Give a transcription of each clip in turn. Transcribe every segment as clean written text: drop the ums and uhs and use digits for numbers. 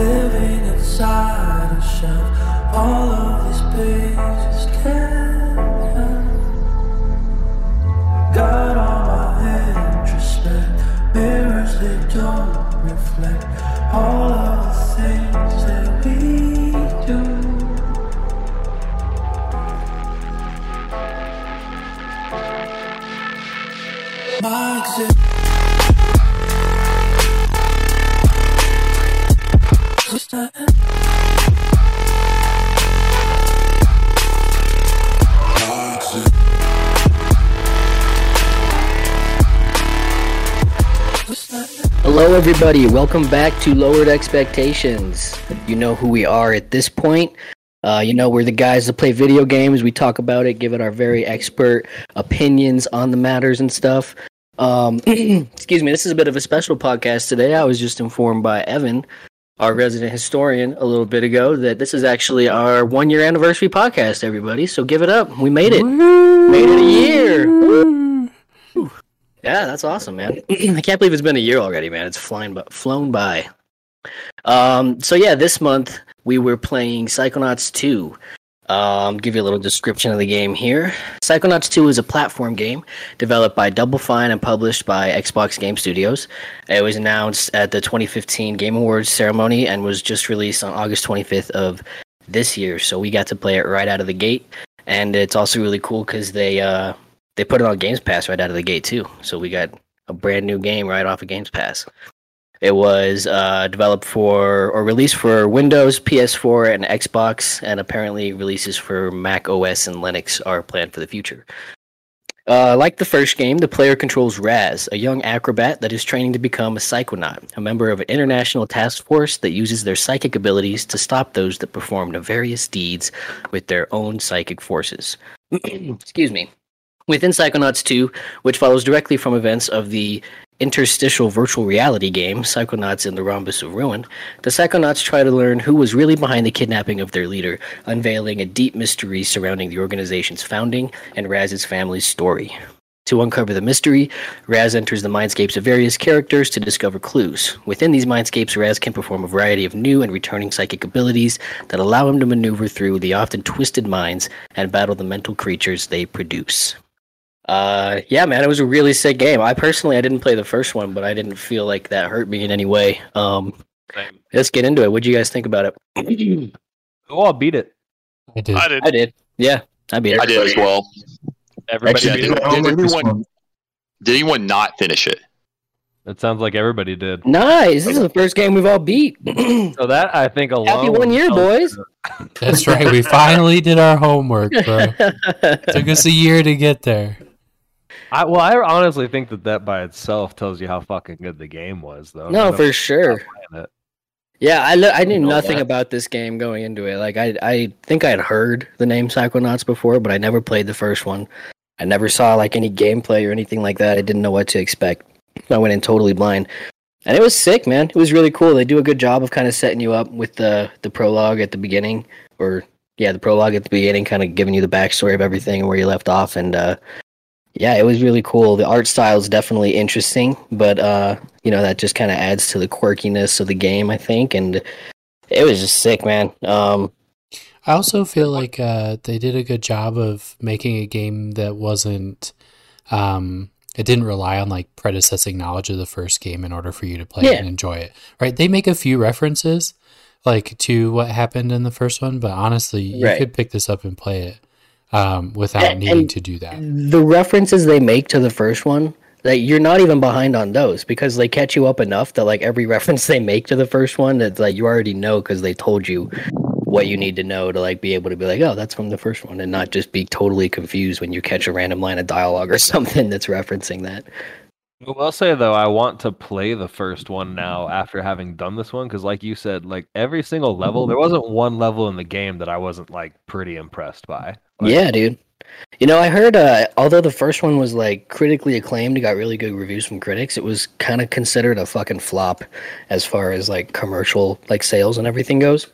living inside a shell. All of these pages can't help. Got all my introspect. Mirrors, they don't reflect all of the things that we do. My existence. Hello everybody, welcome back to Lowered Expectations. You know who we are at this point. You know, we're the guys that play video games. We talk about it, give it our very expert opinions on the matters and stuff. Excuse me, this is a bit of a special podcast today. I was just informed by Evan, our resident historian, a little bit ago that this is actually our one-year anniversary podcast, everybody. So give it up. We made it. Woo! Made it a year. Woo! Yeah, that's awesome, man. I can't believe it's been a year already, man. It's flown by. So yeah, this month we were playing Psychonauts 2. Give you a little description of the game here. Psychonauts 2 is a platform game developed by Double Fine and published by Xbox Game Studios. It was announced at the 2015 Game Awards ceremony and was just released on August 25th of this year. So we got to play it right out of the gate. And it's also really cool because they put it on Games Pass right out of the gate too. So we got a brand new game right off of Games Pass. It was developed for, or released for Windows, PS4, and Xbox, and apparently releases for Mac OS and Linux are planned for the future. Like the first game, the player controls Raz, a young acrobat that is training to become a psychonaut, a member of an international task force that uses their psychic abilities to stop those that perform nefarious deeds with their own psychic forces. Excuse me. Within Psychonauts 2, which follows directly from events of the interstitial virtual reality game, Psychonauts in the Rhombus of Ruin, the Psychonauts try to learn who was really behind the kidnapping of their leader, unveiling a deep mystery surrounding the organization's founding and Raz's family's story. To uncover the mystery, Raz enters the mindscapes of various characters to discover clues. Within these mindscapes, Raz can perform a variety of new and returning psychic abilities that allow him to maneuver through the often twisted minds and battle the mental creatures they produce. Yeah, man, it was a really sick game. I didn't play the first one, but I didn't feel like that hurt me in any way. Let's get into it. What'd you guys think about it? Oh, I beat it. I did. Yeah, I beat it. I did as well. Did anyone not finish it? That sounds like everybody did. Nice. This is the first game we've all beat. So that, I think, alone. Happy 1 year, boys. That's right. We finally did our homework, bro. Took us a year to get there. I honestly think that by itself tells you how fucking good the game was, though. No, for sure. Yeah, I knew nothing about this game going into it. Like, I think I had heard the name Psychonauts before, but I never played the first one. I never saw like any gameplay or anything like that. I didn't know what to expect. I went in totally blind. And it was sick, man. It was really cool. They do a good job of kind of setting you up with the prologue at the beginning, kind of giving you the backstory of everything and where you left off. And, yeah, it was really cool. The art style is definitely interesting, but, that just kind of adds to the quirkiness of the game, I think. And it was just sick, man. I also feel like they did a good job of making a game that wasn't... it didn't rely on like predecessing knowledge of the first game in order for you to play it and enjoy it, right? They make a few references like to what happened in the first one, but honestly, you could pick this up and play it without needing to do that. The references they make to the first one, that you're not even behind on those because they catch you up enough that like every reference they make to the first one, that like you already know because they told you what you need to know to like be able to be like, oh, that's from the first one, and not just be totally confused when you catch a random line of dialogue or something that's referencing that. Well, I'll say though, I want to play the first one now after having done this one, because like you said, like every single level, there wasn't one level in the game that I wasn't like pretty impressed by. Like, yeah, dude. You know, I heard although the first one was like critically acclaimed, it got really good reviews from critics, it was kind of considered a fucking flop as far as like commercial like sales and everything goes.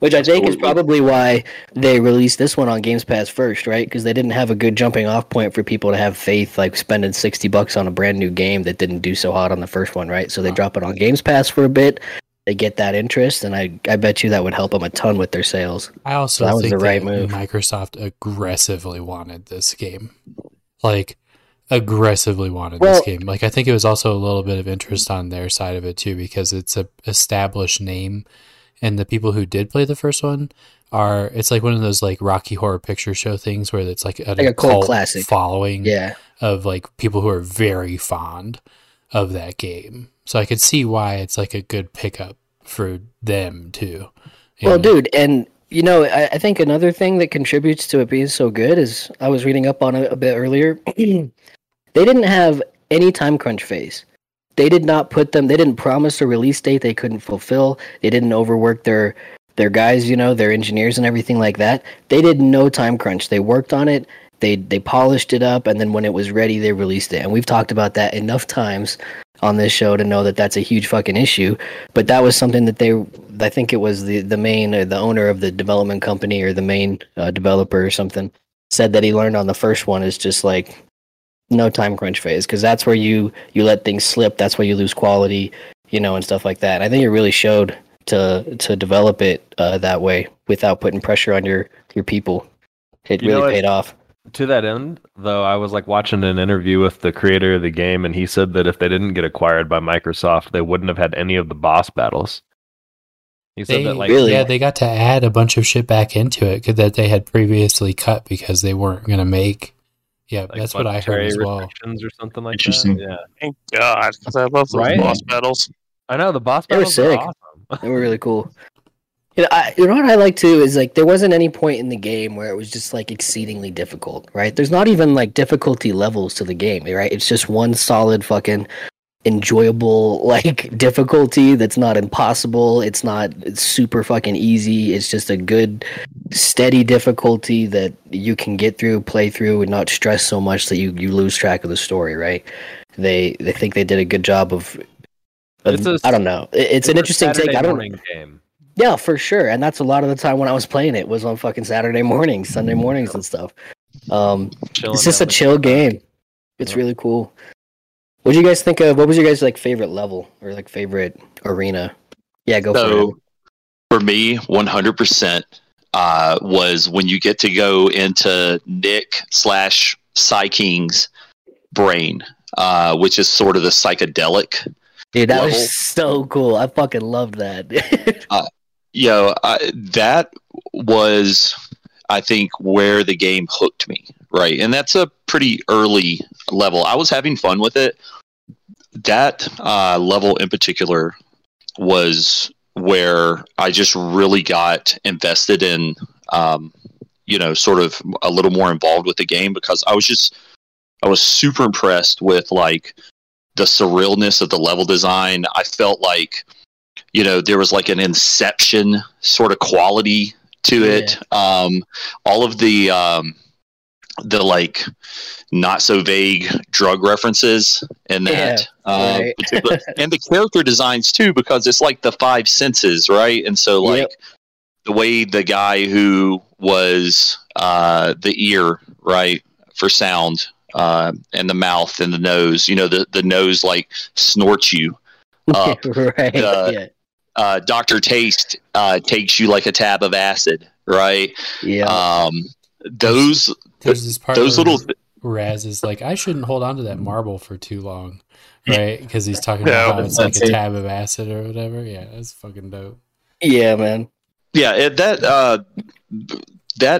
Which I think is probably why they released this one on Games Pass first, right? Because they didn't have a good jumping off point for people to have faith, like spending $60 on a brand new game that didn't do so hot on the first one, right? So they drop it on Games Pass for a bit, they get that interest, and I bet you that would help them a ton with their sales. I also so that think was the right move. Microsoft aggressively wanted this game. Like, I think it was also a little bit of interest on their side of it, too, because it's a established name, and the people who did play the first one are... It's like one of those, like, Rocky Horror Picture Show things where it's, like, a cult classic following of, like, people who are very fond of that game. So I could see why it's, like, a good pickup for them, too. Well, dude, and... You know, I think another thing that contributes to it being so good is I was reading up on it a bit earlier. They didn't have any time crunch phase. They did not put them. They didn't promise a release date they couldn't fulfill. They didn't overwork their guys, you know, their engineers and everything like that. They did no time crunch. They worked on it. They polished it up, and then when it was ready, they released it. And we've talked about that enough times on this show to know that that's a huge fucking issue. But that was something that they, I think it was the main, or the owner of the development company or the main developer or something, said that he learned on the first one is just like no time crunch phase, because that's where you let things slip. That's where you lose quality, you know, and stuff like that. And I think it really showed to develop it that way without putting pressure on your people. It really paid off. To that end, though, I was like watching an interview with the creator of the game, and he said that if they didn't get acquired by Microsoft, they wouldn't have had any of the boss battles. He said that, like, really? Yeah, they got to add a bunch of shit back into it that they had previously cut because they weren't going to make. Yeah, like that's what I heard as well. Or something like that. Yeah. Thank God, because I love those boss battles. I know the boss battles were awesome. They were really cool. You know, you know what I like too is like there wasn't any point in the game where it was just like exceedingly difficult, right? There's not even like difficulty levels to the game, right? It's just one solid fucking enjoyable like difficulty that's not impossible. It's super fucking easy. It's just a good steady difficulty that you can get through, play through, and not stress so much that you lose track of the story, right? They think they did a good job of I don't know. It's an interesting take. I don't know. Yeah, for sure, and that's a lot of the time when I was playing it was on fucking Saturday mornings, Sunday mornings, and stuff. It's just a chill game. It's really cool. What do you guys think of? What was your guys' like favorite level or like favorite arena? Yeah, for me, 100% was when you get to go into Nick/Psy King's brain, which is sort of the psychedelic. Dude, that was so cool. I fucking loved that. That was, I think, where the game hooked me, right? And that's a pretty early level. I was having fun with it. That level in particular was where I just really got invested in, sort of a little more involved with the game, because I was super impressed with, like, the surrealness of the level design. I felt like, you know, there was like an Inception sort of quality to it. All of the like not so vague drug references in that, and the character designs too, because it's like the five senses, right? And so like the way the guy who was the ear, right, for sound, and the mouth and the nose, you know, the nose like snorts you up. Dr. Taste takes you like a tab of acid, right? Yeah. There's this part those little Raz is like, I shouldn't hold on to that marble for too long, right? Because he's talking about how it's like a tab of acid or whatever. Yeah, that's fucking dope. Yeah, man. Yeah, that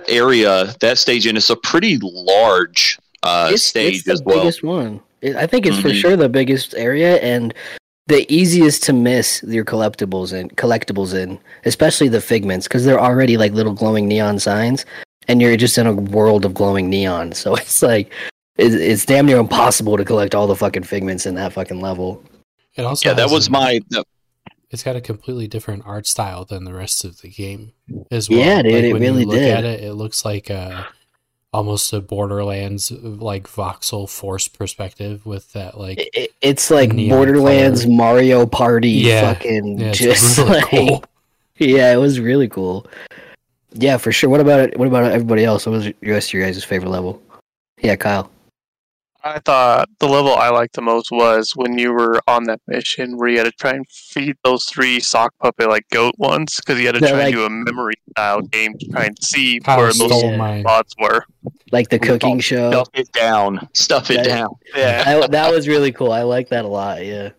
area, that stage, and it's a pretty large stage as well. It's the biggest one. I think it's for sure the biggest area, and the easiest to miss your collectibles in, especially the figments, because they're already like little glowing neon signs, and you're just in a world of glowing neon. So it's like it's damn near impossible to collect all the fucking figments in that fucking level. It also it's got a completely different art style than the rest of the game as well. Yeah, dude, like, when you look at it, it looks like almost a Borderlands like voxel force perspective with that like it's like Borderlands color. Mario Party fucking just really like cool. Yeah, it was really cool. Yeah, for sure. What about everybody else? What was the rest of your guys' favorite level? Yeah, Kyle. I thought the level I liked the most was when you were on that mission where you had to try and feed those three sock puppet like goat ones, because you had to try and do a memory style game to try and see where those spots were. Like the cooking show. Stuff it down. Stuff it down. Yeah, that was really cool. I like that a lot. Yeah.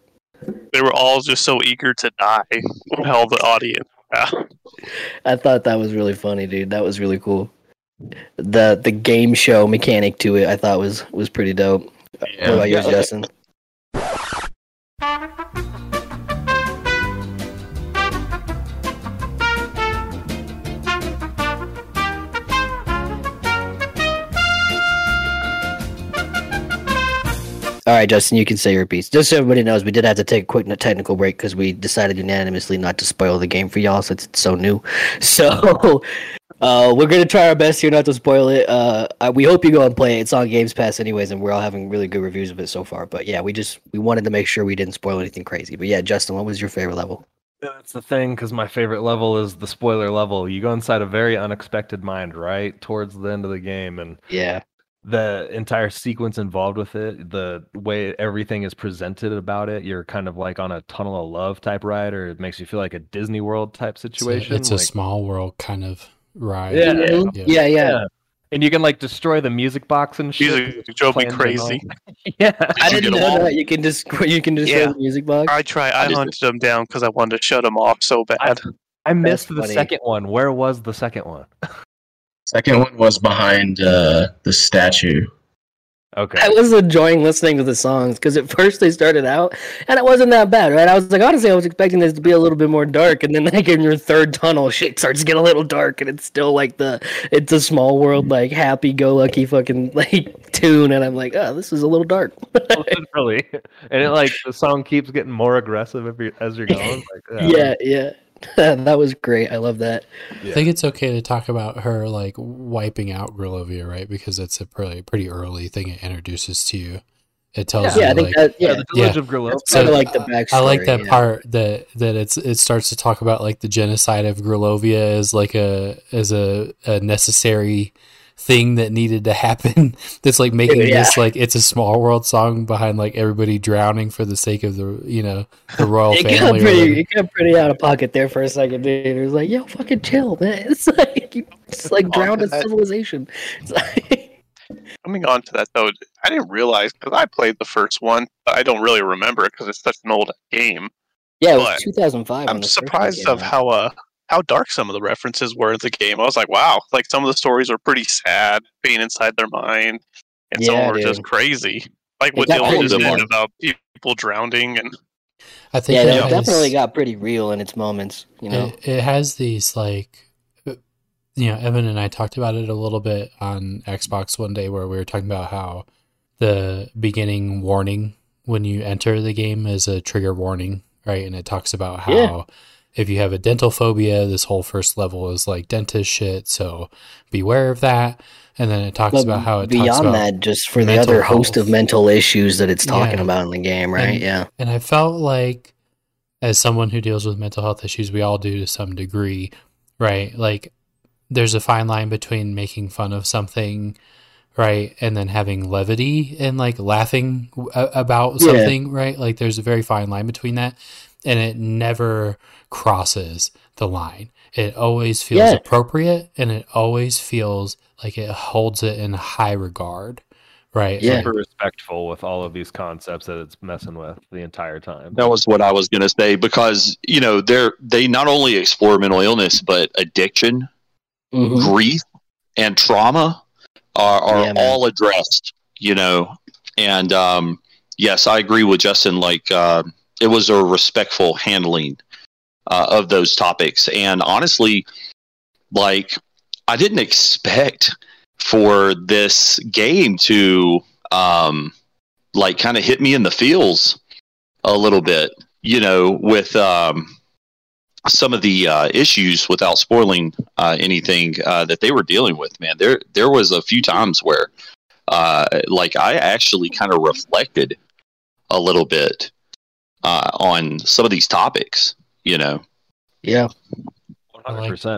They were all just so eager to die. Hell, the audience. Yeah. I thought that was really funny, dude. That was really cool. The game show mechanic to it, I thought was pretty dope. Yeah. What about yours, Justin? All right, Justin, you can say your piece. Just so everybody knows, we did have to take a quick technical break because we decided unanimously not to spoil the game for y'all since it's so new. So we're going to try our best here not to spoil it. We hope you go and play it. It's on Games Pass anyways, and we're all having really good reviews of it so far. But yeah, we wanted to make sure we didn't spoil anything crazy. But yeah, Justin, what was your favorite level? That's the thing, because my favorite level is the spoiler level. You go inside a very unexpected mine right towards the end of the game. And yeah. The entire sequence involved with it, the way everything is presented about it, you're kind of like on a Tunnel of Love type ride, or it makes you feel like a Disney World type situation. It's a small world kind of ride. Yeah. And you can like destroy the music box and shit. Music drove me crazy. Yeah, I didn't know that. You can destroy the music box. I hunted them down because I wanted to shut them off so bad. I missed the second one. Where was the second one? Second one was behind the statue. Okay. I was enjoying listening to the songs because at first they started out and it wasn't that bad, right? I was like, honestly, I was expecting this to be a little bit more dark, and then like in your third tunnel, shit starts getting a little dark, and it's still like it's a small world like happy go lucky fucking like tune, and I'm like, oh, this is a little dark. Literally, and it like the song keeps getting more aggressive as you're going. Like, yeah. That was great. I love that. Yeah. I think it's okay to talk about her like wiping out Grulovia, right? Because it's a pretty early thing it introduces to you. It tells you, the village of Grulovia. So like the backstory. I like that part that it starts to talk about like the genocide of Grulovia as like a necessary thing that needed to happen. That's like making this like It's a Small World song behind like everybody drowning for the sake of the the royal family. It got pretty out of pocket there for a second, dude. It was like, yo, fucking chill, man. It's like you just like drowned in civilization. It's like... Coming on to that though, I didn't realize because I played the first one, but I don't really remember it because it's such an old game. Yeah, it was 2005. I'm surprised of how dark some of the references were in the game. I was like, wow, like some of the stories are pretty sad, being inside their mind, and some were just crazy. Like what Dylan just said about people drowning, and I think it definitely got pretty real in its moments. You know, it has these like, Evan and I talked about it a little bit on Xbox one day where we were talking about how the beginning warning when you enter the game is a trigger warning, right? And it talks about how. Yeah. If you have a dental phobia, this whole first level is like dentist shit, so beware of that. And then it talks about how it beyond talks about that, just for the other host of mental issues that it's talking about in the game, right? And I felt like, as someone who deals with mental health issues, we all do to some degree, right? Like, there's a fine line between making fun of something, right, and then having levity and like laughing about something, right? Like, there's a very fine line between that. And it never crosses the line. It always feels appropriate, and it always feels like it holds it in high regard, right? Yeah. Super respectful with all of these concepts that it's messing with the entire time. That was what I was going to say, because, they not only explore mental illness, but addiction, grief, and trauma are all addressed, And, yes, I agree with Justin, like... it was a respectful handling of those topics. And honestly, like, I didn't expect for this game to, like, kind of hit me in the feels a little bit, with some of the issues, without spoiling anything that they were dealing with, man. There was a few times where, like, I actually kind of reflected a little bit on some of these topics, 100%,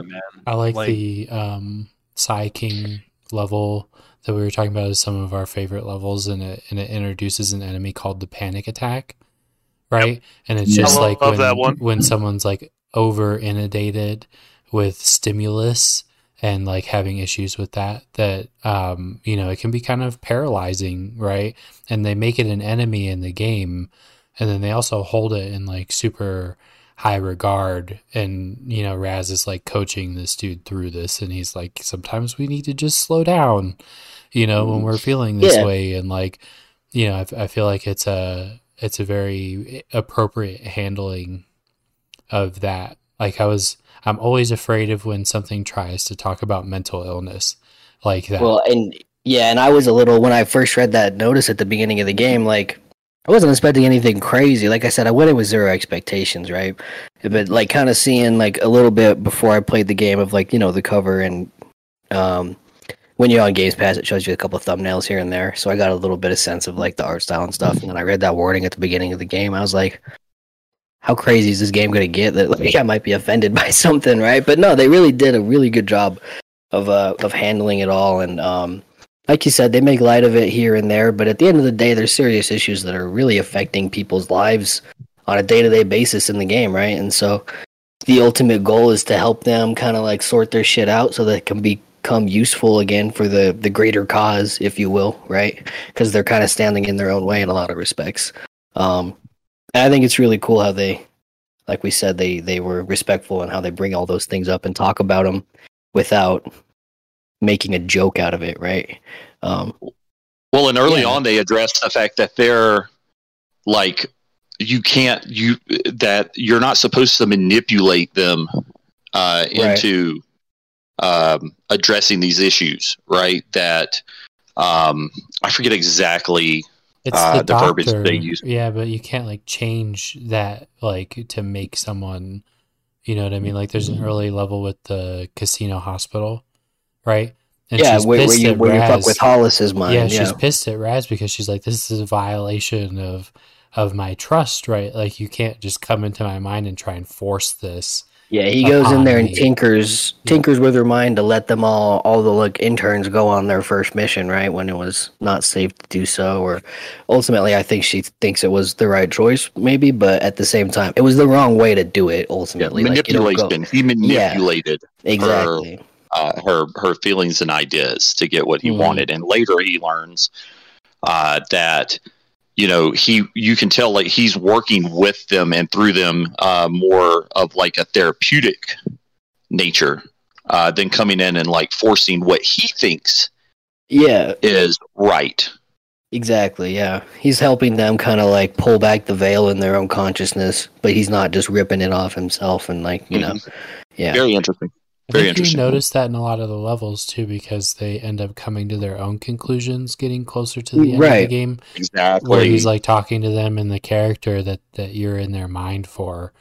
man. I like the Psy King level that we were talking about is some of our favorite levels, and it introduces an enemy called the panic attack, right? Yep. And it's just like when someone's like over inundated with stimulus and like having issues with that you know, it can be kind of paralyzing, right? And they make it an enemy in the game, and then they also hold it in like super high regard. And you know, Raz is like coaching this dude through this, and he's like, sometimes we need to just slow down, you know, when we're feeling this way. And like, you know, I feel like it's a very appropriate handling of that. Like I'm always afraid of when something tries to talk about mental illness like that. Well, and I was a little, when I first read that notice at the beginning of the game, like, I wasn't expecting anything crazy. Like I said, I went in with zero expectations, right? But like kind of seeing like a little bit before I played the game of like, you know, the cover, and when you're on Games Pass, it shows you a couple of thumbnails here and there. So I got a little bit of sense of like the art style and stuff. And then I read that warning at the beginning of the game. I was like, how crazy is this game going to get? That like I might be offended by something, right? But no, they really did a really good job of handling it all. And like you said, they make light of it here and there, but at the end of the day, there's serious issues that are really affecting people's lives on a day-to-day basis in the game, right? And so the ultimate goal is to help them kind of like sort their shit out so that it can become useful again for the greater cause, if you will, right? Because they're kind of standing in their own way in a lot of respects. And I think it's really cool how they, like we said, they were respectful in how they bring all those things up and talk about them without making a joke out of it, right? Well, and early on, they addressed the fact that they're like, you're not supposed to manipulate them into addressing these issues, right? That I forget exactly. It's the verbiage they use. Yeah, but you can't like change that, like to make someone, you know what I mean? Like there's an early level with the casino hospital, right? And yeah, where you fuck with Hollis's mind. Yeah, she's pissed at Raz because she's like, this is a violation of my trust, right? Like you can't just come into my mind and try and force this. Yeah, he goes in there and tinkers with her mind to let them all the like interns go on their first mission, right? When it was not safe to do so, or ultimately, I think she thinks it was the right choice, maybe, but at the same time, it was the wrong way to do it. Ultimately, manipulation. He manipulated her feelings and ideas to get what he wanted, and later he learns that. You know, you can tell like he's working with them and through them more of like a therapeutic nature than coming in and like forcing what he thinks is right. Exactly, yeah. He's helping them kind of like pull back the veil in their own consciousness, but he's not just ripping it off himself and like, you know. Yeah. Very interesting. I think you notice that in a lot of the levels too, because they end up coming to their own conclusions, getting closer to the end of the game. Exactly. Where he's like talking to them, and the character that you're in their mind for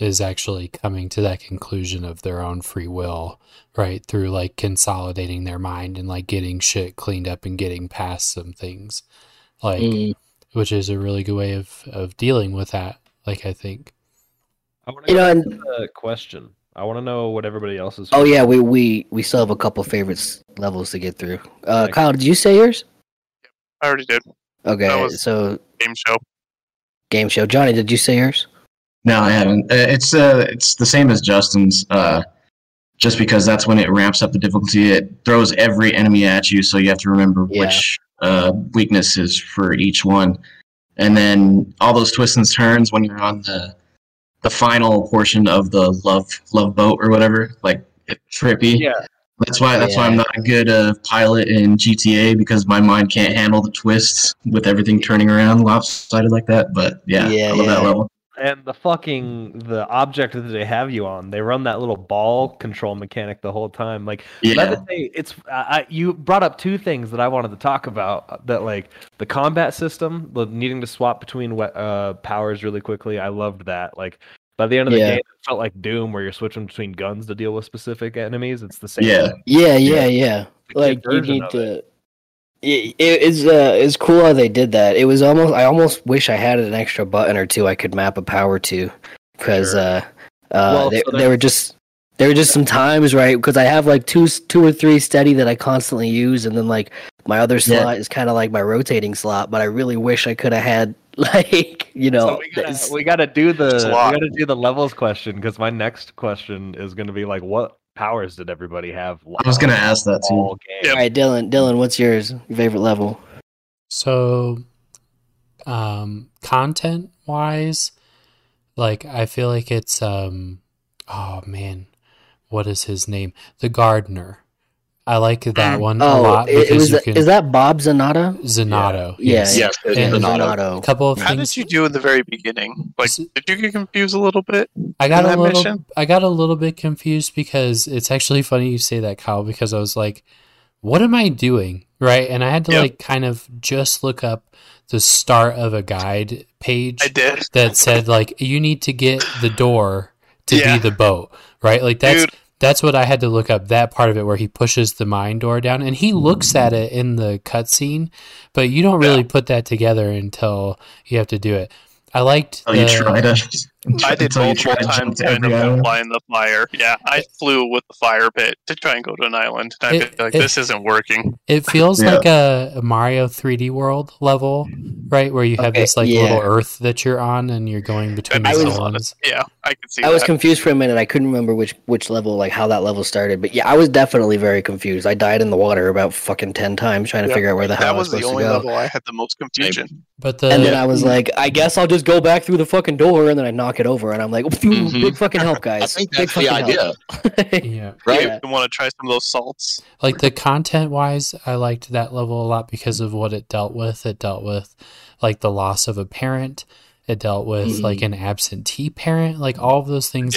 is actually coming to that conclusion of their own free will, right? Through like consolidating their mind and like getting shit cleaned up and getting past some things, like which is a really good way of dealing with that. Like I think. I want to ask a question. I want to know what everybody else is. Oh, yeah, we still have a couple favorites levels to get through. Kyle, did you say yours? Yep, I already did. Okay, so game show. Johnny, did you say yours? No, I haven't. It's the same as Justin's. Just because that's when it ramps up the difficulty, it throws every enemy at you, so you have to remember which weakness is for each one, and then all those twists and turns when you're on the final portion of the love boat or whatever, like trippy. Yeah, that's why I'm not a good pilot in GTA, because my mind can't handle the twists with everything turning around lopsided like that. But I love that level. And the object that they have you on, they run that little ball control mechanic the whole time. Like you brought up two things that I wanted to talk about. That like the combat system, the needing to swap between powers really quickly. I loved that. Like. By the end of the game, it felt like Doom, where you're switching between guns to deal with specific enemies. It's the same. Yeah. Like you need to. It's cool how they did that. It was almost. I almost wish I had an extra button or two I could map a power to, because they were just There were just some times, right, because I have like two or three steady that I constantly use, and then like my other slot is kind of like my rotating slot. But I really wish I could have had like, you know, so we gotta do the levels question, because my next question is gonna be like, what powers did everybody have? I was gonna ask that too. Yep. All right, Dylan, what's yours? Your favorite level? So, content wise, like I feel like it's oh man, what is his name? The Gardener. I like that one a lot. Is that Bob Zanotto? Zanotto. Yes, Zanotto. A couple of things. How did you do in the very beginning? Like, did you get confused a little bit? I got a little bit confused, because it's actually funny you say that, Kyle, because I was like, what am I doing? Right? And I had to like kind of just look up the start of a guide page that said like, you need to get the door to be the boat, right? Like that's what I had to look up, that part of it where he pushes the mine door down, and he looks at it in the cutscene, but you don't really put that together until you have to do it. I liked. I did multiple times to end up flying the fire. Yeah, I flew with the fire pit to try and go to an island. And I'd be like, this isn't working. It feels like a Mario 3D World level, right? Where you have this like little Earth that you're on, and you're going between the islands. Yeah, I could see. I was confused for a minute. I couldn't remember which level, like how that level started. But yeah, I was definitely very confused. I died in the water about fucking 10 times trying to figure out where the hell I was supposed to go. That was the only level I had the most confusion. But then I was like, I guess I'll just go back through the fucking door, and then I knocked it over, and I'm like, big fucking help, guys. I think that's the idea. Right? You want to try some of those salts. Like the content wise, I liked that level a lot because of what it dealt with. It dealt with like the loss of a parent. It dealt with like an absentee parent. Like all of those things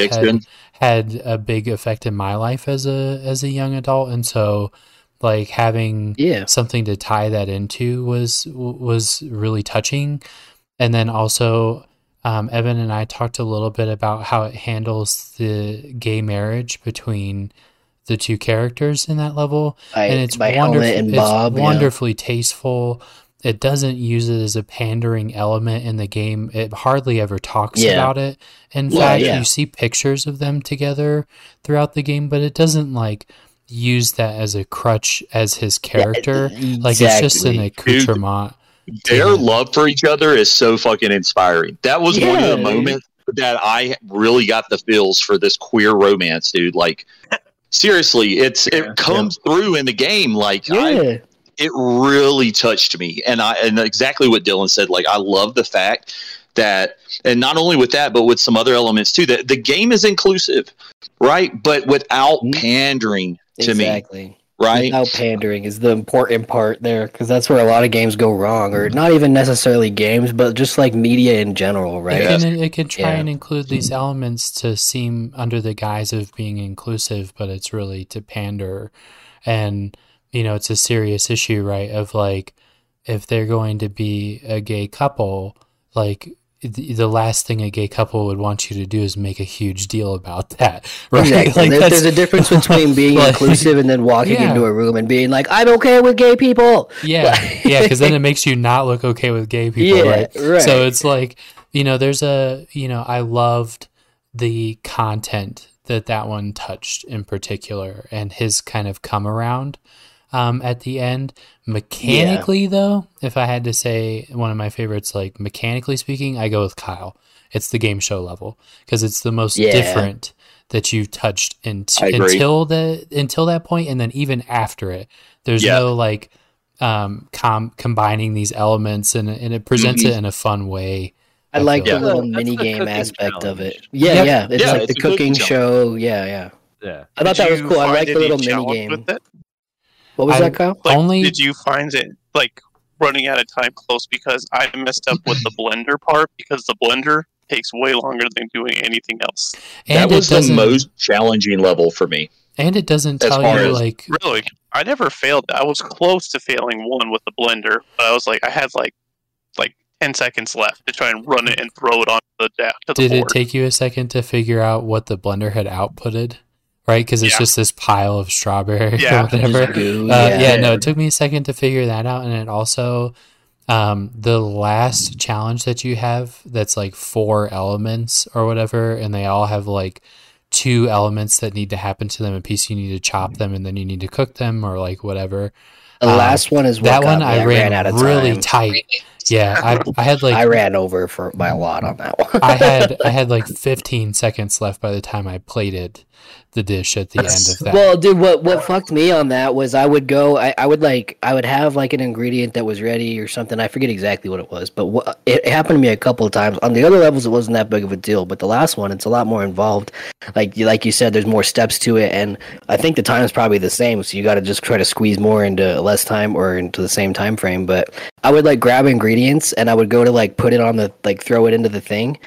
had a big effect in my life as a young adult, and so like having something to tie that into was really touching. And then also, Evan and I talked a little bit about how it handles the gay marriage between the two characters in that level. And it's wonderfully tasteful. It doesn't use it as a pandering element in the game. It hardly ever talks about it. In fact, you see pictures of them together throughout the game, but it doesn't like use that as a crutch as his character. Like it's just an accoutrement. Their love for each other is so fucking inspiring. That was one of the moments that I really got the feels for this queer romance, dude. Like, seriously, it comes through in the game. Like, it really touched me, and exactly what Dylan said. Like, I love the fact that, and not only with that, but with some other elements too. That the game is inclusive, right? But without pandering to me. Right. Now pandering is the important part there, because that's where a lot of games go wrong, or not even necessarily games, but just like media in general, right? And it can try and include these elements to seem under the guise of being inclusive, but it's really to pander. And, you know, it's a serious issue, right? Of like, if they're going to be a gay couple, like, the last thing a gay couple would want you to do is make a huge deal about that, right? Exactly. Like there's a difference between being inclusive and then walking into a room and being like, I'm okay with gay people. Because then it makes you not look okay with gay people, right? So it's like, you know, I loved the content that one touched in particular, and his kind of come around at the end. Mechanically though, if I had to say one of my favorites, like mechanically speaking, I go with Kyle. It's the game show level, because it's the most different that you've touched until that point, and then even after it, there's no like combining these elements, and it presents it in a fun way. I like the little mini game aspect of it. It's like it's the cooking show. I thought that was cool. I like the little mini game. What was that, Kyle? Like, did you find it like running out of time close? Because I messed up with the blender part, because the blender takes way longer than doing anything else. That was the most challenging level for me. And it doesn't tell you like really. I never failed. I was close to failing one with the blender, but I was like, I had like 10 seconds left to try and run it and throw it onto the board. Did it take you a second to figure out what the blender had outputted? Right, because it's just this pile of strawberry or whatever. It took me a second to figure that out, and it also the last challenge that you have that's like 4 elements or whatever, and they all have like two elements that need to happen to them. A piece you need to chop them, and then you need to cook them, or like whatever. The last one is that one I ran out of really time. Tight. Yeah, I had like I ran over for my lot on that one. I had like 15 seconds left by the time I plated the dish at the end of that. Well, dude, what fucked me on that was I would go, I would have like an ingredient that was ready or something. I forget exactly what it was, but it happened to me a couple of times. On the other levels, it wasn't that big of a deal, but the last one, it's a lot more involved. Like you said, there's more steps to it, and I think the time is probably the same, so you got to just try to squeeze more into less time or into the same time frame. But I would like grab ingredients and I would go to like put it on the like throw it into the thing.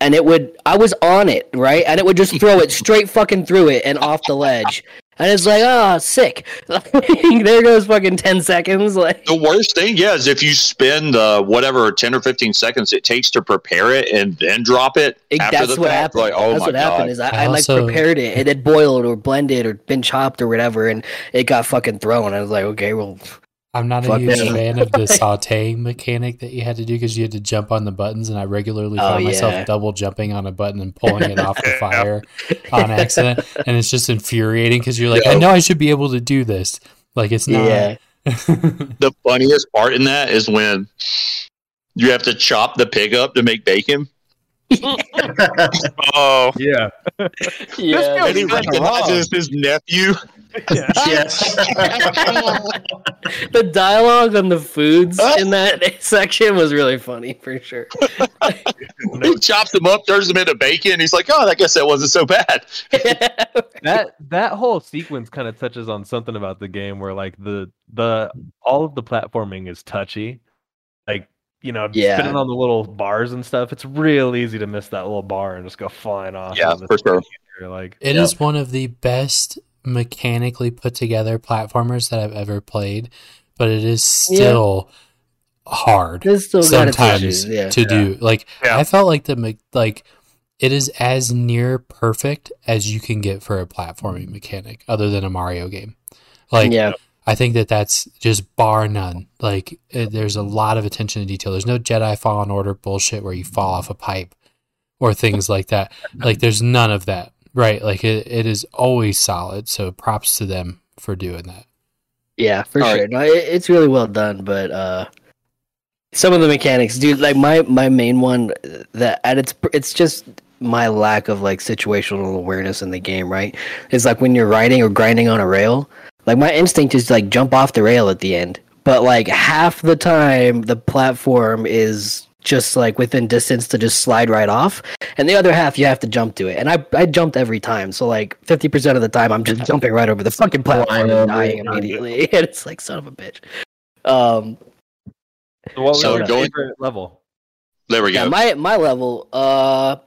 And it would, I was on it, right? And it would just throw it straight fucking through it and off the ledge. And it's like, oh, sick. There goes fucking 10 seconds. Like, the worst thing, yeah, is if you spend whatever 10 or 15 seconds it takes to prepare it and then drop it. That's what happened. Like, oh, that's what happened is I prepared it and it boiled or blended or been chopped or whatever. And it got fucking thrown. I was like, okay, well. I'm not a huge fan of the sauteing mechanic that you had to do because you had to jump on the buttons, and I regularly found myself double jumping on a button and pulling it off the fire on accident, and it's just infuriating because you're like, I know I should be able to do this. Like, it's not. Yeah. The funniest part in that is when you have to chop the pig up to make bacon. Oh yeah, yeah. And he recognizes his nephew. Yeah. Yes. The dialogue on the foods in that section was really funny for sure. He chops them up, turns them into bacon. He's like, "Oh, I guess that wasn't so bad." That whole sequence kind of touches on something about the game where like the all of the platforming is touchy, like. You know, spinning on the little bars and stuff. It's real easy to miss that little bar and just go flying off. Yeah, for sure. Like, it is one of the best mechanically put together platformers that I've ever played, but it is still hard sometimes to do. Like, I felt like it is as near perfect as you can get for a platforming mechanic, other than a Mario game. Like, I think that's just bar none. Like, there's a lot of attention to detail. There's no Jedi Fallen Order bullshit where you fall off a pipe or things like that. Like, there's none of that, right? Like, it is always solid. So props to them for doing that. Yeah, for sure. Right. No, it's really well done, but some of the mechanics, dude. Like my main one that, and it's just my lack of like situational awareness in the game, right? It's like when you're riding or grinding on a rail. Like, my instinct is to, like, jump off the rail at the end. But, like, half the time, the platform is just, like, within distance to just slide right off. And the other half, you have to jump to it. And I jumped every time. So, like, 50% of the time, I'm just jumping right over the fucking platform and dying immediately. And it's like, son of a bitch. So what was your favorite level? There we go. My level, I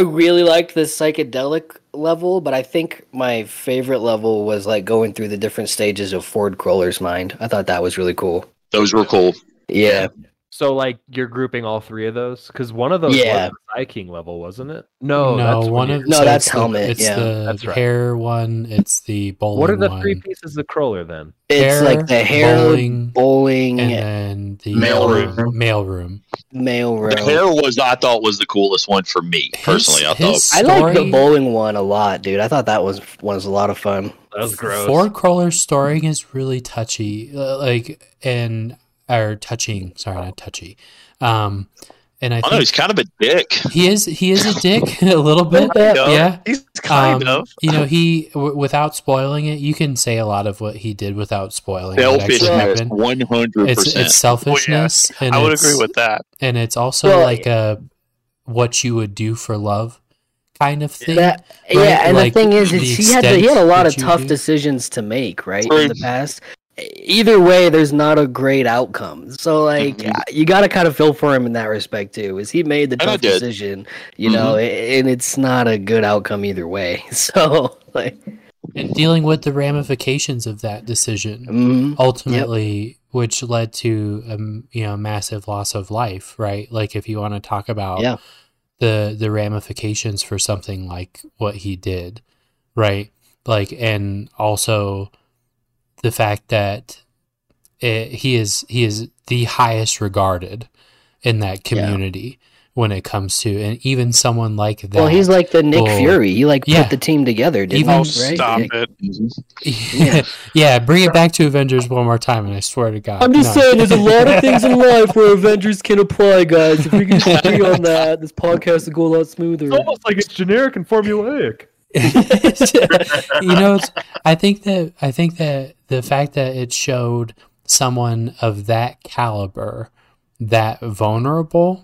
really liked the psychedelic level, but I think my favorite level was like going through the different stages of Ford Cruller's mind. I thought that was really cool. Those were cool. Yeah. So like you're grouping all three of those because one of those was the Psyking level, wasn't it? No, that's Helmet. It's the hair one. It's the bowling. What are the three pieces of Cruller then? It's hair, like the hair, bowling, and then the mailroom. The hair was, I thought, was the coolest one for me personally. I like the bowling one a lot, dude. I thought that was a lot of fun. That was gross. Ford Cruller's story is really touchy, not touchy. And I think he's kind of a dick. He is a dick a little bit. Yeah, he's kind of. You know, he without spoiling it, you can say a lot of what he did without spoiling. Selfishness, 100%. It's selfishness. Oh, yeah. I would agree with that. And it's also like a what you would do for love kind of thing. That, right? Yeah, and like, the thing is, he had a lot of tough decisions to make, right, in the past. Either way, there's not a great outcome. So, like, you got to kind of feel for him in that respect, too, is he made the tough decision, you know, and it's not a good outcome either way. So, like... And dealing with the ramifications of that decision, ultimately, which led to, massive loss of life, right? Like, if you want to talk about the ramifications for something like what he did, right? Like, and also... the fact that he is the highest regarded in that community, when it comes to, and even someone like that. Well, he's like the Nick Fury. You put the team together, didn't you? Stop it. Yeah, bring it back to Avengers one more time, and I swear to God. I'm just saying, there's a lot of things in life where Avengers can apply, guys. If we can agree on that, this podcast will go a lot smoother. It's almost like it's generic and formulaic. I think that the fact that it showed someone of that caliber, that vulnerable,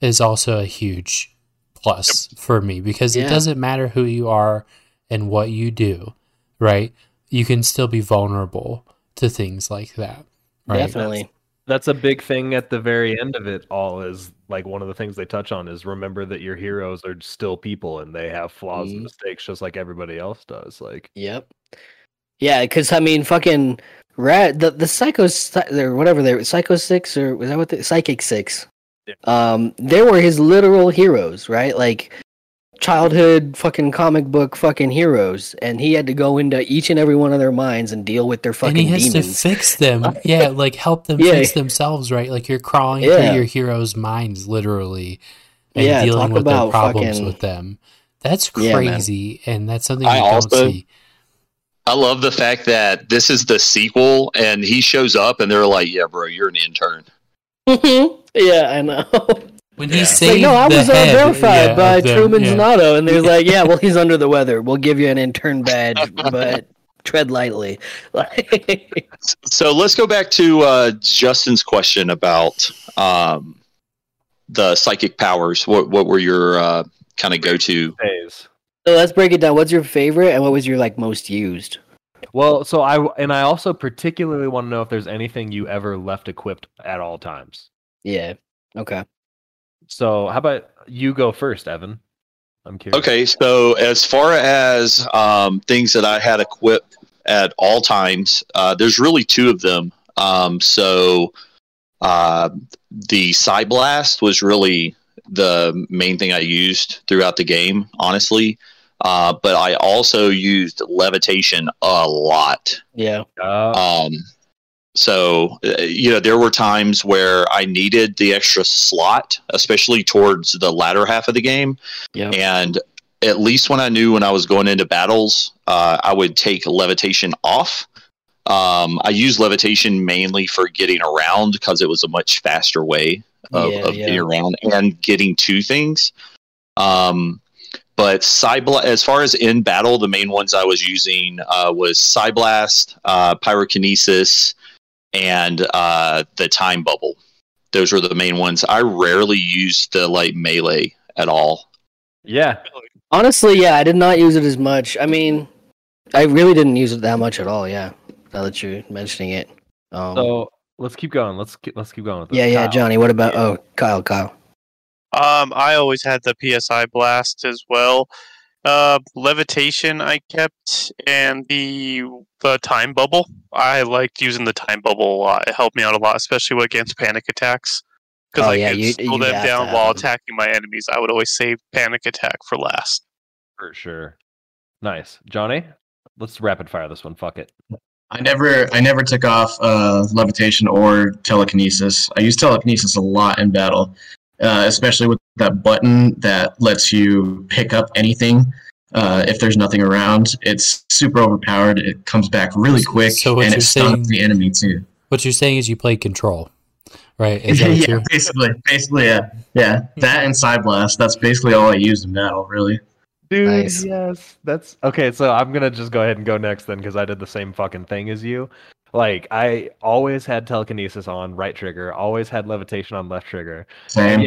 is also a huge plus for me, because it doesn't matter who you are and what you do, right? You can still be vulnerable to things like that, right? Definitely. That's a big thing at the very end of it all, is like one of the things they touch on is remember that your heroes are still people and they have flaws and mistakes just like everybody else does. Like, yep. Yeah, because I mean, fucking Raz, the Psycho, or whatever they were, Psycho Six, or was that what Psychic Six? Yeah. They were his literal heroes, right? Like childhood fucking comic book fucking heroes, and he had to go into each and every one of their minds and deal with their fucking demons. And he has to fix them. Yeah, like help them fix themselves, right? Like you're crawling through your heroes' minds literally and dealing with their problems with them. That's crazy, and that's something I don't see. I love the fact that this is the sequel and he shows up and they're like, yeah, bro, you're an intern. Yeah, I know. When he saved I was verified by Truman Zanotto, and they're like, yeah, well, he's under the weather. We'll give you an intern badge, but tread lightly. So let's go back to Justin's question about the psychic powers. What were your kind of go-to days? So let's break it down. What's your favorite, and what was your most used? Well, so I also particularly want to know if there's anything you ever left equipped at all times. Yeah. Okay. So how about you go first, Evan? I'm curious. Okay. So as far as things that I had equipped at all times, there's really two of them. So the Psy Blast was really the main thing I used throughout the game, honestly. But I also used levitation a lot. Yeah. So, there were times where I needed the extra slot, especially towards the latter half of the game. Yep. And at least when I knew when I was going into battles, I would take levitation off. I used levitation mainly for getting around because it was a much faster way of getting around and getting to things. But as far as in battle, the main ones I was using was Psyblast, Pyrokinesis, and the time bubble. Those were the main ones. I rarely used the melee at all. Yeah. Honestly, yeah, I did not use it as much. I mean, I really didn't use it that much at all, yeah, now that you're mentioning it. So let's keep going. Let's keep going with this. Yeah, Kyle. Johnny, what about Kyle? I always had the PSI Blast as well. Levitation I kept, and the time bubble. I liked using the time bubble a lot. It helped me out a lot, especially against panic attacks. Because I could slow them down while attacking my enemies. I would always save panic attack for last. For sure. Nice. Johnny, let's rapid fire this one. Fuck it. I never took off levitation or telekinesis. I used telekinesis a lot in battle. Especially with that button that lets you pick up anything if there's nothing around. It's super overpowered. It comes back really quick, and it stuns the enemy too. What you're saying is you play Control, right? Is that basically, yeah. Yeah, that and Psy Blast. That's basically all I used in battle, really. Dude, nice. Yes. That's okay, so I'm going to just go ahead and go next then, because I did the same fucking thing as you. I always had telekinesis on right trigger, always had levitation on left trigger. Same.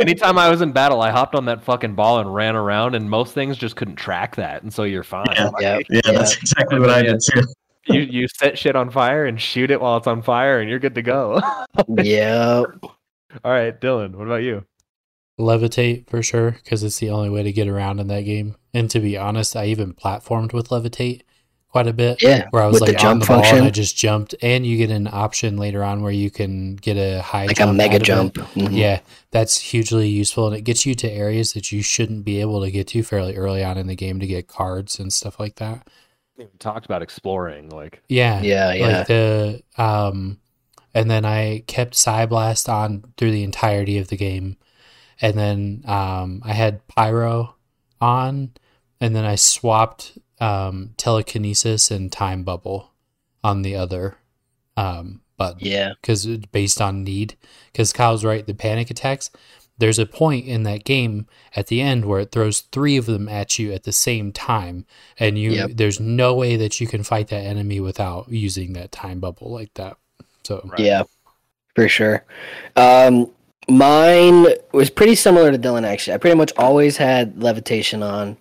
Anytime I was in battle, I hopped on that fucking ball and ran around, and most things just couldn't track that, and so you're fine. Yeah, that's exactly what I did too. You set shit on fire and shoot it while it's on fire, and you're good to go. Yeah. All right, Dylan, what about you? Levitate, for sure, because it's the only way to get around in that game. And to be honest, I even platformed with levitate quite a bit, where I was the jump on the ball function. And I just jumped, and you get an option later on where you can get a high jump. Like a mega jump. Mm-hmm. Yeah, that's hugely useful, and it gets you to areas that you shouldn't be able to get to fairly early on in the game to get cards and stuff like that. We talked about exploring, Yeah. And then I kept Psyblast on through the entirety of the game. and then I had Pyro on, and then I swapped Telekinesis and Time Bubble on the other button. Yeah. Because it's based on need. Because Kyle's right, the panic attacks, there's a point in that game at the end where it throws three of them at you at the same time, and there's no way that you can fight that enemy without using that time bubble like that. So right. Yeah, for sure. Mine was pretty similar to Dylan, actually. I pretty much always had levitation on.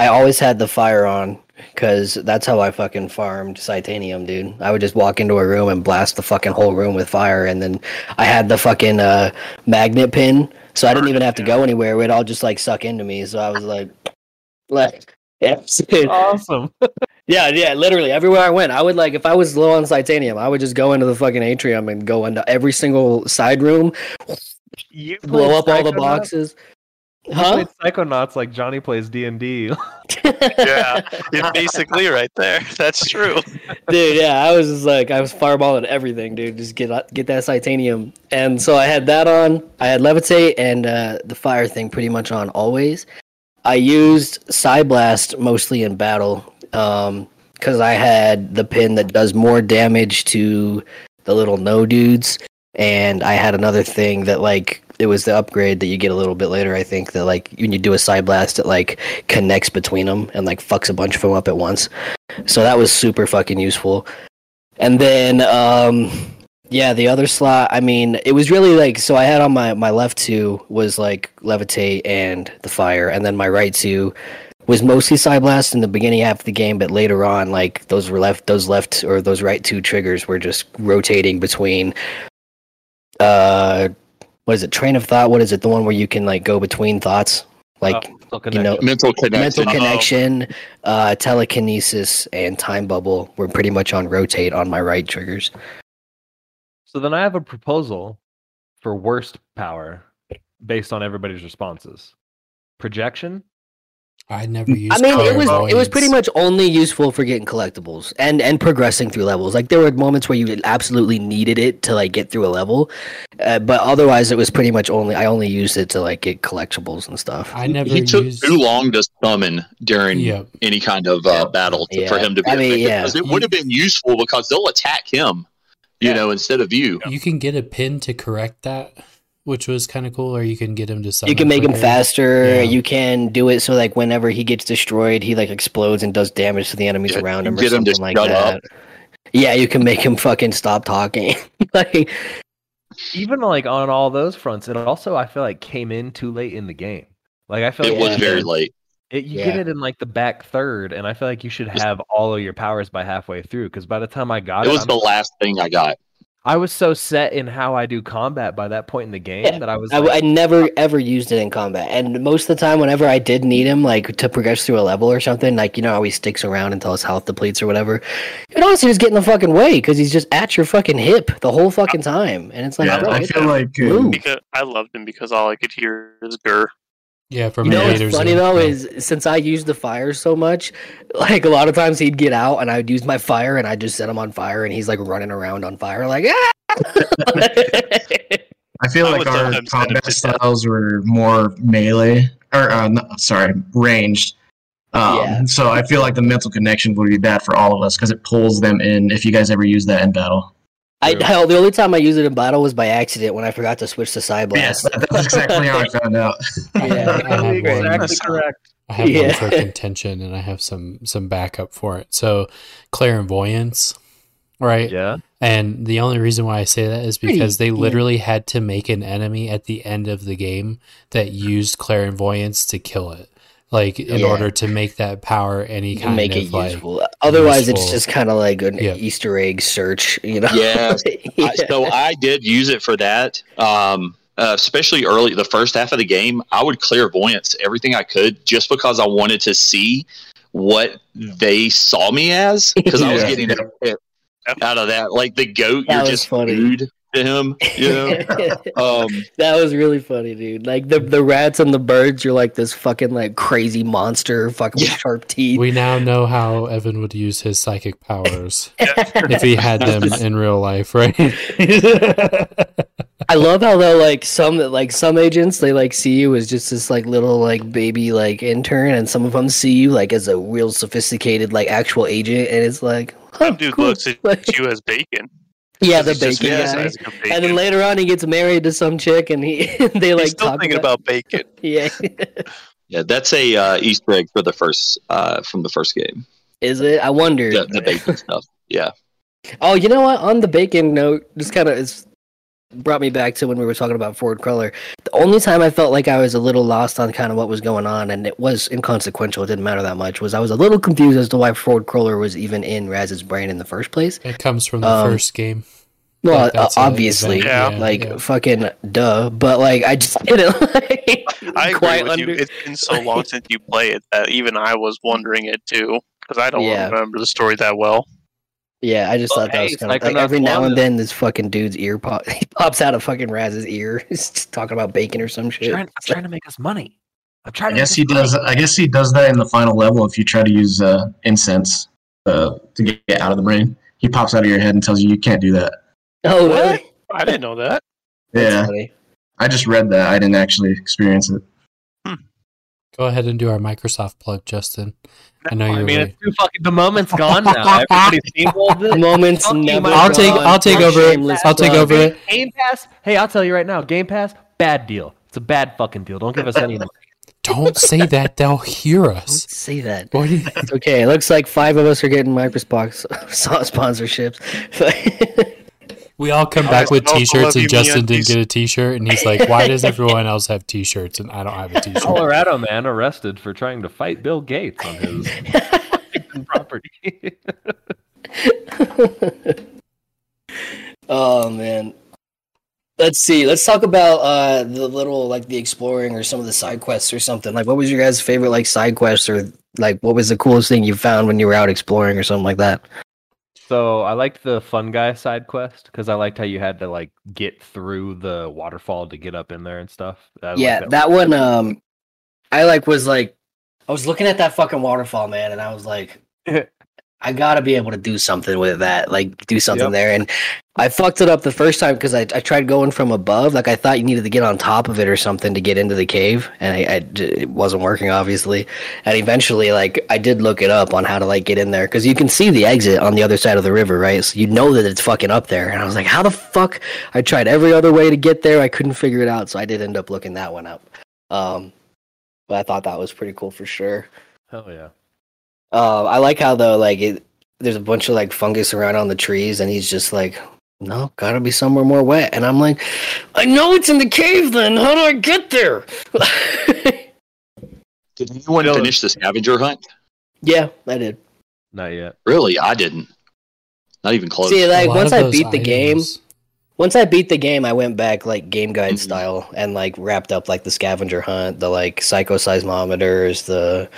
I always had the fire on, because that's how I fucking farmed Titanium, dude. I would just walk into a room and blast the fucking whole room with fire, and then I had the fucking magnet pin, so I didn't even have to go anywhere. It would all just, like, suck into me, so I was like yeah. Awesome. Yeah, literally, everywhere I went, I would, like, if I was low on Titanium, I would just go into the fucking atrium and go into every single side room, blow up all the boxes. Huh? Psychonauts like Johnny plays D&D. Yeah, you're basically right there. That's true. Dude, yeah, I was just like, I was fireballing everything, dude. Just get that Titanium. And so I had that on. I had Levitate and the fire thing pretty much on always. I used Psyblast mostly in battle because I had the pin that does more damage to the little no dudes. And I had another thing that, like, it was the upgrade that you get a little bit later, I think, that, like, when you do a side blast, it, like, connects between them and, like, fucks a bunch of them up at once. So that was super fucking useful. And then, the other slot, I mean, it was really, like, so I had on my left two was, like, Levitate and the fire, and then my right two was mostly side blast in the beginning half of the game, but later on, like, those right two triggers were just rotating between... what is it? Train of thought. What is it? The one where you can, like, go between thoughts, like, you know, mental connection, telekinesis, and time bubble were pretty much on rotate on my right triggers. So then I have a proposal for worst power based on everybody's responses. Projection. I never used. I mean, it was pretty much only useful for getting collectibles and progressing through levels. Like, there were moments where you absolutely needed it to, like, get through a level, but otherwise it was pretty much I only used it to, like, get collectibles and stuff. He took too long to summon during any kind of battle for him to be. I mean, it would have been useful because they'll attack him, you know, instead of you. You can get a pin to correct that, which was kind of cool, or you can get him to summon. You can make him faster. Yeah. You can do it so, like, whenever he gets destroyed, he, like, explodes and does damage to the enemies around him or something like that. Up. Yeah, you can make him fucking stop talking. Like, even, like, on all those fronts, it also, I feel like, came in too late in the game. Like, I feel it was very late. You get it in, like, the back third, and I feel like you should have all of your powers by halfway through, because by the time I got it... It was the last thing I got. I was so set in how I do combat by that point in the game that I was... Like, I never, ever used it in combat. And most of the time, whenever I did need him, like, to progress through a level or something, like, you know how he sticks around until his health depletes or whatever, it honestly just get in the fucking way, because he's just at your fucking hip the whole fucking time. And it's like... Yeah, bro, I feel like... Because I loved him because all I could hear is grr. Yeah, from what's funny though is, since I used the fire so much, like, a lot of times he'd get out and I would use my fire and I just set him on fire and he's, like, running around on fire like ah! I feel like our combat styles were more melee or ranged. So I feel like the mental connection would be bad for all of us because it pulls them in. If you guys ever use that in battle. The only time I used it in battle was by accident when I forgot to switch to Psyblast. Yes, that's exactly how I found out. Correct. I have one for contention, and I have some backup for it. So, clairvoyance, right? Yeah. And the only reason why I say that is because they literally had to make an enemy at the end of the game that used clairvoyance to kill it. Like, in order to make that power any kind make of, it like... Useful. Otherwise, it's just kind of like an Easter egg search, you know? Yeah. So I did use it for that. Especially early, the first half of the game, I would clairvoyance everything I could just because I wanted to see what they saw me as. Because I was getting out of that. Like, the goat, that you're just food to him, you know? That was really funny, dude. Like, the rats and the birds, you're like this fucking, like, crazy monster fucking with sharp teeth. We now know how Evan would use his psychic powers if he had them in real life, right? I love how though some agents they see you as just this little baby intern, and some of them see you as a real sophisticated actual agent, and it's like, huh, dude, cool. Looks at you as bacon. Yeah, the bacon guy. Bacon. And then later on, he gets married to some chick, and he's still talking about bacon. Yeah, yeah, that's a Easter egg for the first from the first game. Is it? I wonder the bacon stuff. Yeah. Oh, you know what? On the bacon note, just kind of brought me back to when we were talking about Ford Cruller. The only time I felt like I was a little lost on kind of what was going on, and it was inconsequential, it didn't matter that much, was I was a little confused as to why Ford Cruller was even in Raz's brain in the first place. It comes from the first game. Well, obviously, fucking duh, but I just didn't I quite agree with you. It's been so long since you play it that even I was wondering it too, because I don't remember the story that well. Yeah, I just thought that was kind of every now and then this fucking dude's ear pops out of fucking Raz's ear. He's just talking about bacon or some shit. I'm trying to make us money. I guess he does that in the final level if you try to use incense to get out of the brain. He pops out of your head and tells you you can't do that. Oh, really? I didn't know that. Yeah. I just read that. I didn't actually experience it. Go ahead and do our Microsoft plug, Justin. I know you're. I mean, it's too fucking. The moment's gone now. Everybody's seen all this. The moment's never. I'll take over it. Game Pass. Hey, I'll tell you right now. Game Pass. Bad deal. It's a bad fucking deal. Don't give us any money. Don't say that. They'll hear us. Don't say that. It's okay. It looks like 5 of us are getting Microsoft sponsorships. We all come back with t-shirts, and Justin didn't get a t-shirt, and he's like, why does everyone else have t-shirts, and I don't have a t-shirt? Colorado man arrested for trying to fight Bill Gates on his property. Oh, man. Let's see. Let's talk about the little, the exploring or some of the side quests or something. What was your guys' favorite, side quests, or, what was the coolest thing you found when you were out exploring or something like that? So I liked the fun guy side quest because I liked how you had to get through the waterfall to get up in there and stuff. Yeah, that one. I was looking at that fucking waterfall, man, and I was like, I gotta be able to do something with that. Do something there, and I fucked it up the first time because I tried going from above. I thought you needed to get on top of it or something to get into the cave, and it wasn't working, obviously. And eventually, I did look it up on how to get in there because you can see the exit on the other side of the river, right? So you know that it's fucking up there. And I was like, how the fuck? I tried every other way to get there. I couldn't figure it out, so I did end up looking that one up. But I thought that was pretty cool for sure. Hell yeah. I like how though there's a bunch of fungus around on the trees, and he's just like, no, gotta be somewhere more wet. And I'm like, I know it's in the cave. Then how do I get there? Did anyone finish the scavenger hunt? Yeah, I did. Not yet. Really, I didn't. Not even close. See, once I beat the game. Once I beat the game, I went back game guide style and wrapped up the scavenger hunt, the psychoseismometers, the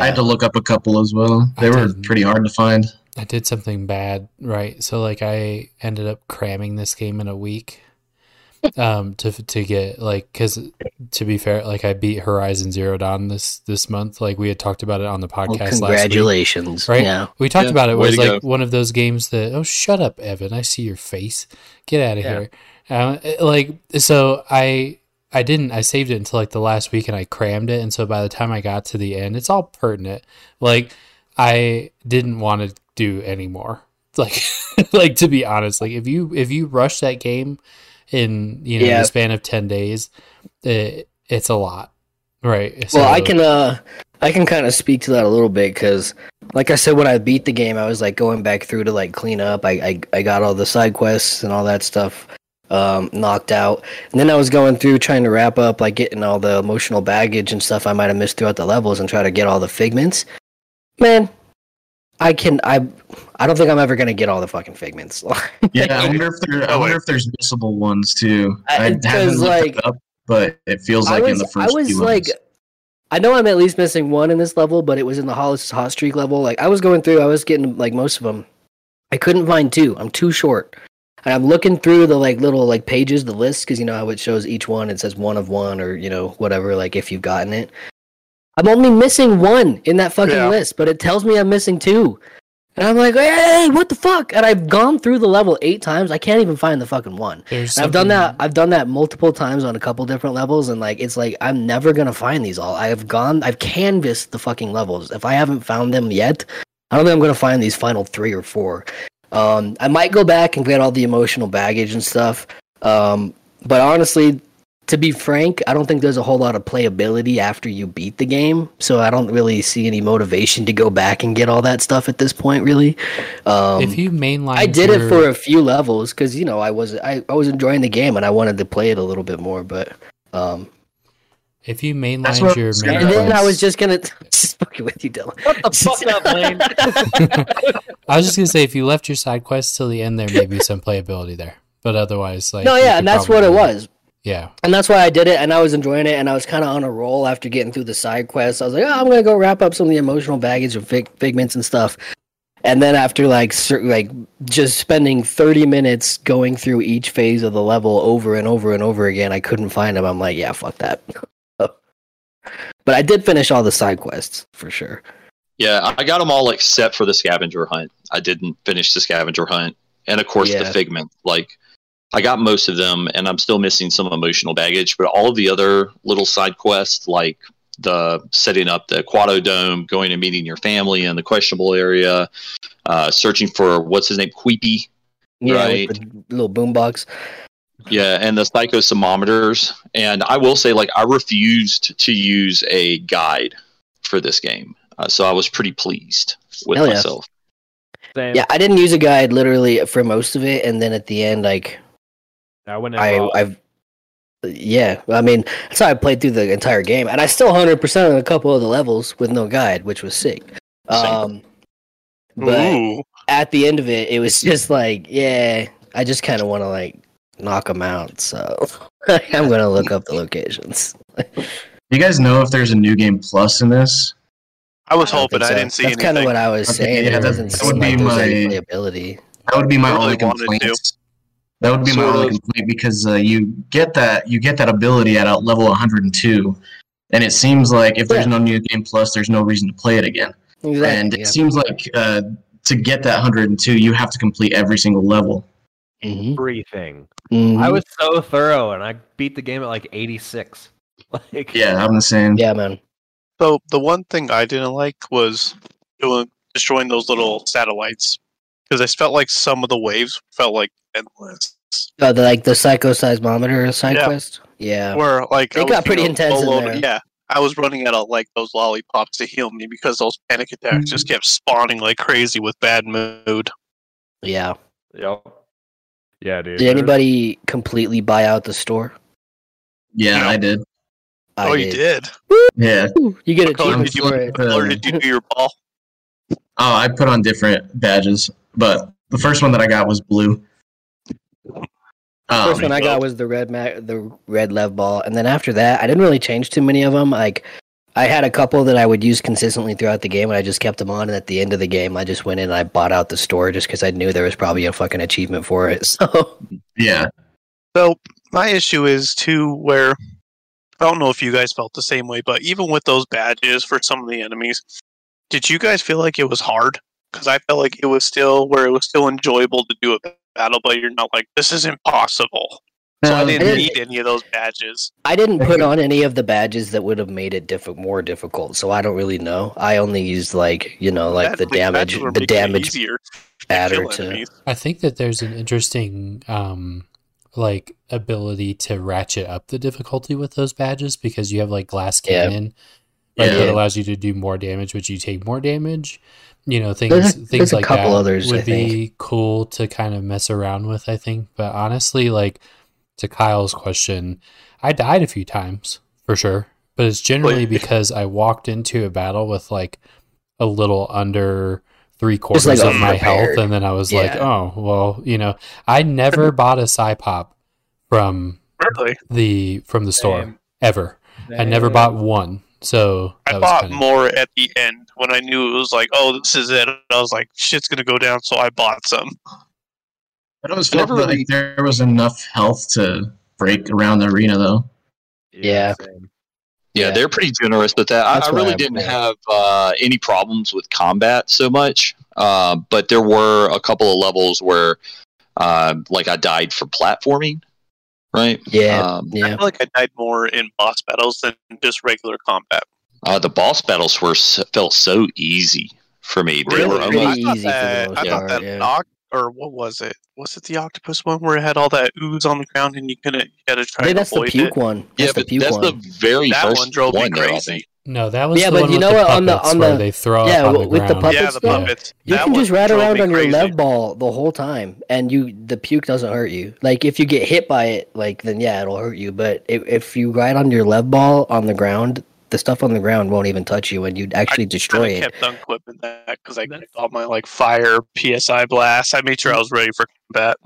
I had to look up a couple as well. They were pretty hard to find. I did something bad, right? So I ended up cramming this game in a week to get because to be fair, I beat Horizon Zero Dawn this month. We had talked about it on the podcast last week. Congratulations. Right? Yeah. We talked about it. It was one of those games that, oh, shut up, Evan. I see your face. Get out of here. So I didn't. I saved it until the last week, and I crammed it. And so by the time I got to the end, it's all pertinent. I didn't want to do anymore. To be honest, if you rush that game in the span of 10 days, it's a lot, right? So, well, I can kind of speak to that a little bit because, like I said, when I beat the game, I was going back through to clean up. I got all the side quests and all that stuff. Knocked out, and then I was going through trying to wrap up getting all the emotional baggage and stuff I might have missed throughout the levels and try to get all the figments. Man, I don't think I'm ever gonna get all the fucking figments. Yeah, I wonder if there's missable ones too. I haven't looked it up, but it feels in the first few ones. I know I'm at least missing one in this level, but it was in the hot streak level. I was going through, I was getting most of them. I couldn't find 2. I'm too short. And I'm looking through the little pages, the list, because you know how it shows each one. It says one of one, or whatever. If you've gotten it, I'm only missing 1 in that fucking list, but it tells me I'm missing 2. And I'm like, hey, what the fuck? And I've gone through the level 8 times. I can't even find the fucking one. I've done that multiple times on a couple different levels, and like it's like I'm never gonna find these all. I've canvassed the fucking levels. If I haven't found them yet, I don't think I'm gonna find these final 3 or 4. I might go back and get all the emotional baggage and stuff. But honestly, to be frank, I don't think there's a whole lot of playability after you beat the game, so I don't really see any motivation to go back and get all that stuff at this point, really. If you mainline, I did it for a few levels because you know I was enjoying the game and I wanted to play it a little bit more. But if you mainline your main quest, and then I was just gonna just fucking with you, Dylan. What the fuck up, Blaine? I was just gonna say if you left your side quests till the end, there may be some playability there, but otherwise, like no, yeah, and that's what it was. Yeah. And that's why I did it, and I was enjoying it, and I was kind of on a roll after getting through the side quests. I was like, oh, I'm going to go wrap up some of the emotional baggage and figments and stuff. And then after, like just spending 30 minutes going through each phase of the level over and over and over again, I couldn't find them. I'm like, yeah, fuck that. But I did finish all the side quests, for sure. Yeah, I got them all except for the scavenger hunt. I didn't finish the scavenger hunt. And, of course, the figment, like... I got most of them, and I'm still missing some emotional baggage, but all of the other little side quests, like the setting up the Quado Dome, going and meeting your family in the questionable area, searching for, what's his name, Queepy, right? With the little boombox. Yeah, and the psychosomnometers. And I will say, like, I refused to use a guide for this game, so I was pretty pleased with myself. Same. Yeah, I didn't use a guide literally for most of it, and then at the end, like... I mean, that's how I played through the entire game, and I still 100% on a couple of the levels with no guide, which was sick. But at the end of it, it was just like, yeah, I just kind of want to like knock them out, so I'm gonna look up the locations. You guys know if there's a new game plus in this? I was hoping I didn't see anything. That's kind of what I was saying. Yeah, that would be my playability. That would be my only complaint. That would be my only complaint because you get that ability at level 102, and it seems like if there's no new game plus, there's no reason to play it again. Exactly, and it seems like to get that 102, you have to complete every single level. Everything. Mm-hmm. I was so thorough, and I beat the game at like 86. Like, yeah, I'm the same. Yeah, man. So the one thing I didn't like was destroying those little satellites. Because I felt like some of the waves felt like endless. Oh, like the psychoseismometer side quest? Yeah. Where, like, it got pretty intense in there. Yeah. I was running out of like those lollipops to heal me because those panic attacks just kept spawning like crazy with bad mood. Yeah. Yep. Yeah, dude. Did anybody completely buy out the store? Yeah, no. I did. You did? Yeah. You get a color did you do your ball? Oh, I put on different badges. But the first one that I got was blue. The first one I got was the red Lev Ball, and then after that, I didn't really change too many of them. Like, I had a couple that I would use consistently throughout the game, and I just kept them on. And at the end of the game, I just went in and I bought out the store just because I knew there was probably a fucking achievement for it. So yeah. So my issue is too where I don't know if you guys felt the same way, but even with those badges for some of the enemies, did you guys feel like it was hard? Because I felt like it was still enjoyable to do a battle, but you're not like, this is impossible. So I didn't need any of those badges. I didn't put on any of the badges that would have made it more difficult, so I don't really know. I only used, like, you know, like the damage adder to... I think that there's an interesting, like, ability to ratchet up the difficulty with those badges, because you have, like, glass cannon, right, that allows you to do more damage, which you take more damage. You know, things like that would be cool to kind of mess around with, I think. But honestly, like, to Kyle's question, I died a few times, for sure. But it's generally because I walked into a battle with, like, a little under 3/4 of my health. And then I was like, oh, well, you know, I never bought a Psy-Pop from the store, ever. I never bought one. So I bought more at the end when I knew it was like, oh, this is it. I was like, shit's gonna go down, so I bought some. But it was never like there was enough health to break around the arena, though. Yeah. Yeah, they're pretty generous with that. I really didn't have any problems with combat so much, but there were a couple of levels where, like, I died for platforming, right? Yeah, I feel like I died more in boss battles than just regular combat. The boss battles felt so easy for me. They were really easy. I thought that what was it? Was it the octopus one where it had all that ooze on the ground and you couldn't? You had to try to avoid it. That's the puke one. Yeah, but that's the very first one. Drove me crazy. No, that was the one with the puppets where they throw up on the ground. The puppets. You can just ride around on your lev ball the whole time, and the puke doesn't hurt you. Like, if you get hit by it, like, then yeah, it'll hurt you. But if you ride on your lev ball on the ground, the stuff on the ground won't even touch you, and you'd actually destroy it. I kept on clipping that because I got all my fire PSI blasts. I made sure I was ready for combat.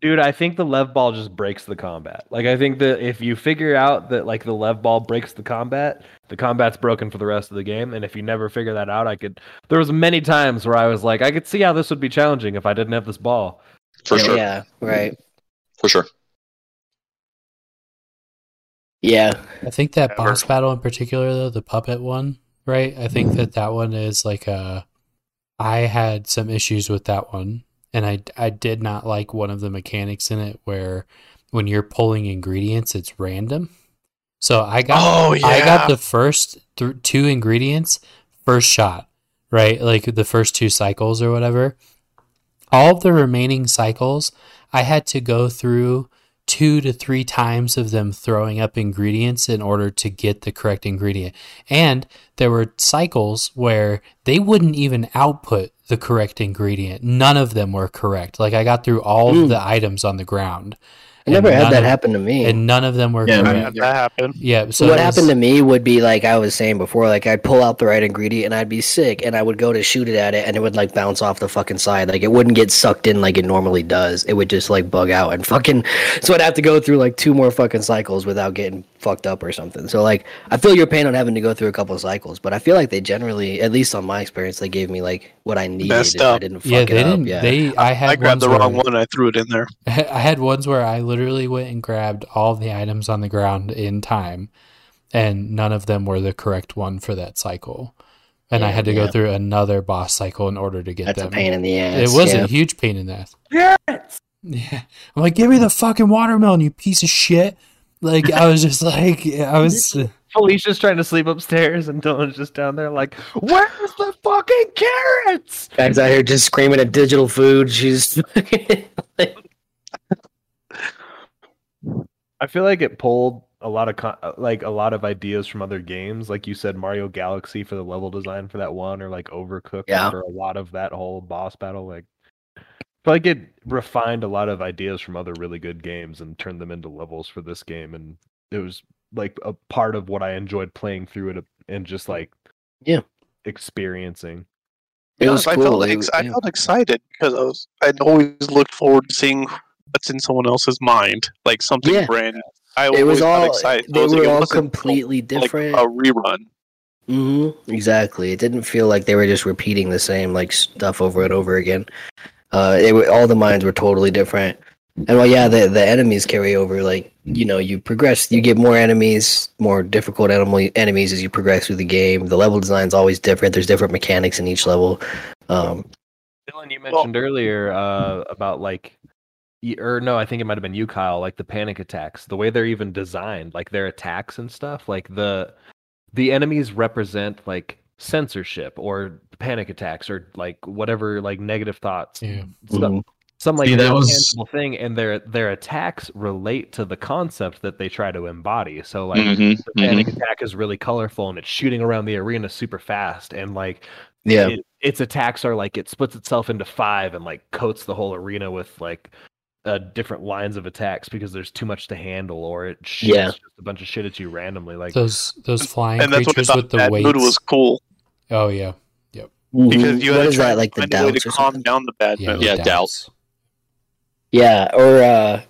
Dude, I think the lev ball just breaks the combat. Like, I think that if you figure out that the lev ball breaks the combat's broken for the rest of the game. And if you never figure that out, there was many times where I was like, I could see how this would be challenging if I didn't have this ball. For sure. Yeah, right. For sure. Yeah, I think that boss battle in particular, though, the puppet one, right? I think that one is I had some issues with that one, and I did not like one of the mechanics in it where when you're pulling ingredients, it's random. So I got the first two ingredients first shot, right? Like the first two cycles or whatever. All of the remaining cycles, I had to go through 2 to 3 times of them throwing up ingredients in order to get the correct ingredient. And there were cycles where they wouldn't even output the correct ingredient. None of them were correct. Like, I got through all of the items on the ground. I never had that happen to me. And none of them were correct. Yeah, that happened. Yeah, so happened to me would be, like I was saying before, like, I'd pull out the right ingredient and I'd be sick, and I would go to shoot it at it, and it would, bounce off the fucking side. Like, it wouldn't get sucked in like it normally does. It would just, bug out and fucking... So I'd have to go through, 2 more fucking cycles without getting fucked up or something. So, I feel your pain on having to go through a couple of cycles, but I feel like they generally, at least on my experience, they gave me, what I needed. I didn't fuck it up. Yeah, I grabbed the wrong one. I threw it in there. I had ones where I literally went and grabbed all the items on the ground in time, and none of them were the correct one for that cycle, and I had to go through another boss cycle in order to get them. That's a pain in the ass. It was a huge pain in the ass. Yes! Yeah, I'm like, give me the fucking watermelon, you piece of shit. I was just Felicia's trying to sleep upstairs, and Dylan's just down there where's the fucking carrots? Guys out here just screaming at digital food. She's I feel like it pulled a lot of a lot of ideas from other games, like you said, Mario Galaxy for the level design for that one, or Overcooked for a lot of that whole boss battle. I feel like it refined a lot of ideas from other really good games and turned them into levels for this game, and it was a part of what I enjoyed playing through it and just experiencing. It was cool. I felt excited because I'd always looked forward to seeing what's in someone else's mind, something brand new. It was all excited. They were all completely different. A rerun. Mm-hmm. Exactly. It didn't feel like they were just repeating the same stuff over and over again. All the minds were totally different. And the enemies carry over. You progress, you get more enemies, more difficult enemies as you progress through the game. The level design's always different. There's different mechanics in each level. Dylan, you mentioned earlier about I think it might have been you, Kyle. The panic attacks, the way they're even designed, their attacks and stuff. The enemies represent censorship or panic attacks or whatever negative thoughts. Yeah. Some tangible thing, and their attacks relate to the concept that they try to embody. So the panic attack is really colorful, and it's shooting around the arena super fast, and its attacks are it splits itself into 5 and coats the whole arena with different lines of attacks because there's too much to handle, or it shoots just a bunch of shit at you randomly. Those flying creatures with the weights was cool. Oh yeah, yep. Because you had to try to find a way to calm down the bad mood. Yeah, doubts. Yeah, or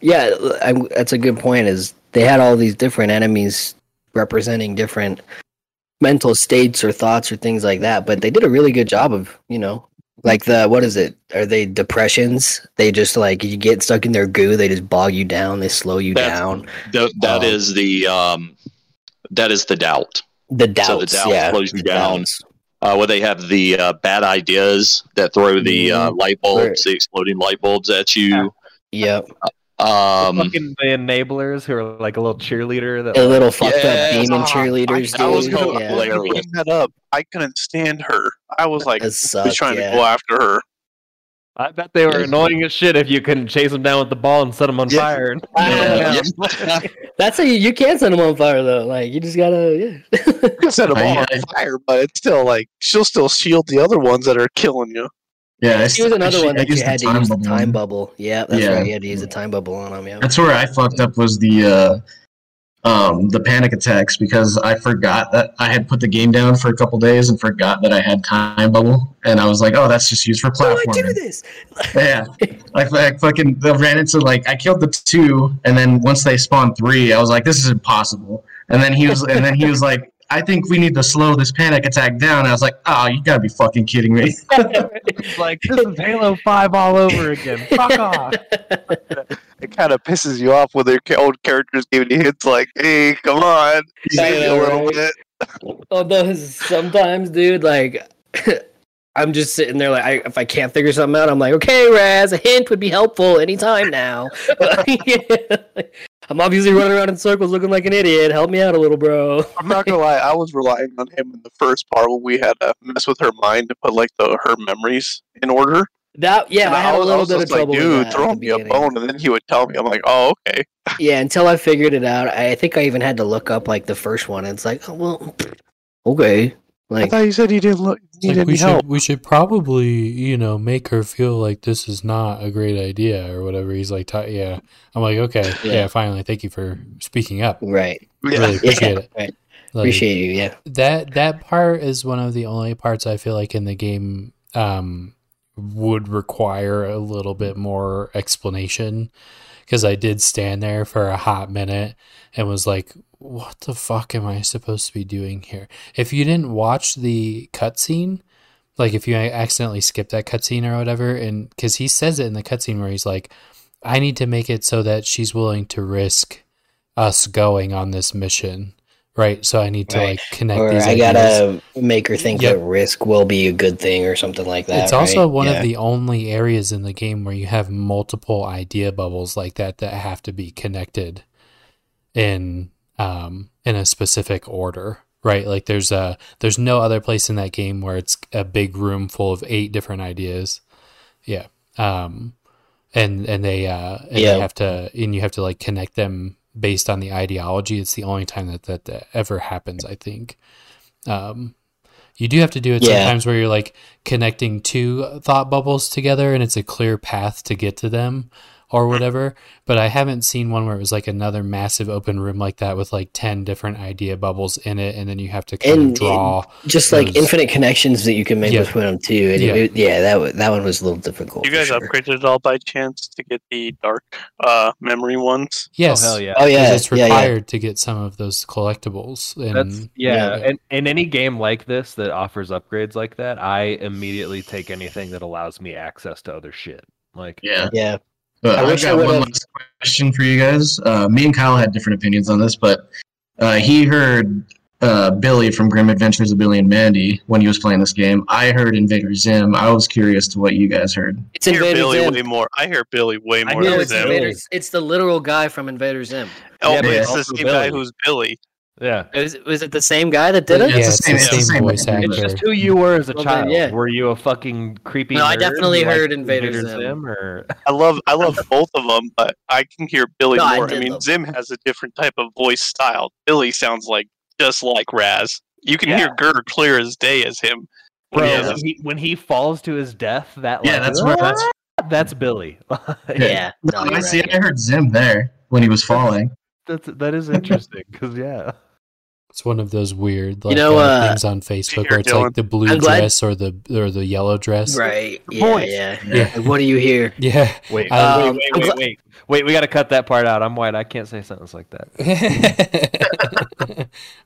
that's a good point. Is they had all these different enemies representing different mental states or thoughts or things like that, but they did a really good job of what is it? Are they depressions? They just you get stuck in their goo. They just bog you down. They slow you down. That is the that is the doubt. The doubt. So the doubt slows you down. Where they have the bad ideas that throw the light bulbs, the exploding light bulbs at you. Yeah. Yep. The enablers who are like a little cheerleader. That, a little fucked up demon cheerleaders. I was going to bring that up. I couldn't stand her. I was like, trying to go after her. I bet they were annoying as shit if you couldn't chase them down with the ball and set them on fire. That's how you can set them on fire, though. Like, you just gotta, you can set them all on fire, but it's still like, she'll still shield the other ones that are killing you. Yeah, she was another one that you had to use the time bubble. Yeah, that's right. You had to use the time bubble on them. Yeah, that's where I fucked up was the panic attacks, because I forgot that I had put the game down for a couple days and forgot that I had time bubble, and I was like, oh, that's just used for platforming. Oh, I do this. Yeah, I fucking ran into like I killed the two, and then once they spawned three, I was like, this is impossible. And then he was, like, I think we need to slow this panic attack down. I was like, oh, you gotta be fucking kidding me. It's like, this is Halo 5 all over again. Fuck off. It kind of pisses you off when their old characters giving you hints like, hey, come on. You need a little bit. Although sometimes, dude, like, I'm just sitting there like, if I can't figure something out, I'm like, okay, Raz, a hint would be helpful anytime now. I'm obviously running around in circles looking like an idiot. Help me out a little, bro. I'm not going to lie. I was relying on him in the first part when we had to mess with her mind to put like her memories in order. That yeah, and I had a little bit of trouble. Like, dude, throw me a bone, and then he would tell me. I'm like, oh, okay. Yeah, until I figured it out. I think I even had to look up like the first one. It's like, oh well, okay. Like, I thought you said you didn't need any help. We should probably, you know, make her feel like this is not a great idea or whatever. He's like, yeah. I'm like, okay, yeah, finally, thank you for speaking up. Right. Really appreciate it. Right. Like, appreciate you, yeah. That part is one of the only parts I feel like in the game would require a little bit more explanation, because I did stand there for a hot minute and was like, what the fuck am I supposed to be doing here? If you didn't watch the cutscene, like if you accidentally skipped that cutscene or whatever, and because he says it in the cutscene where he's like, I need to make it so that she's willing to risk us going on this mission, right? So I need to like connect or these ideas. I gotta make her think that risk will be a good thing or something like that. It's also one of the only areas in the game where you have multiple idea bubbles like that have to be connected in a specific order, right? Like there's no other place in that game where it's a big room full of 8 different ideas. Yeah. You have to like connect them based on the ideology. It's the only time that ever happens, I think. You do have to do it sometimes where you're like connecting 2 thought bubbles together and it's a clear path to get to them or whatever, but I haven't seen one where it was like another massive open room like that with like 10 different idea bubbles in it, and then you have to kind of draw just like infinite connections that you can make between them too. And that one was a little difficult. You guys upgraded it all by chance to get the dark memory ones? Yes. Oh, hell yeah. Oh yeah. It's required to get some of those collectibles. And and in any game like this that offers upgrades like that, I immediately take anything that allows me access to other shit. Like yeah. But I got one last question for you guys. Me and Kyle had different opinions on this, but he heard Billy from Grim Adventures of Billy and Mandy when he was playing this game. I heard Invader Zim. I was curious to what you guys heard. It's I hear Billy way more than Zim. It's the literal guy from Invader Zim. Oh, yeah, but it's the same guy who's Billy. Yeah. Was it the same guy that did it? Yeah, it's the same voice actor. It's just who you were as a child. Yeah. Were you a fucking creepy nerd? No, I definitely heard Invader Zim. Or... I love both of them, but I can hear Billy more. I mean, Zim has a different type of voice style. Billy sounds just like Raz. You can hear Gurr clear as day as him. When he falls to his death, that's Billy. Yeah. No, I heard Zim there when he was falling. That is interesting, because it's one of those weird, like, things on Facebook where it's like the blue dress or the yellow dress. Right. Yeah. What do you hear? Yeah. Wait, we got to cut that part out. I'm white. I can't say sentence like that.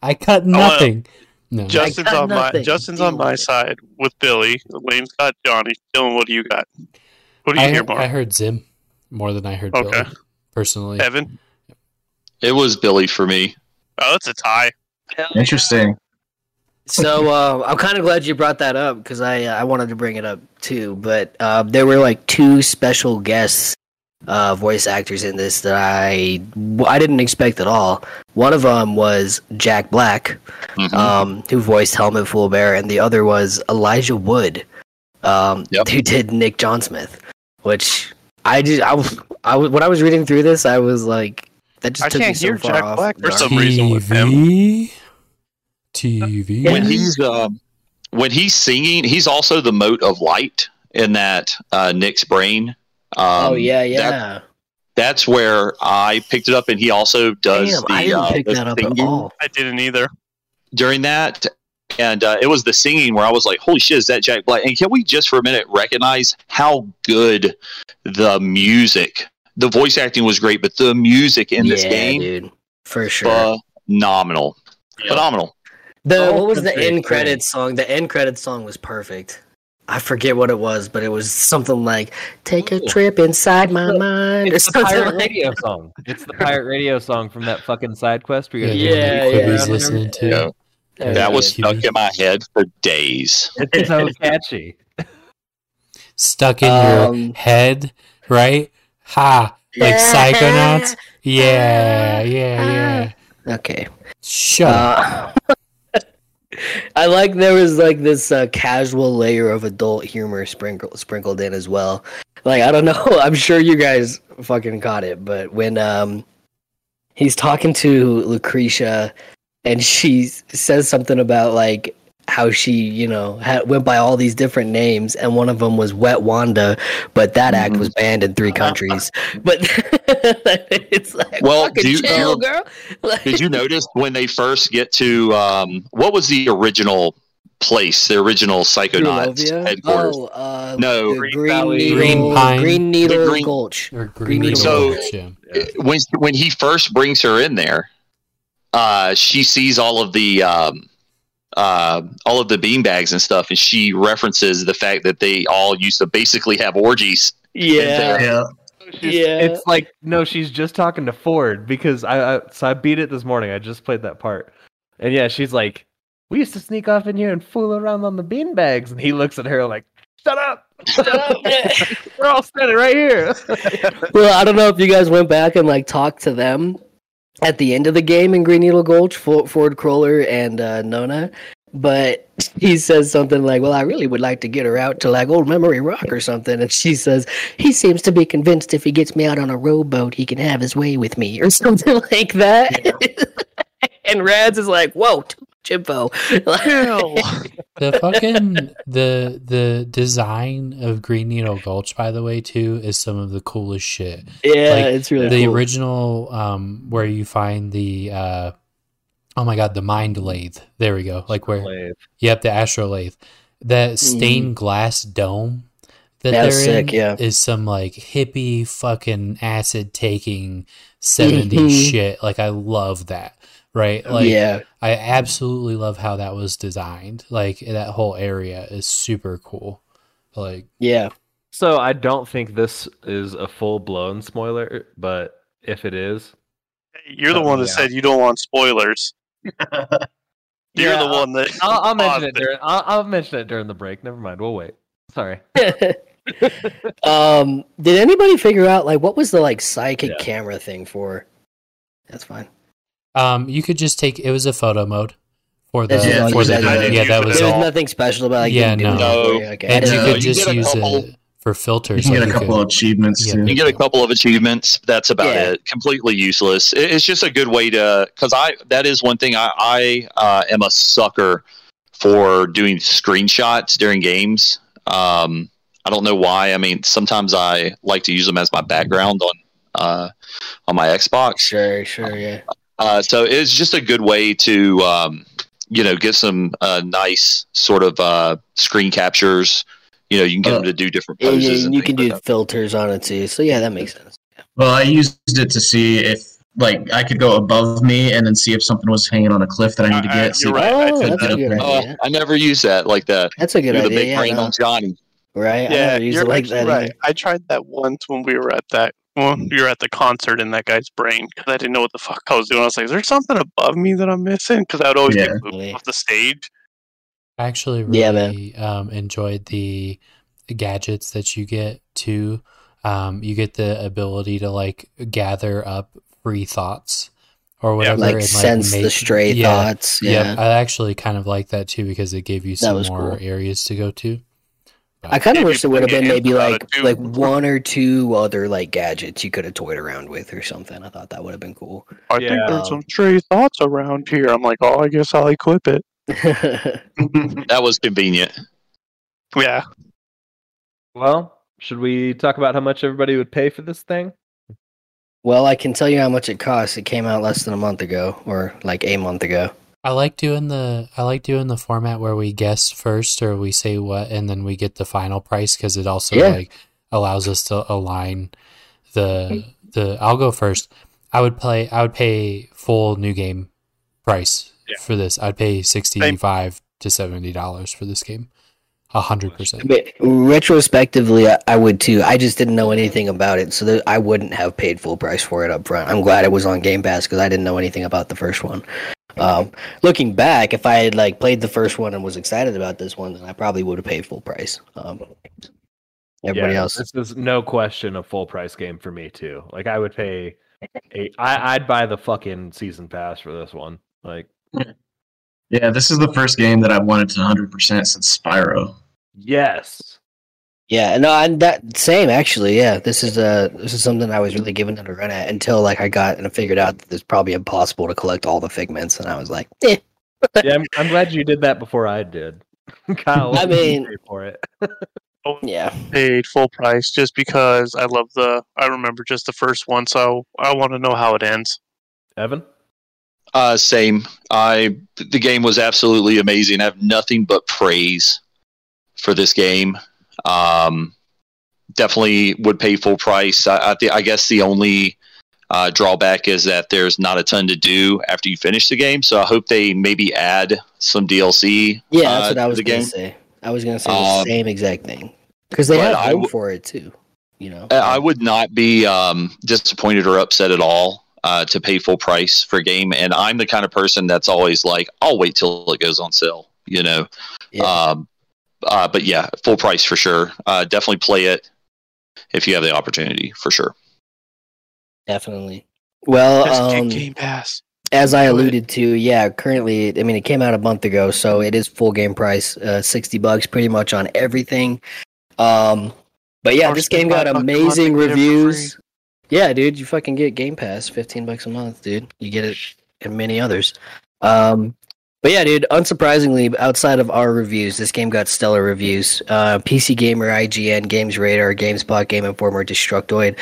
I cut nothing. No. Justin's on my side with Billy. Wayne's got Johnny. Dylan, what do you got? What do you hear more? I heard Zim more than I heard Billy, personally. Evan? It was Billy for me. Oh, it's a tie. Interesting. So I'm kind of glad you brought that up because I wanted to bring it up too. But there were like two special guests, voice actors in this that I didn't expect at all. One of them was Jack Black, who voiced Helmut Foolbear, and the other was Elijah Wood, who did Nick Johnsmith. Which when I was reading through this, I was like, that just took me so far off. I can't hear Jack Black for some reason with him. TV. When he's singing, he's also the mote of light in that Nick's brain. That's where I picked it up, and he also does I didn't pick that up at all. I didn't either. During that, and it was the singing where I was like, holy shit, is that Jack Black? And can we just for a minute recognize how good the music, the voice acting was great, but the music in this game, dude, for sure. Phenomenal. Yeah. Phenomenal. What was the end credits song? The end credits song was perfect. I forget what it was, but it was something like "Take a trip inside my mind." It's the pirate radio song. It's the pirate radio song from that fucking side quest. That was stuck in my head for days. It's so catchy. Stuck in your head, right? Ha! Like Psychonauts? Yeah. Okay. Shut up. I like there was like this casual layer of adult humor sprinkled in as well. Like, I don't know. I'm sure you guys fucking caught it, but when he's talking to Lucretia, and she says something about like how she, went by all these different names, and one of them was Wet Wanda, but that act was banned in 3 countries. But it's like, fucking chill, girl. Did you notice when they first get to what was the original place, the original Psychonauts headquarters? No, Green Needle Gulch. When he first brings her in there, she sees all of the beanbags and stuff, and she references the fact that they all used to basically have orgies. It's like, no, she's just talking to Ford because I beat it this morning. I just played that part, and she's like, "We used to sneak off in here and fool around on the beanbags," and he looks at her like, "Shut up." We're all standing right here. Well, I don't know if you guys went back and like talked to them at the end of the game in Green Needle Gulch, Ford Cruller and Nona, but he says something like, "Well, I really would like to get her out to like Old Memory Rock or something," and she says, "He seems to be convinced if he gets me out on a rowboat, he can have his way with me," or something like that. Yeah. And Raz is like, "Whoa, too much info." The design of Green Needle Gulch, by the way, too, is some of the coolest shit. Yeah, like, it's really cool. The original where you find the the mind lathe. There we go. Like the astro lathe. That stained glass dome is some like hippie fucking acid taking 70s shit. Like, I love that. Right? Like, I absolutely love how that was designed. Like, that whole area is super cool. Like, yeah. So I don't think this is a full-blown spoiler, but if it is, you're the one that said you don't want spoilers. I'll mention it during. I'll mention it during the break. Never mind. We'll wait. Sorry. Did anybody figure out like what was the like psychic camera thing for? That's fine. You could just take. It was a photo mode for the. That was all. There was nothing special about. And you could just use it for filters. You can get a couple of achievements. You can get a couple of achievements. That's about it. Completely useless. It's just a good way to that is one thing I am a sucker for doing screenshots during games. I don't know why. I mean, sometimes I like to use them as my background on my Xbox. Sure. So it's just a good way to, get some nice sort of screen captures. You can get them to do different poses. And you can do filters on it too. So that makes sense. Yeah. Well, I used it to see if like I could go above me and then see if something was hanging on a cliff that I need to get. That's a good idea. I never use that like that. That's a good idea. The big brain on Johnny. Right? I never used it like that. Right. I tried that once when we were at that Well, you're at the concert in that guy's brain, because I didn't know what the fuck I was doing. I was like, is there something above me that I'm missing? Because I would always get moved off the stage. I actually really enjoyed the gadgets that you get, too. You get the ability to, like, gather up free thoughts or whatever. Yeah, like, and, sense the stray thoughts. Yeah, I actually kind of like that, too, because it gave you some more areas to go to. I kind of wish it would have been maybe like one or two other like gadgets you could have toyed around with or something. I thought that would have been cool. I think there's some stray thoughts around here. I'm like, oh, I guess I'll equip it. That was convenient. Yeah. Well, should we talk about how much everybody would pay for this thing? Well, I can tell you how much it costs. It came out less than a month ago, or like a month ago. I like doing the format where we guess first, or we say what, and then we get the final price, because it also like allows us to align the. I'll go first. I would pay full new game price for this. I'd pay $65 to $70 for this game. 100%. Retrospectively, I would too. I just didn't know anything about it, so I wouldn't have paid full price for it up front. I'm glad it was on Game Pass, because I didn't know anything about the first one. Looking back, if I had like played the first one and was excited about this one, then I probably would have paid full price. Everybody else, this is no question a full price game for me too. Like I would pay, I'd buy the fucking season pass for this one. Like, yeah, this is the first game that I wanted to 100% since Spyro. Yes. Yeah, no, and that same actually. Yeah, this is something I was really giving it a run at until like I got and I figured out that it's probably impossible to collect all the figments, and I was like, eh. Yeah, I'm glad you did that before I did. Kyle, I mean, pay for it. Yeah, paid full price just because I love I remember just the first one, so I want to know how it ends. Evan. Same. The game was absolutely amazing. I have nothing but praise for this game. Definitely would pay full price. I guess the only drawback is that there's not a ton to do after you finish the game. So I hope they maybe add some DLC. Yeah, that's what I was going to say. I was going to say the same exact thing, because they had room for it too. You know, I would not be disappointed or upset at all to pay full price for a game. And I'm the kind of person that's always like, I'll wait till it goes on sale. You know. Yeah. But yeah, full price for sure. Definitely play it if you have the opportunity, for sure. Definitely. Well, Game Pass. As I alluded to, yeah, currently, I mean, it came out a month ago, so it is full game price, $60 pretty much on everything. But yeah, this game got amazing reviews. Yeah, dude, you fucking get Game Pass, $15 a month, dude. You get it and many others. But yeah, dude, unsurprisingly, outside of our reviews, this game got stellar reviews. PC Gamer, IGN, Games Radar, GameSpot, Game Informer, Destructoid,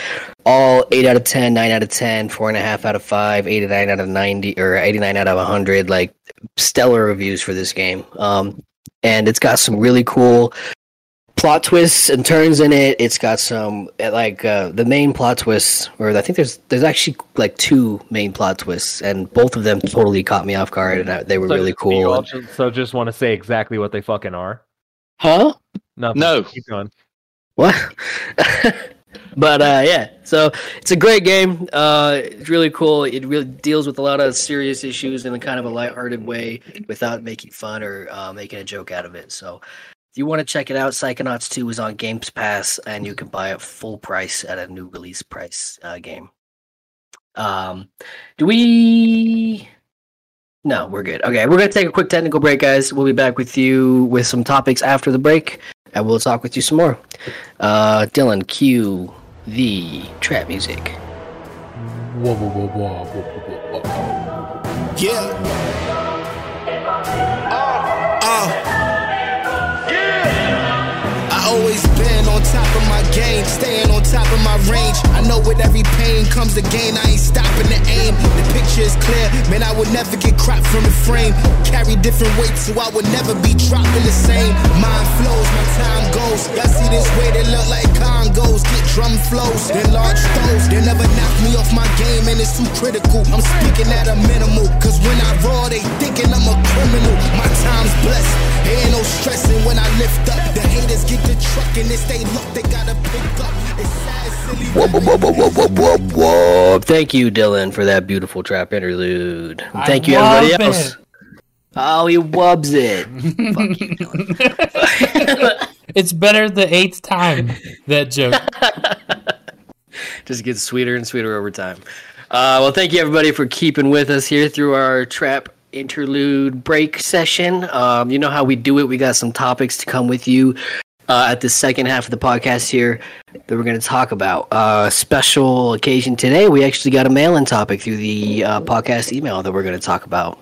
all 8 out of 10, 9 out of 10, 4.5 out of 5, 89 out of 90, or 89 out of 100, like, stellar reviews for this game. And it's got some really cool plot twists and turns in it. It's got some, like, the main plot twists, or I think there's actually like two main plot twists, and both of them totally caught me off guard, and they were really cool. So just want to say exactly what they fucking are. Huh? Nothing. No. Keep going. What? But yeah, so it's a great game. It's really cool. It really deals with a lot of serious issues in a kind of a lighthearted way without making fun or making a joke out of it. So if you want to check it out, Psychonauts 2 is on Games Pass, and you can buy it full price at a new release price game. Do we... No, we're good. Okay, we're going to take a quick technical break, guys. We'll be back with you with some topics after the break, and we'll talk with you some more. Dylan, cue the trap music. Whoa, whoa, whoa, whoa, whoa, whoa, whoa. Yeah. Always been on top of my game, staying on top of my range. I know with every pain comes the gain, I ain't stopping to aim. The picture is clear, man, I would never get cropped from the frame. Carry different weights, so I would never be dropping the same. Mind flows, my time goes. Y'all see this way, they look like Congos. Get drum flows, then large throws. They never knock me off my game, and it's too critical. I'm speaking at a minimal, cause when I roar, they thinking I'm a criminal. My time's blessed, there ain't no stressing when I lift up. The haters get the truck and it's they look, they gotta pick up. It's sad. Thank you, Dylan, for that beautiful trap interlude. And thank you, everybody else. Oh, he wubs it. Fuck you, Dylan. It's better the eighth time, that joke. Just gets sweeter and sweeter over time. Well, thank you, everybody, for keeping with us here through our trap interlude break session. You know how we do it. We got some topics to come with you at the second half of the podcast here that we're going to talk about. Special occasion today, we actually got a mail-in topic through the podcast email that we're going to talk about.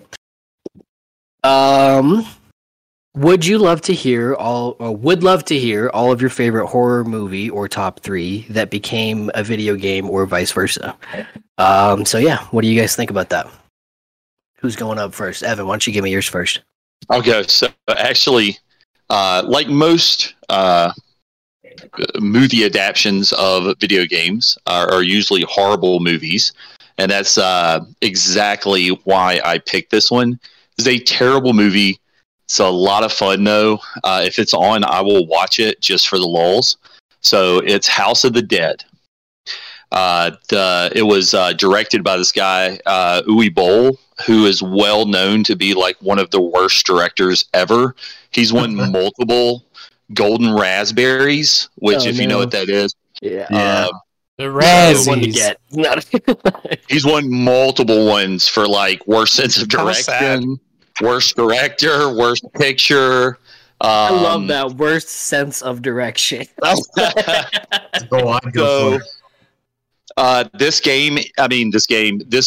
Would you love to hear all, or would love to hear all of your favorite horror movie or top three that became a video game or vice versa? So yeah, what do you guys think about that? Who's going up first? Evan, why don't you give me yours first? I'll go. So actually, like most movie adaptions of video games are usually horrible movies. And that's exactly why I picked this one. It's a terrible movie. It's a lot of fun, though. If it's on, I will watch it just for the lulz. So it's House of the Dead. It was directed by this guy, Uwe Boll, who is well known to be like one of the worst directors ever. He's won multiple Golden Raspberries, which you know what that is. Yeah. The Razzies. He's won multiple ones for like worst sense of direction. Worst director, worst picture. I love that. Worst sense of direction. This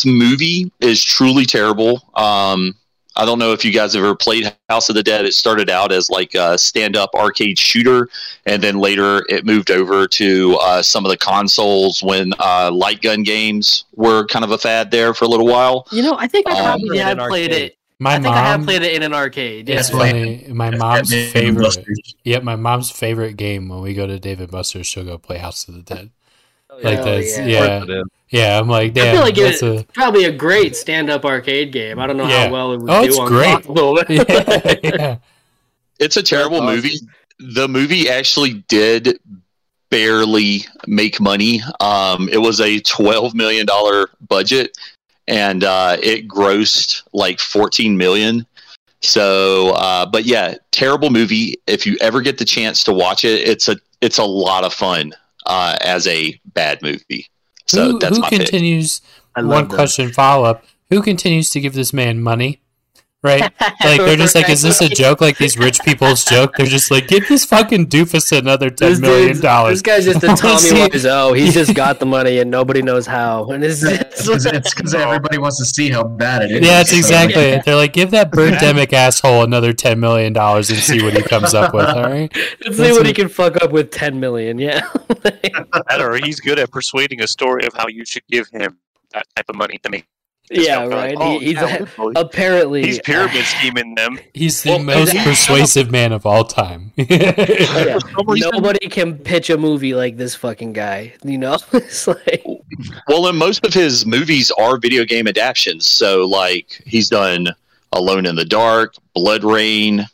movie is truly terrible. I don't know if you guys have ever played House of the Dead. It started out as like a stand-up arcade shooter, and then later it moved over to some of the consoles when light gun games were kind of a fad there for a little while. You know, I think I probably had played it. I have played it in an arcade. Yeah. It's my mom's favorite. Yep, my mom's favorite game when we go to Dave & Buster's, she'll go play House of the Dead. Oh, yeah. I'm like, damn. I feel like it's probably a great stand-up arcade game. I don't know how well it would do on console. Yeah. It's a terrible movie. The movie actually did barely make money. It was a $12 million budget. And it grossed like 14 million. So, but yeah, terrible movie. If you ever get the chance to watch it, it's a lot of fun as a bad movie. So that's my continues. One question follow up: who continues to give this man money? Right? Like they're just like, is this a joke? Like these rich people's joke? They're just like, give this fucking doofus another $10 million. This guy's just a Tommy Wiseau. He's just got the money and nobody knows how. And it's because everybody wants to see how bad it is. Yeah, that's exactly it. They're like, give that birdemic asshole another $10 million and see what he comes up with. All right, see what he can fuck up with $10 million. Yeah, or he's good at persuading a story of how you should give him that type of money to make. Yeah, right. Like, apparently he's pyramid scheming them. He's the most persuasive man of all time. Yeah. Nobody can pitch a movie like this fucking guy. You know, it's like. Well, and most of his movies are video game adaptions. So, like, he's done Alone in the Dark, Bloodrayne.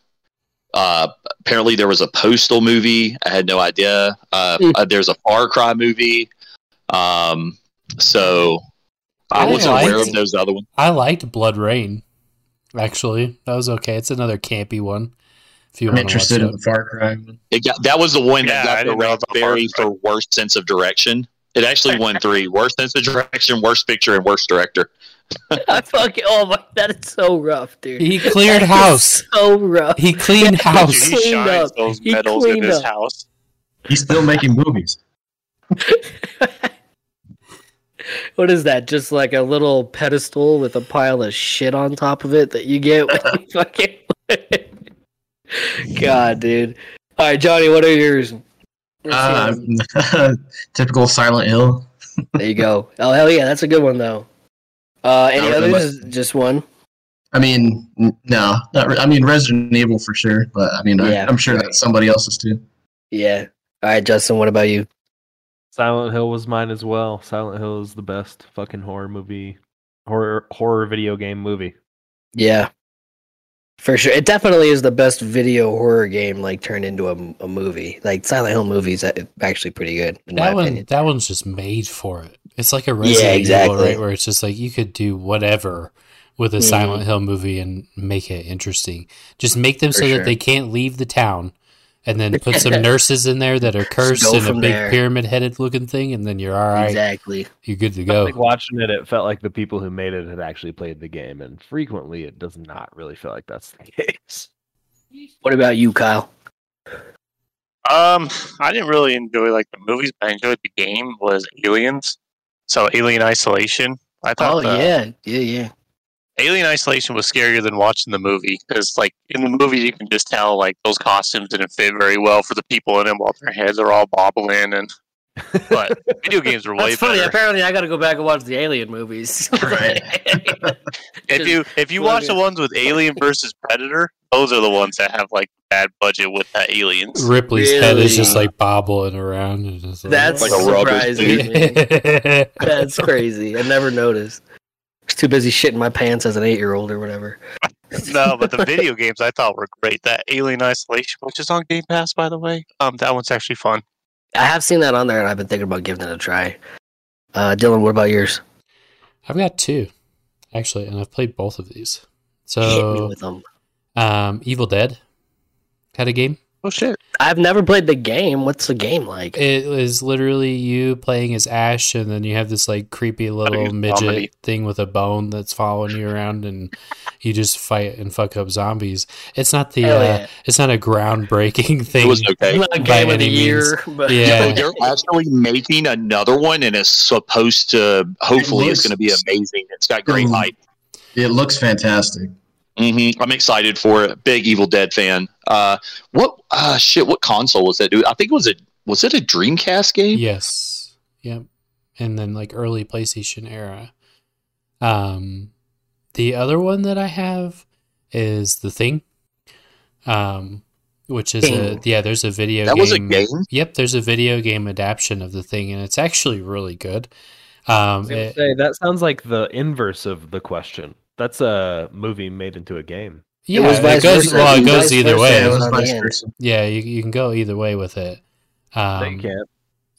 Apparently, there was a Postal movie. I had no idea. There's a Far Cry movie. So. I wasn't aware of those other ones. I liked Bloodrayne, actually. That was okay. It's another campy one. If you I'm interested in the Far Cry one. That was the one that got the Raspberry for worst sense of direction. It actually won 3. Worst sense of direction, worst picture, and worst director. That is so rough, dude. He cleared house. So rough. He cleaned house. He shines those medals in his house. He's still making movies. What is that? Just like a little pedestal with a pile of shit on top of it that you get when you fucking God, dude. All right, Johnny, what are yours? Typical Silent Hill. There you go. Oh, hell yeah. That's a good one, though. Any others? Just one? I mean, no. Resident Evil for sure, but I mean, yeah, I'm sure that somebody else's too. Yeah. All right, Justin, what about you? Silent Hill was mine as well. Silent Hill is the best fucking horror video game movie. Yeah. For sure. It definitely is the best video horror game, like, turned into a movie. Like, Silent Hill movies are actually pretty good, in my opinion. That one's just made for it. It's like a Resident Evil, right? Where it's just like, you could do whatever with a Silent Hill movie and make it interesting. Just make them that they can't leave the town, and then put some nurses in there that are cursed and a big pyramid-headed looking thing, and then you're all right. Exactly. You're good to go. Like watching it, it felt like the people who made it had actually played the game, and frequently it does not really feel like that's the case. What about you, Kyle? I didn't really enjoy like the movies, but I enjoyed the game was Aliens. So Alien Isolation. I thought Alien Isolation was scarier than watching the movie, because like in the movie you can just tell like those costumes didn't fit very well for the people in them while their heads are all bobbling, and but video games are way better. Funny, apparently I gotta go back and watch the Alien movies. Right. if you watch the ones with Alien versus Predator, those are the ones that have like bad budget with the aliens. Ripley's head is just like bobbling around. And just, like, that's like surprising. That's crazy. I never noticed. Too busy shitting my pants as an 8-year-old or whatever. No, but the video games I thought were great. That Alien Isolation, which is on Game Pass, by the way, that one's actually fun. I have seen that on there, and I've been thinking about giving it a try. Dylan, what about yours? I've got two, actually, and I've played both of these. So, hit me with them. Evil Dead had a game. Oh, shit. I've never played the game. What's the game like? It is literally you playing as Ash, and then you have this like creepy little midget thing with a bone that's following you around, and you just fight and fuck up zombies. It's not the it's not a groundbreaking thing. It was okay. Not a game of the year. But... Yeah. So they're actually making another one, and it's supposed to, hopefully, it's going to be amazing. It's got great hype. It looks fantastic. Mm-hmm. I'm excited for it. Big Evil Dead fan. What console was that, dude? I think was it a Dreamcast game? Yes. Yep. And then like early PlayStation era. The other one that I have is The Thing. Which is there's a video game. That was a game? Yep, there's a video game adaptation of The Thing, and it's actually really good. That sounds like the inverse of the question. That's a movie made into a game. Yeah, it goes either way. Yeah, you can go either way with it. No, you can't.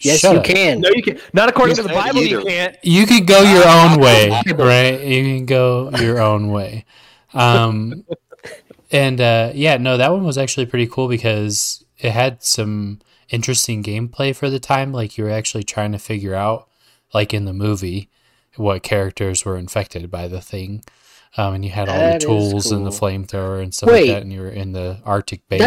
Yes, you can. No, you can. Not according to the Bible, you can't. You can go your own way, right? You can go your own way. That one was actually pretty cool because it had some interesting gameplay for the time. Like, you were actually trying to figure out, like in the movie, what characters were infected by the thing. And you had all your tools and the flamethrower and stuff like that, and you were in the Arctic base.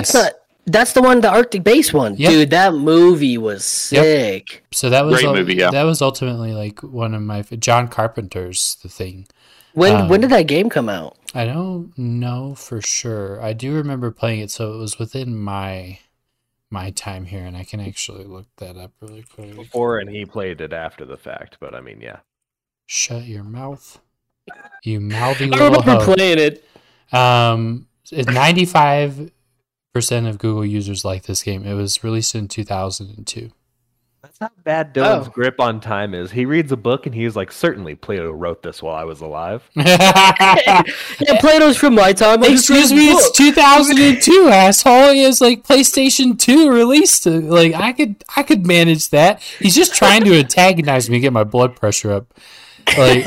That's the one, the Arctic base one. Yep. Dude, that movie was sick. Yep. So that was that was ultimately like one of my John Carpenter's The Thing. When did that game come out? I don't know for sure. I do remember playing it, so it was within my time here, and I can actually look that up really quick. Before, and he played it after the fact, but I mean, yeah. Shut your mouth. You mouthy little hoe. I remember playing it. 95% of Google users like this game. It was released in 2002. That's how bad Dylan's grip on time is. He reads a book and he's like, certainly Plato wrote this while I was alive. Yeah, Plato's from my time. Excuse me, it's 2002, asshole. He has like PlayStation 2 released. Like, I could manage that. He's just trying to antagonize me, get my blood pressure up. Like,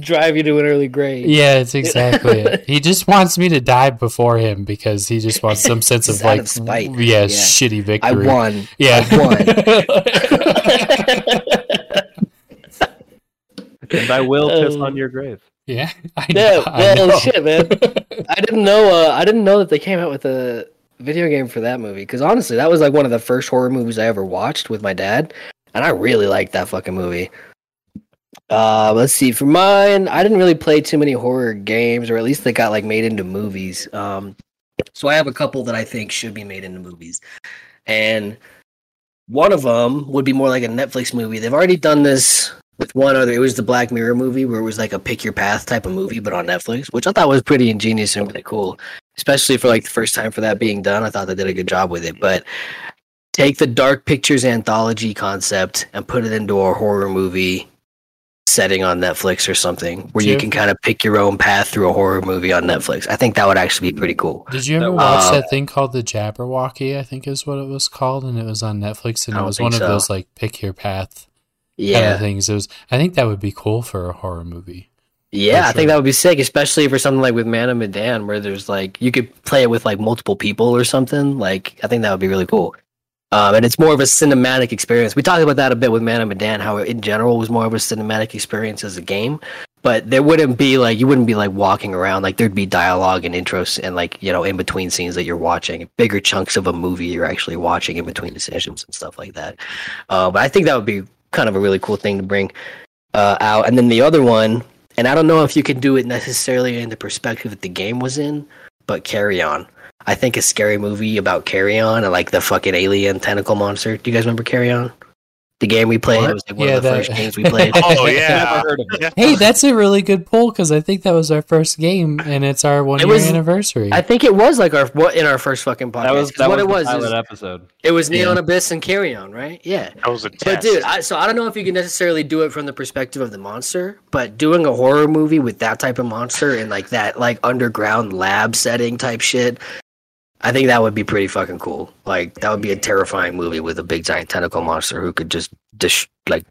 drive you to an early grave. Yeah, it's exactly it. He just wants me to die before him because he just wants some sense of like, shitty victory. I won. Yeah, I won. And I will piss on your grave. Yeah, I know. Well, shit, man. I didn't know that they came out with a video game for that movie, because honestly, that was like one of the first horror movies I ever watched with my dad, and I really liked that fucking movie. Let's see. For mine, I didn't really play too many horror games, or at least they got like made into movies. So I have a couple that I think should be made into movies, and one of them would be more like a Netflix movie. They've already done this with one other. It was the Black Mirror movie, where it was like a pick your path type of movie, but on Netflix, which I thought was pretty ingenious and really cool, especially for like the first time for that being done. I thought they did a good job with it, but take the Dark Pictures anthology concept and put it into a horror movie setting on Netflix or something where you can kind of pick your own path through a horror movie on Netflix. I think that would actually be pretty cool. Did you ever watch that thing called The Jabberwocky, I think is what it was called, and it was on Netflix, and it was one of those like pick your path kind of things. It was, I think that would be cool for a horror movie. Yeah, I think that would be sick, especially for something like with Man of Medan, where there's like you could play it with like multiple people or something. Like, I think that would be really cool. And it's more of a cinematic experience. We talked about that a bit with Man of Medan, how it, in general, was more of a cinematic experience as a game. But there wouldn't be like, you wouldn't be like walking around. Like, there'd be dialogue and intros and like, you know, in between scenes that you're watching. Bigger chunks of a movie you're actually watching in between the sessions and stuff like that. But I think that would be kind of a really cool thing to bring out. And then the other one, and I don't know if you could do it necessarily in the perspective that the game was in, but Carry On. I think a scary movie about Carry On and like the fucking alien tentacle monster. Do you guys remember Carry On? The game we played. It was like one of the first games we played. Oh yeah. Hey, that's a really good pull because I think that was our first game and it's our one year anniversary. I think it was like our first fucking podcast. That was the pilot episode. It was Neon Abyss and Carry On, right? Yeah. That was a test. But dude, I don't know if you can necessarily do it from the perspective of the monster, but doing a horror movie with that type of monster and like that like underground lab setting type shit. I think that would be pretty fucking cool. Like, that would be a terrifying movie with a big giant tentacle monster who could just destroy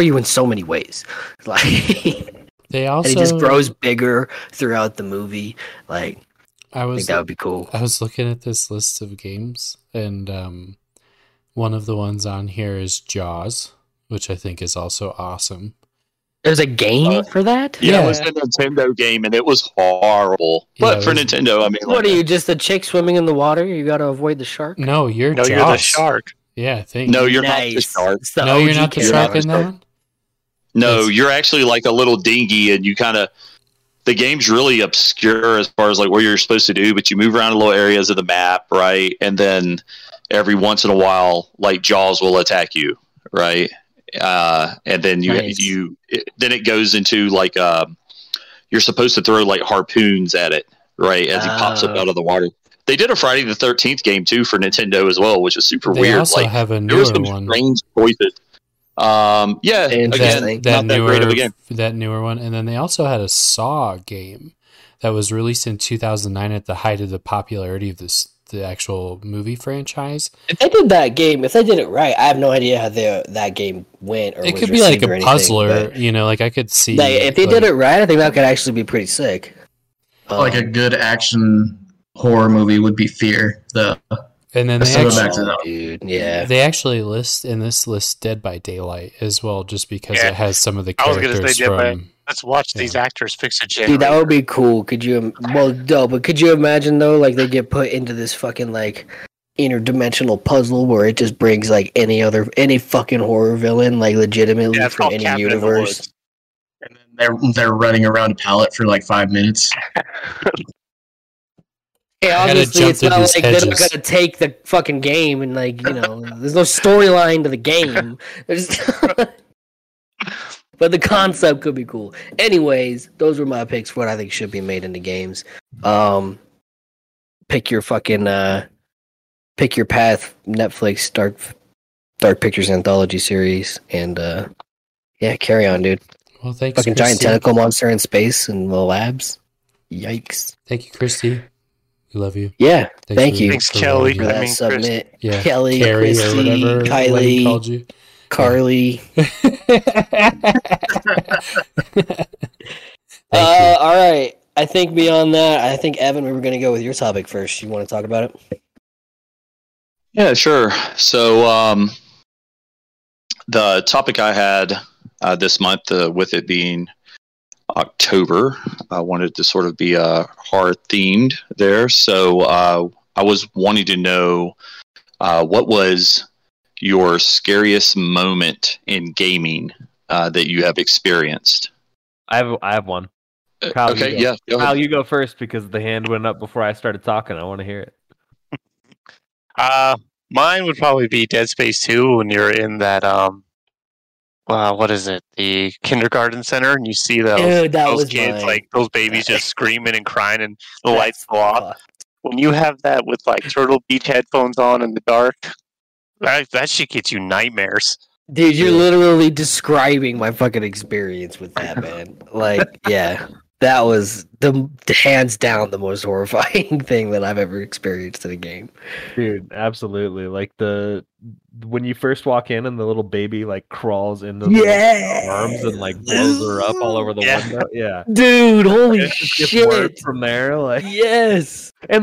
you in so many ways. Like, and it just grows bigger throughout the movie. Like, I think that would be cool. I was looking at this list of games, and one of the ones on here is Jaws, which I think is also awesome. There's a game for that? Yeah, it was a Nintendo game, and it was horrible. But for Nintendo, I mean... What are you, just a chick swimming in the water? You gotta avoid the shark? No, you're the shark. Yeah, thank you. No, you're not the shark. No, you're not the shark in that one? No, you're actually like a little dinghy, and you kind of... The game's really obscure as far as like what you're supposed to do, but you move around to little areas of the map, right? And then every once in a while, like, Jaws will attack you, right? And then it goes into like you're supposed to throw like harpoons at it, right, as he pops up out of the water. They did a Friday the 13th game too for Nintendo as well, which was super weird. Also like, have a newer there was some one. Strange choices. Yeah, and again, not that great of a game. That newer one, and then they also had a Saw game that was released in 2009 at the height of the popularity of this. The actual movie franchise. If they did that game, if they did it right, I have no idea how that game went. Or it could be like a puzzler, you know. Like I could see. Like, if they did it right, I think that could actually be pretty sick. Like a good action horror movie would be Fear. And then they actually list in this list Dead by Daylight as well, just because it has some of the characters Let's watch these actors fix a generator. Dude, that would be cool. Could you imagine though, like they get put into this fucking like interdimensional puzzle where it just brings like any fucking horror villain like legitimately from any universe, and then they're running around a pallet for like 5 minutes. Yeah, obviously it's not like they're not gonna take the fucking game and like you know, there's no storyline to the game. There's. But the concept could be cool. Anyways, those were my picks for what I think should be made into games. Pick your path. Netflix Dark Pictures anthology series, and Carry On, dude. Well, thanks. Fucking Christy. Giant tentacle monster in space and the labs. Yikes! Thank you, Christy. We love you. Yeah, thank you. Thanks, Kelly. For that submit. Yeah. Kelly, Carrie, Christy, or whatever, Kylie. Called you. Carly. All right. I think beyond that, Evan, we were going to go with your topic first. You want to talk about it? Yeah, sure. So the topic I had this month, with it being October, I wanted to sort of be horror themed there. So I was wanting to know what was your scariest moment in gaming that you have experienced? I have one. Kyle, okay, you Kyle, you go first because the hand went up before I started talking. I want to hear it. Mine would probably be Dead Space 2 when you're in that what is it? The kindergarten center, and you see those kids, like those babies just screaming and crying, and the lights go off. When you have that with like Turtle Beach headphones on in the dark. That shit gets you nightmares. Dude, you're literally describing my fucking experience with that, man. Like, yeah, that was the hands down the most horrifying thing that I've ever experienced in a game. Dude, absolutely. Like the when you first walk in and the little baby like crawls into the arms and like blows her up all over the window. Yeah, dude, holy shit! From there, like and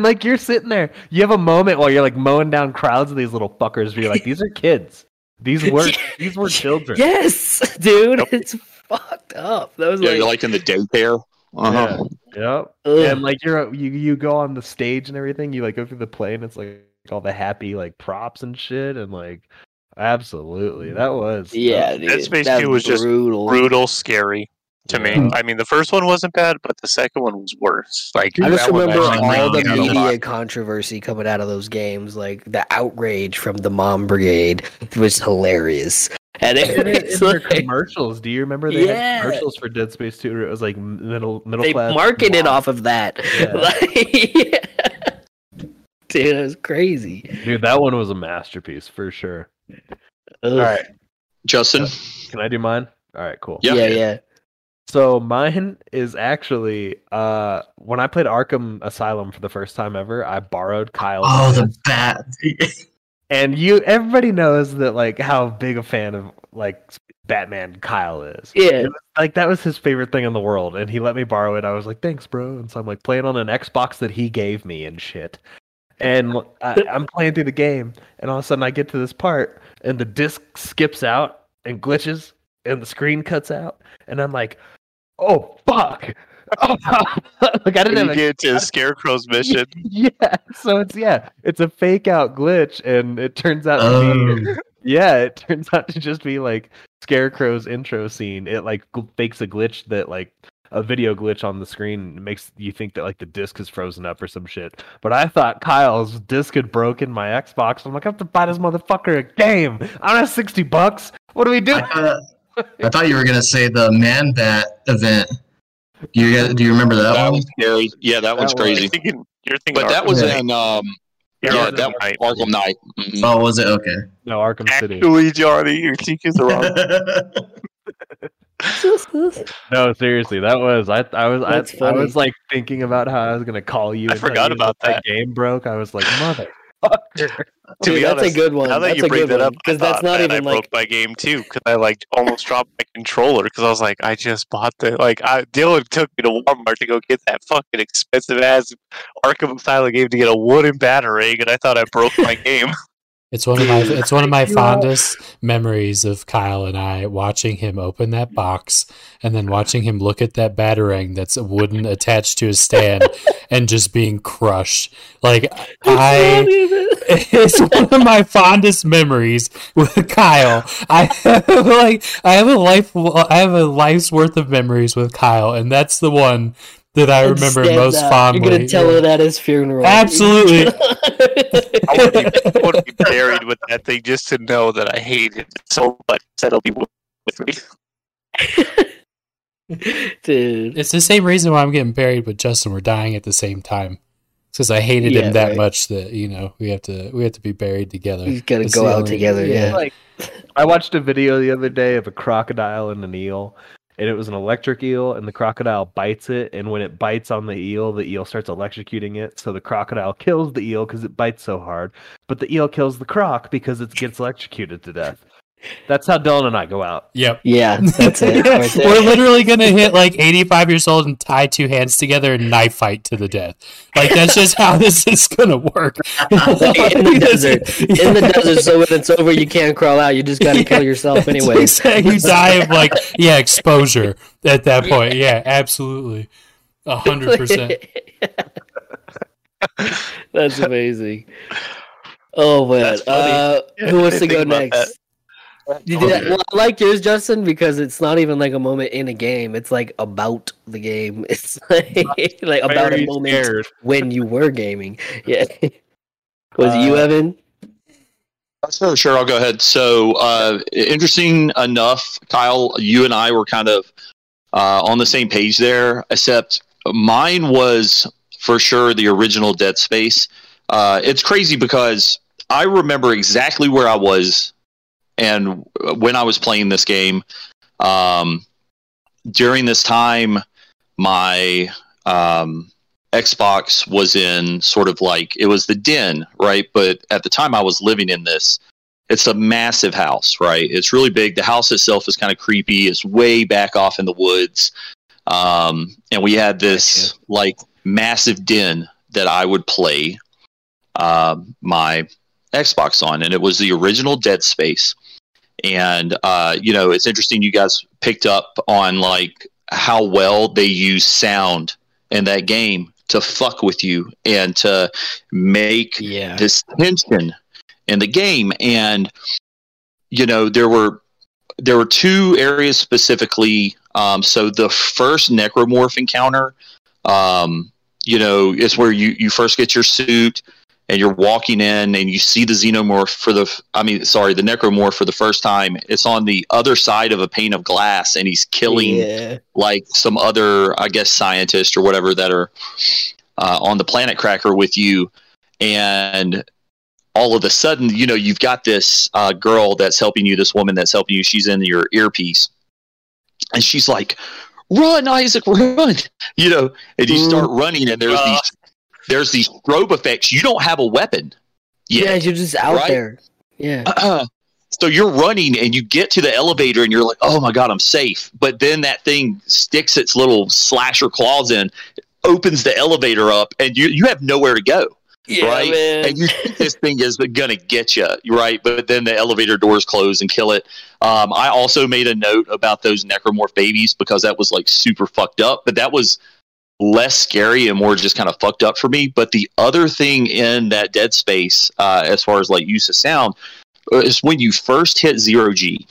like you're sitting there, you have a moment while you're like mowing down crowds of these little fuckers. Where you're like, these are kids. These were children. Yes, dude, it's fucked up. That was you're like in the daycare. Uh-huh. Yeah, yep. And like you go on the stage and everything. You like go through the play and it's like all the happy like props and shit and like absolutely that was dude, Dead Space 2 was brutal, scary to me. I mean, the first one wasn't bad, but the second one was worse. Like I just remember all the media controversy coming out of those games. Like the outrage from the mom brigade was hilarious. And it's like, their commercials. Do you remember they had commercials for Dead Space 2? Where it was like middle they class. They marketed off of that. Yeah. Dude, that was crazy. Dude, that one was a masterpiece for sure. All right, Justin, can I do mine? All right, cool. Yeah. So mine is actually when I played Arkham Asylum for the first time ever, I borrowed Kyle's. Oh, the bat. And everybody knows that like how big a fan of like Batman Kyle is. Yeah. Like that was his favorite thing in the world, and he let me borrow it. I was like, thanks, bro. And so I'm like playing on an Xbox that he gave me and shit. And I'm playing through the game, and all of a sudden I get to this part, and the disc skips out and glitches, and the screen cuts out, and I'm like, oh fuck. Like I didn't get to a Scarecrow's mission. Yeah, so it's a fake out glitch, and it turns out to just be like Scarecrow's intro scene. It like fakes a glitch that like a video glitch on the screen makes you think that like the disc is frozen up or some shit. But I thought Kyle's disc had broken my Xbox. I'm like, I have to buy this motherfucker a game. I don't have $60. What do we do? I thought you were gonna say the Man Bat event. Do you remember that one? Scary. Yeah, that one's crazy. You're thinking but that was in that was Arkham Knight. Mm-hmm. Oh, was it? Okay. No, Arkham City. Actually, Johnny, you're thinking the wrong. No, seriously, that was I was like thinking about how I was gonna call you. I forgot about that game broke. I was like, mother. To be honest, that's a good one. Now that you bring that up, because that's not even like I broke my game too, because I like almost dropped my controller because I was like, I just bought the Dylan took me to Walmart to go get that fucking expensive ass Arkham Asylum game to get a wooden batarang, and I thought I broke my game. It's one of my fondest memories of Kyle and I watching him open that box and then watching him look at that batarang that's wooden attached to his stand and just being crushed. Like it's one of my fondest memories with Kyle. I have a life's worth of memories with Kyle, and that's the one that I remember most fondly. You're gonna tell her that at his funeral. Absolutely. I want to be buried with that thing just to know that I hate it so much that it'll be with me. Dude, it's the same reason why I'm getting buried with Justin. We're dying at the same time because I hated him that much that we have to be buried together. He's gotta go out together. Yeah. Like, I watched a video the other day of a crocodile and an eel. And it was an electric eel, and the crocodile bites it. And when it bites on the eel starts electrocuting it. So the crocodile kills the eel because it bites so hard. But the eel kills the croc because it gets electrocuted to death. That's how Dylan and I go out. Yep. Yeah, that's it. Right there. We're literally going to hit like 85 years old and tie two hands together and knife fight to the death. Like, that's just how this is going to work. In the desert. In the desert, so when it's over, you can't crawl out. You just got to kill yourself anyway. Exactly. You die of like, exposure at that point. Yeah, absolutely. 100%. That's amazing. Oh, man. Who wants to go next? Well, I like yours, Justin, because it's not even like a moment in a game. It's like about the game. It's like about a moment when you were gaming. Yeah. Was it you, Evan? Sure, I'll go ahead. So, interesting enough, Kyle, you and I were kind of on the same page there, except mine was for sure the original Dead Space. It's crazy because I remember exactly where I was And when I was playing this game, during this time, my Xbox was in sort of like, it was the den, right? But at the time I was living in this, it's a massive house, right? It's really big. The house itself is kind of creepy. It's way back off in the woods. And we had this like massive den that I would play my Xbox on. And it was the original Dead Space. And, you know, it's interesting you guys picked up on like how well they use sound in that game to fuck with you and to make this tension in the game. And, you know, there were two areas specifically. So the first necromorph encounter, you know, it's where you first get your suit and you're walking in and you see the xenomorph the necromorph for the first time. It's on the other side of a pane of glass and he's killing like some other, I guess, scientist or whatever that are on the planet cracker with you. And all of a sudden, you know, you've got this girl that's helping you, this woman that's helping you. She's in your earpiece. And she's like, "Run, Isaac, run!" You know, and you start running, and there's these strobe effects. You don't have a weapon yet, you're just out there. Yeah. So you're running, and you get to the elevator, and you're like, "Oh my god, I'm safe!" But then that thing sticks its little slasher claws in, opens the elevator up, and you have nowhere to go. Yeah, right, man. And you think this thing is gonna get you, right? But then the elevator doors close and kill it. I also made a note about those necromorph babies because that was like super fucked up, but that was less scary and more just kind of fucked up for me. But the other thing in that Dead Space, as far as like use of sound, is when you first hit 0G,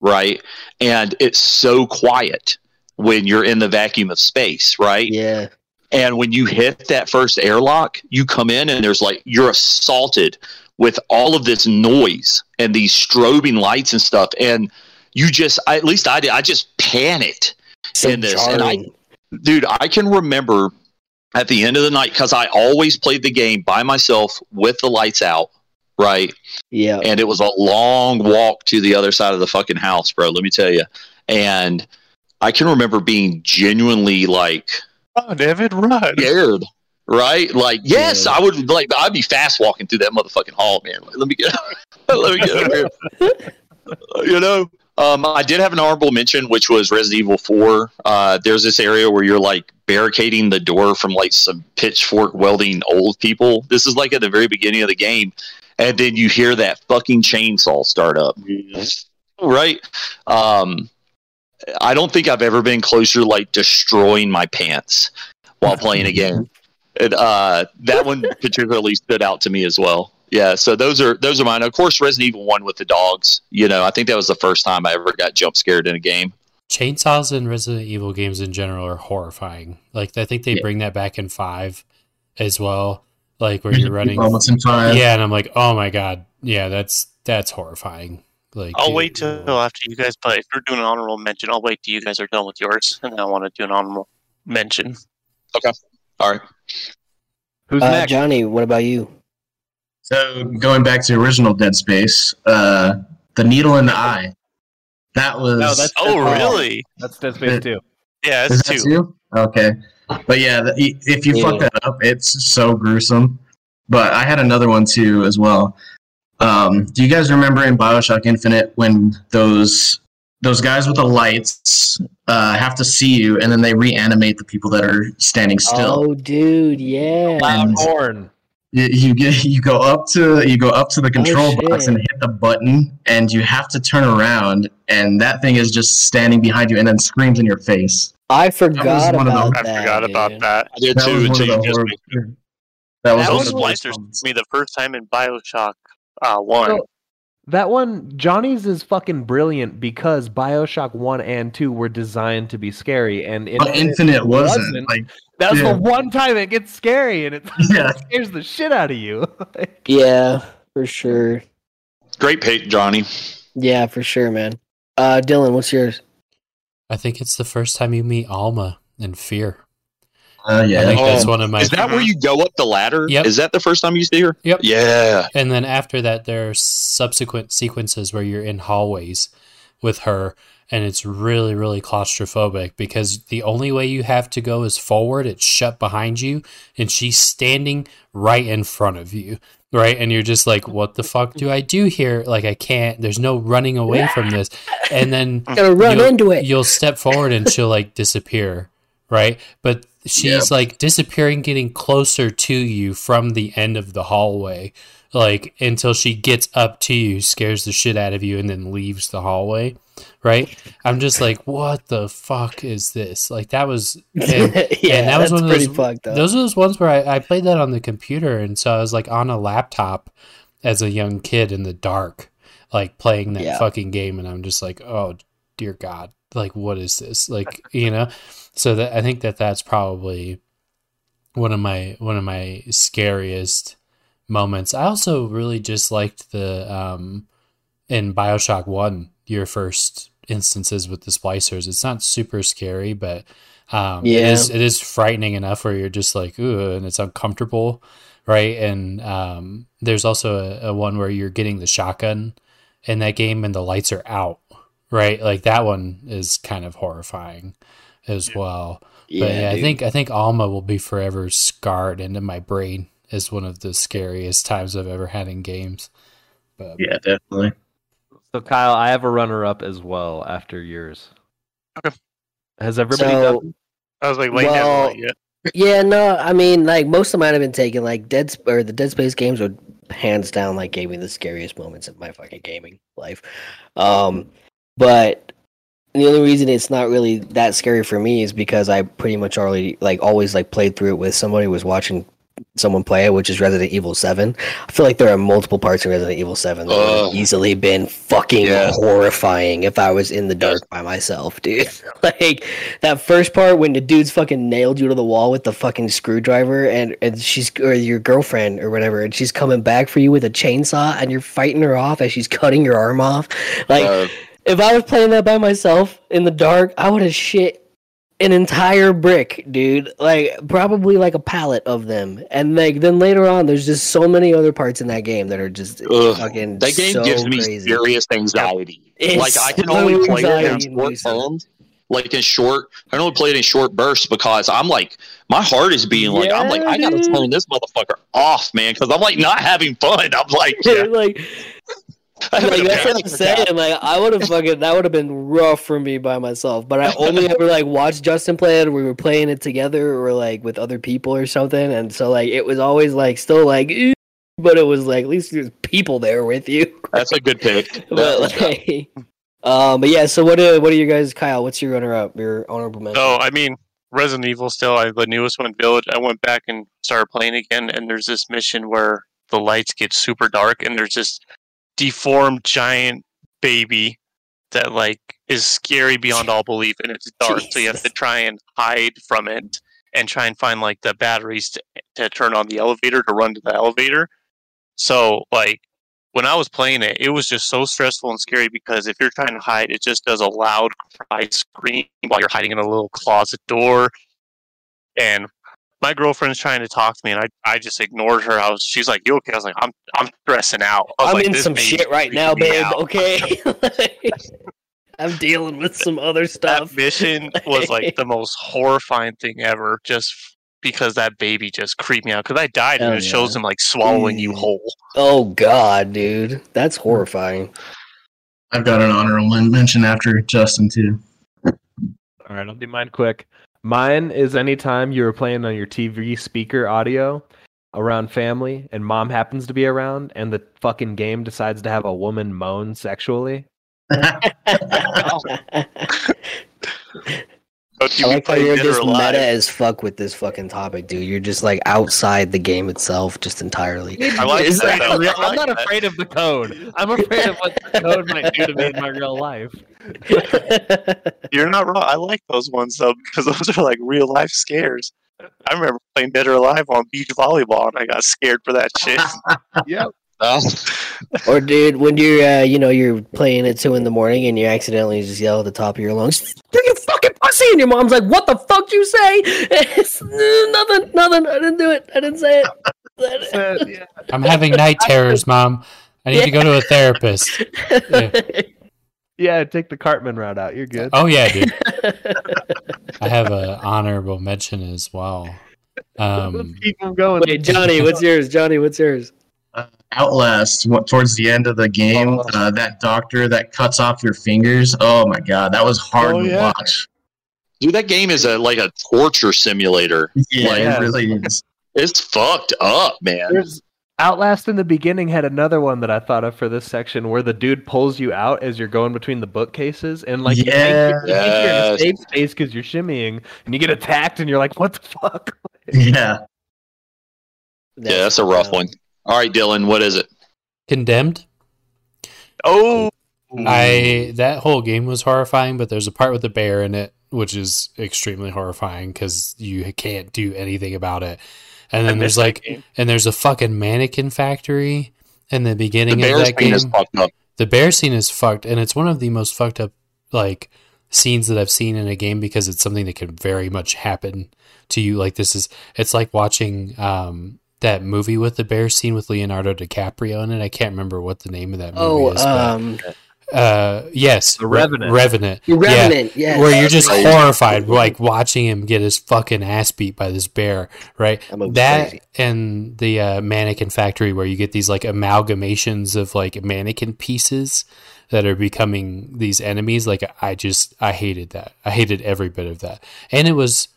right? And it's so quiet when you're in the vacuum of space, right? Yeah. And when you hit that first airlock, you come in and there's like, you're assaulted with all of this noise and these strobing lights and stuff. And you just, at least I did, I just panicked in this. And I can remember at the end of the night, because I always played the game by myself with the lights out, right? Yeah. And it was a long walk to the other side of the fucking house, bro, let me tell you. And I can remember being genuinely like, "Run, Evan, run." Scared, right? Like, yes, I would. Like, I'd be fast walking through that motherfucking hall, man. Like, let me get over here. You know, I did have an honorable mention, which was Resident Evil 4. There's this area where you're like barricading the door from like some pitchfork welding old people. This is like at the very beginning of the game, and then you hear that fucking chainsaw start up, right? I don't think I've ever been closer to like destroying my pants while playing a game. And, that one particularly stood out to me as well. Yeah, so those are mine. Of course, Resident Evil 1 with the dogs. You know, I think that was the first time I ever got jump scared in a game. Chainsaws in Resident Evil games in general are horrifying. Like, I think they bring that back in 5 as well. Like where you're running. In 5. Yeah, and I'm like, oh my god, yeah, that's horrifying. Like, I'll wait till after you guys play. If you're doing an honorable mention, I'll wait till you guys are done with yours, and I want to do an honorable mention. Okay. All right. Who's next? Johnny, what about you? So, going back to the original Dead Space, the needle in the eye. That was... No, that's really? That's Dead Space 2. Yeah, that's 2. Okay. But yeah, if you fuck that up, it's so gruesome. But I had another one, too, as well. Do you guys remember in Bioshock Infinite when those guys with the lights have to see you and then they reanimate the people that are standing still? Oh, dude, yeah. Loud horn. You go up to the control box and hit the button, and you have to turn around, and that thing is just standing behind you and then screams in your face. I forgot about that. I did too. That was splicers to me the first time in Bioshock. That one, Johnny's is fucking brilliant because Bioshock 1 and 2 were designed to be scary, and Infinite wasn't. Like, that's the one time it gets scary, and it scares the shit out of you. Yeah, for sure. Great pick, Johnny. Yeah, for sure, man. Dylan, what's yours? I think it's the first time you meet Alma in Fear. Yeah, I think that's one of my. Is that where you go up the ladder? Yep. Is that the first time you see her? Yep. Yeah. And then after that, there are subsequent sequences where you're in hallways with her, and it's really, really claustrophobic because the only way you have to go is forward. It's shut behind you, and she's standing right in front of you, right? And you're just like, what the fuck do I do here? Like, I can't. There's no running away from this. And then gotta run into it. You'll step forward, and she'll like disappear, right? But she's like disappearing, getting closer to you from the end of the hallway, like until she gets up to you, scares the shit out of you, and then leaves the hallway. Right? I'm just like, what the fuck is this? Like that was, and that was one of those. Those are those ones where I played that on the computer, and so I was like on a laptop as a young kid in the dark, like playing that fucking game, and I'm just like, oh dear God, like what is this? Like, you know. So that I think that that's probably one of my scariest moments. I also really just liked the in BioShock 1, your first instances with the splicers. It's not super scary, but it is frightening enough where you're just like, ooh, and it's uncomfortable, right? And there's also a one where you're getting the shotgun in that game and the lights are out, right? Like that one is kind of horrifying as well. Yeah, but I think Alma will be forever scarred into my brain as one of the scariest times I've ever had in games. But, yeah, definitely. So Kyle, I have a runner-up as well after yours. Okay. Has everybody done? I was like, wait, yeah, no, I mean, like most of mine have been taken. Like the Dead Space games would hands down like gave me the scariest moments of my fucking gaming life. But the only reason it's not really that scary for me is because I pretty much already like always like played through it with somebody who was watching someone play it, which is Resident Evil 7. I feel like there are multiple parts of Resident Evil 7 that would have easily been fucking horrifying if I was in the dark by myself, dude. Like that first part when the dude's fucking nailed you to the wall with the fucking screwdriver and she's or your girlfriend or whatever, and she's coming back for you with a chainsaw and you're fighting her off as she's cutting your arm off. Like if I was playing that by myself in the dark, I would have shit an entire brick, dude. Like probably like a pallet of them. And like then later on, there's just so many other parts in that game that are just fucking. That game so gives me crazy. Serious anxiety. It's like I can only play it in short, I can only play it in short bursts because I'm like my heart is beating like I'm like I gotta turn this motherfucker off, man, because I'm like not having fun. I'm like like that's what I'm saying. Like I would have fucking that would have been rough for me by myself. But I only ever like watched Justin play it. Or we were playing it together, or like with other people or something. And so like it was always like still like, but it was like at least there's people there with you. That's a good pick. But like, but yeah. So what are you guys, Kyle? What's your runner up? Your honorable mention? Oh, I mean Resident Evil. Still, the newest one, Village. I went back and started playing again. And there's this mission where the lights get super dark, and there's this deformed giant baby that like is scary beyond all belief, and it's dark, so you have to try and hide from it and try and find like the batteries to turn on the elevator to run to the elevator. So like when I was playing it, it was just so stressful and scary because if you're trying to hide, it just does a loud cry scream while you're hiding in a little closet door, and my girlfriend's trying to talk to me, and I just ignored her. She's like, "You okay?" I was like, "I'm stressing out. I'm like, in some shit right now, babe. Okay, I'm dealing with some other stuff." That mission was like the most horrifying thing ever, just because that baby just creeped me out. Because I died, and it shows him like swallowing you whole. Oh God, dude, that's horrifying. I've got an honorable mention after Justin too. All right, I'll do mine quick. Mine is anytime you were playing on your TV speaker audio around family and mom happens to be around and the fucking game decides to have a woman moan sexually. I like how you're just meta as fuck with this fucking topic, dude. You're just like outside the game itself just entirely. I like that, I'm not afraid of the code. I'm afraid of what the code might do to me in my real life. You're not wrong. I like those ones, though, because those are like real life scares. I remember playing Dead or Alive on beach volleyball, and I got scared for that shit. Yep. Or, dude, when you're, you know, you're playing at 2 a.m. and you accidentally just yell at the top of your lungs, "You fucking pussy!" And your mom's like, "What the fuck you say?" It's nothing. I didn't do it. I didn't say it. I'm having night terrors, Mom. I need to go to a therapist. Yeah, take the Cartman route out. You're good. Oh, yeah, dude. I have an honorable mention as well. Let's keep them going. Wait, Johnny, what's yours? Outlast, towards the end of the game, that doctor that cuts off your fingers. Oh, my God. That was hard to watch. Dude, that game is like a torture simulator. Yeah, like, it really is. It's fucked up, man. Outlast in the beginning had another one that I thought of for this section where the dude pulls you out as you're going between the bookcases and like you're in a safe space because you're shimmying and you get attacked and you're like, what the fuck? Yeah, that's a rough one. All right, Dylan, what is it? Condemned. Oh, that whole game was horrifying, but there's a part with the bear in it which is extremely horrifying because you can't do anything about it. And then there's there's a fucking mannequin factory in the beginning of that game. The bear scene is fucked up. The bear scene is fucked, and it's one of the most fucked up like scenes that I've seen in a game because it's something that could very much happen to you. Like it's like watching that movie with the bear scene with Leonardo DiCaprio in it. I can't remember what the name of that movie is. Yes, The Revenant. Revenant, yeah. Where you're just horrified, like watching him get his fucking ass beat by this bear, right? That crazy. And the mannequin factory, where you get these like amalgamations of like mannequin pieces that are becoming these enemies. Like I hated that. I hated every bit of that. And it was,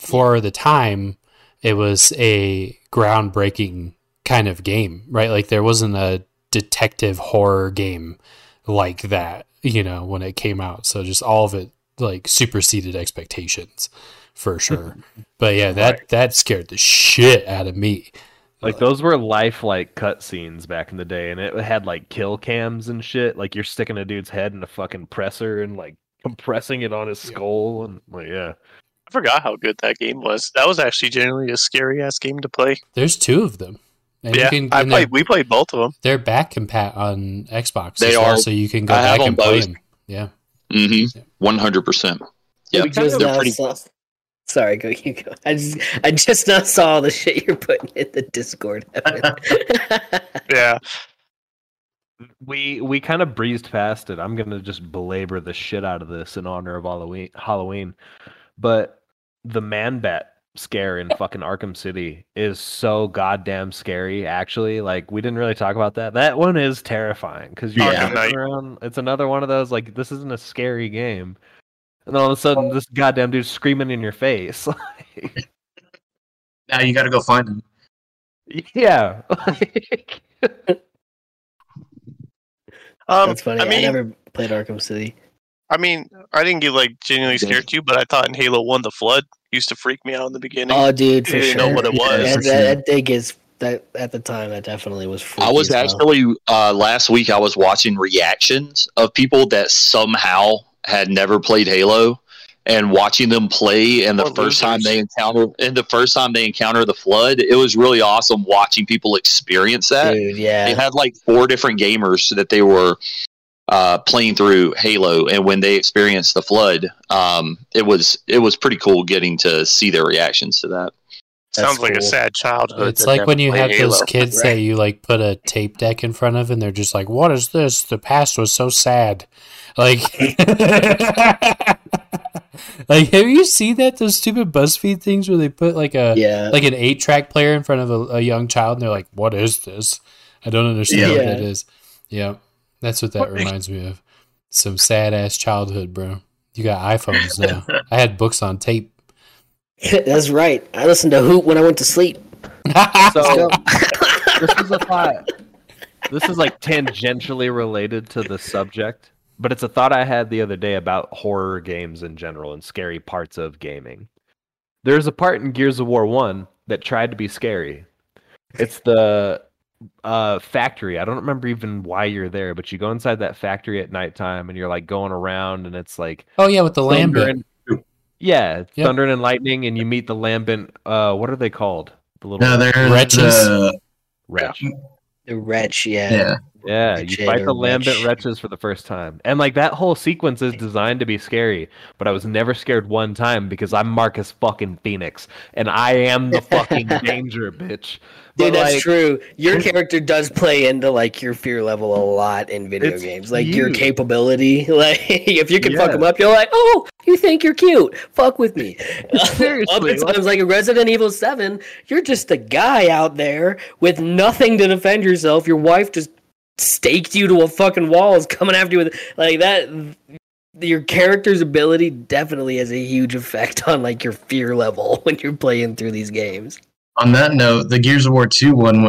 for the time, it was a groundbreaking kind of game, right? Like there wasn't a detective horror game like that, you know, when it came out. So just all of it like superseded expectations for sure. But yeah, that scared the shit out of me. Like those were lifelike cutscenes back in the day, and it had like kill cams and shit. Like you're sticking a dude's head in a fucking presser and like compressing it on his skull and like I forgot how good that game was. That was actually generally a scary ass game to play. There's two of them. And we played both of them. They're back compat on Xbox. They are, so you can go back and play them. Yeah. Mm-hmm. 100%. Yeah, because they're pretty. Sorry, you go. I just now saw all the shit you're putting in the Discord. Yeah. We kind of breezed past it. I'm gonna just belabor the shit out of this in honor of Halloween, but the Man-Bat scare in fucking Arkham City is so goddamn scary. Actually, like we didn't really talk about that. That one is terrifying because you're around. It's another one of those like this isn't a scary game, and all of a sudden this goddamn dude's screaming in your face. Now you got to go find him. Yeah. That's funny. I never played Arkham City. I mean, I didn't get like genuinely scared to you, but I thought in Halo 1, The Flood used to freak me out in the beginning. Oh, dude, for sure. I didn't know what it was. That thing is, that at the time, that definitely was freaky. I was actually, last week, I was watching reactions of people that somehow had never played Halo and watching them play. And the first time they encounter The Flood, it was really awesome watching people experience that. Dude, yeah. They had like 4 different gamers that they were playing through Halo, and when they experienced The Flood, it was pretty cool getting to see their reactions to that. Sounds like a sad childhood. It's like when you have those kids that you like put a tape deck in front of, and they're just like, "What is this? The past was so sad." Like, like have you seen that those stupid BuzzFeed things where they put like an 8-track player in front of a young child, and they're like, "What is this? I don't understand what it is." Yeah. That's what that reminds me of. Some sad-ass childhood, bro. You got iPhones now. I had books on tape. That's right. I listened to Hoot when I went to sleep. So, this is like tangentially related to the subject, but it's a thought I had the other day about horror games in general and scary parts of gaming. There's a part in Gears of War 1 that tried to be scary. It's the factory. I don't remember even why you're there, but you go inside that factory at nighttime and you're like going around and it's like with the lambent. Thunder and lightning, and you meet the lambent what are they called? The little wretches. The wretch, yeah. You fight the lambent wretches for the first time, and like that whole sequence is designed to be scary. But I was never scared one time because I'm Marcus fucking Phoenix, and I am the fucking danger, bitch. Dude, but, that's like, true. Your character does play into like your fear level a lot in video games, like your capability. Like if you can fuck them up, you're like, oh, you think you're cute? Fuck with me. Seriously, like in Resident Evil 7, you're just a guy out there with nothing to defend yourself. Your wife just staked you to a fucking wall, is coming after you with like that. Your character's ability definitely has a huge effect on like your fear level when you're playing through these games. On that note, the Gears of War 2 one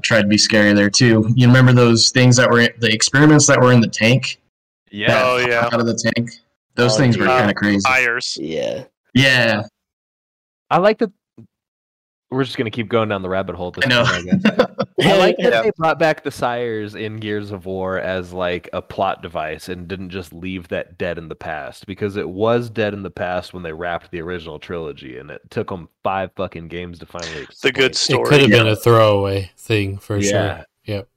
tried to be scary there too. You remember those things that were the experiments that were in the tank? Yeah, out of the tank. Those things were kind of crazy. Fires. Yeah. I like that. We're just gonna keep going down the rabbit hole. I know. I like that they brought back the sires in Gears of War as like a plot device and didn't just leave that dead in the past, because it was dead in the past when they wrapped the original trilogy, and it took them 5 fucking games to finally explain. The good story. It could have been a throwaway thing for sure. Yep.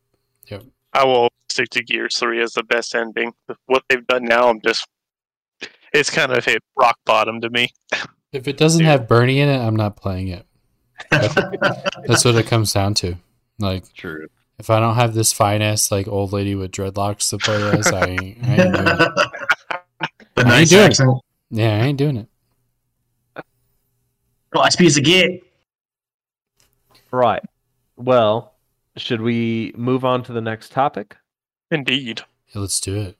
I will stick to Gears 3 as the best ending. What they've done now, it's kind of hit rock bottom to me. If it doesn't have Bernie in it, I'm not playing it. That's what it comes down to. Like, true. If I don't have this fine ass like old lady with dreadlocks to play as, I ain't doing it. Yeah, I ain't doing it. Last piece of git. Right. Well, should we move on to the next topic? Indeed. Yeah, let's do it.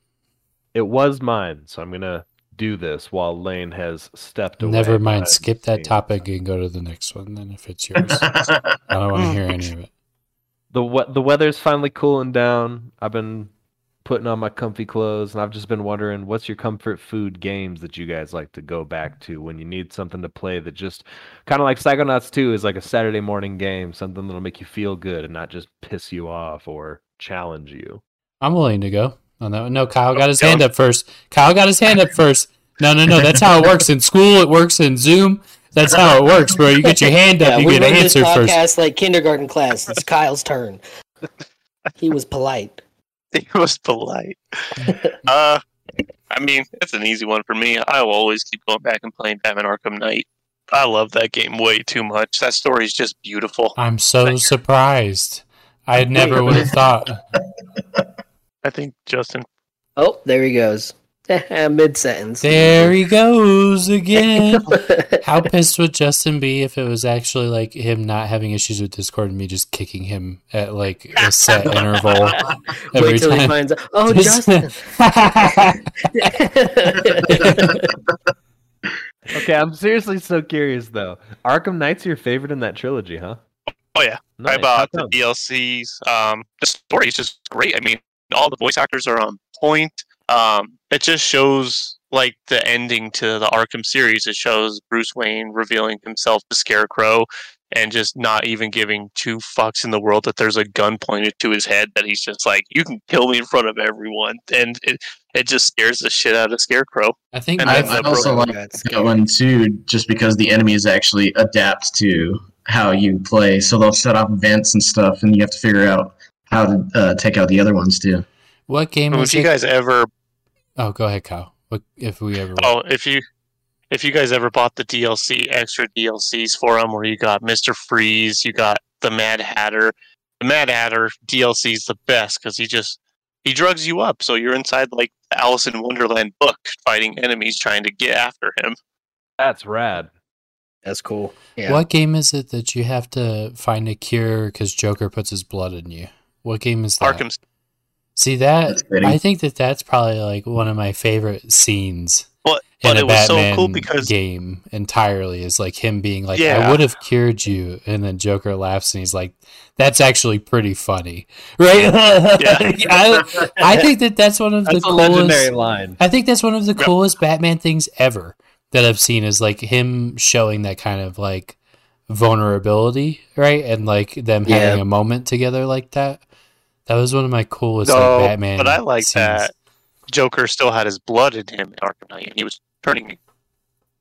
It was mine, so I'm gonna do this while Lane has stepped away. Never mind. Skip that topic and go to the next one then, if it's yours. I don't want to hear any of it. The weather's finally cooling down. I've been putting on my comfy clothes, and I've just been wondering, what's your comfort food games that you guys like to go back to when you need something to play that just kind of like Psychonauts 2 is like a Saturday morning game, something that'll make you feel good and not just piss you off or challenge you? I'm willing to go. Oh, no, Kyle got his hand up first. No. That's how it works in school. It works in Zoom. That's how it works, bro. You get your hand up, you get an answer this podcast first. Like kindergarten class. It's Kyle's turn. He was polite. I mean, it's an easy one for me. I will always keep going back and playing Batman Arkham Knight. I love that game way too much. That story is just beautiful. I'm so surprised. I never would have thought. I think Justin. Oh, there he goes. Mid-sentence. There he goes again. How pissed would Justin be if it was actually like him not having issues with Discord and me just kicking him at like a set interval every time he finds out. Oh, Justin. Okay, I'm seriously so curious though. Arkham Knight's your favorite in that trilogy, huh? Oh yeah. Nice. I bought the DLCs. The story is just great. I mean, all the voice actors are on point. It just shows like the ending to the Arkham series. It shows Bruce Wayne revealing himself to Scarecrow and just not even giving 2 fucks in the world that there's a gun pointed to his head, that he's just like, you can kill me in front of everyone. And it just scares the shit out of Scarecrow. I think I also like that one too, just because the enemies actually adapt to how you play. So they'll set off vents and stuff, and you have to figure out how to take out the other ones too. What game? If you guys ever, go ahead, Kyle. If you guys ever bought the DLC, extra DLCs for them, where you got Mr. Freeze, you got the Mad Hatter. The Mad Hatter DLC is the best because he drugs you up, so you're inside like the Alice in Wonderland book, fighting enemies trying to get after him. That's rad. That's cool. Yeah. What game is it that you have to find a cure because Joker puts his blood in you? What game is that? Arkham. See that? I think that's probably like one of my favorite scenes. But it was Batman so cool because game entirely is like him being like, "I would have cured you," and then Joker laughs and he's like, "That's actually pretty funny, right?" I think that's one of the coolest legendary line. I think that's one of the coolest Batman things ever that I've seen, is like him showing that kind of like vulnerability, right? And like them having a moment together like that. That was one of my coolest Batman. But I like scenes. That Joker still had his blood in him in Arkham Knight, and he was turning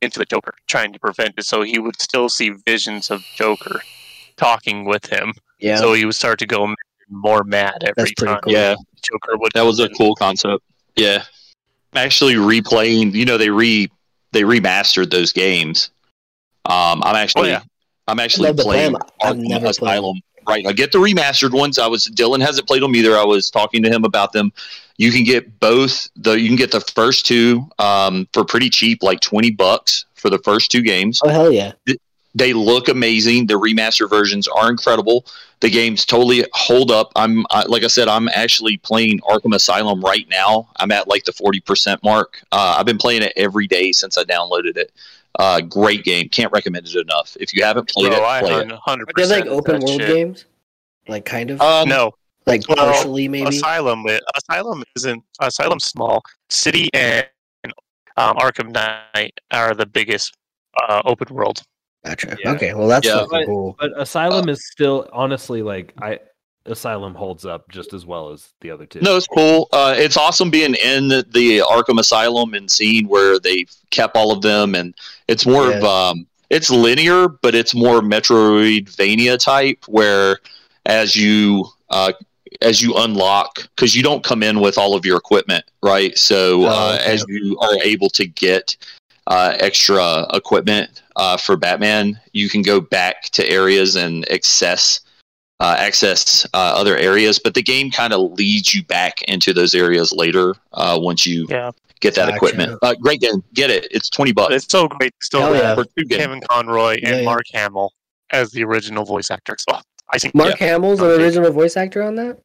into the Joker, trying to prevent it, so he would still see visions of Joker talking with him. Yeah. So he would start to go more mad every time. Cool. Yeah, Joker would. That was a cool concept. Yeah, I'm actually replaying. You know, they remastered those games. I'm actually playing Arkham Asylum. Right, I get the remastered ones. Dylan hasn't played them either. I was talking to him about them. You can get both. You can get the first two for pretty cheap, like $20 for the first two games. Oh hell yeah! They look amazing. The remastered versions are incredible. The games totally hold up. Like I said, I'm actually playing Arkham Asylum right now. I'm at like the 40% mark. I've been playing it every day since I downloaded it. Great game. Can't recommend it enough. If you haven't played it, play 100%. Are they like open world games? Like kind of? No. Like partially maybe? Asylum's small. City and Arkham Knight are the biggest open world. Gotcha. Yeah. Okay, well that's cool. But Asylum is still honestly Asylum holds up just as well as the other two. No, it's cool. It's awesome being in the Arkham Asylum and seeing where they kept all of them, and it's more of it's linear, but it's more Metroidvania type, where as you unlock, because you don't come in with all of your equipment, right? So as you are able to get extra equipment for Batman, you can go back to areas and access other areas, but the game kind of leads you back into those areas later once you get that equipment. Great game. Get it. It's $20. It's so great. Still for two games. Kevin Conroy and Mark Hamill as the original voice actor. So I think Mark Hamill's an original voice actor on that?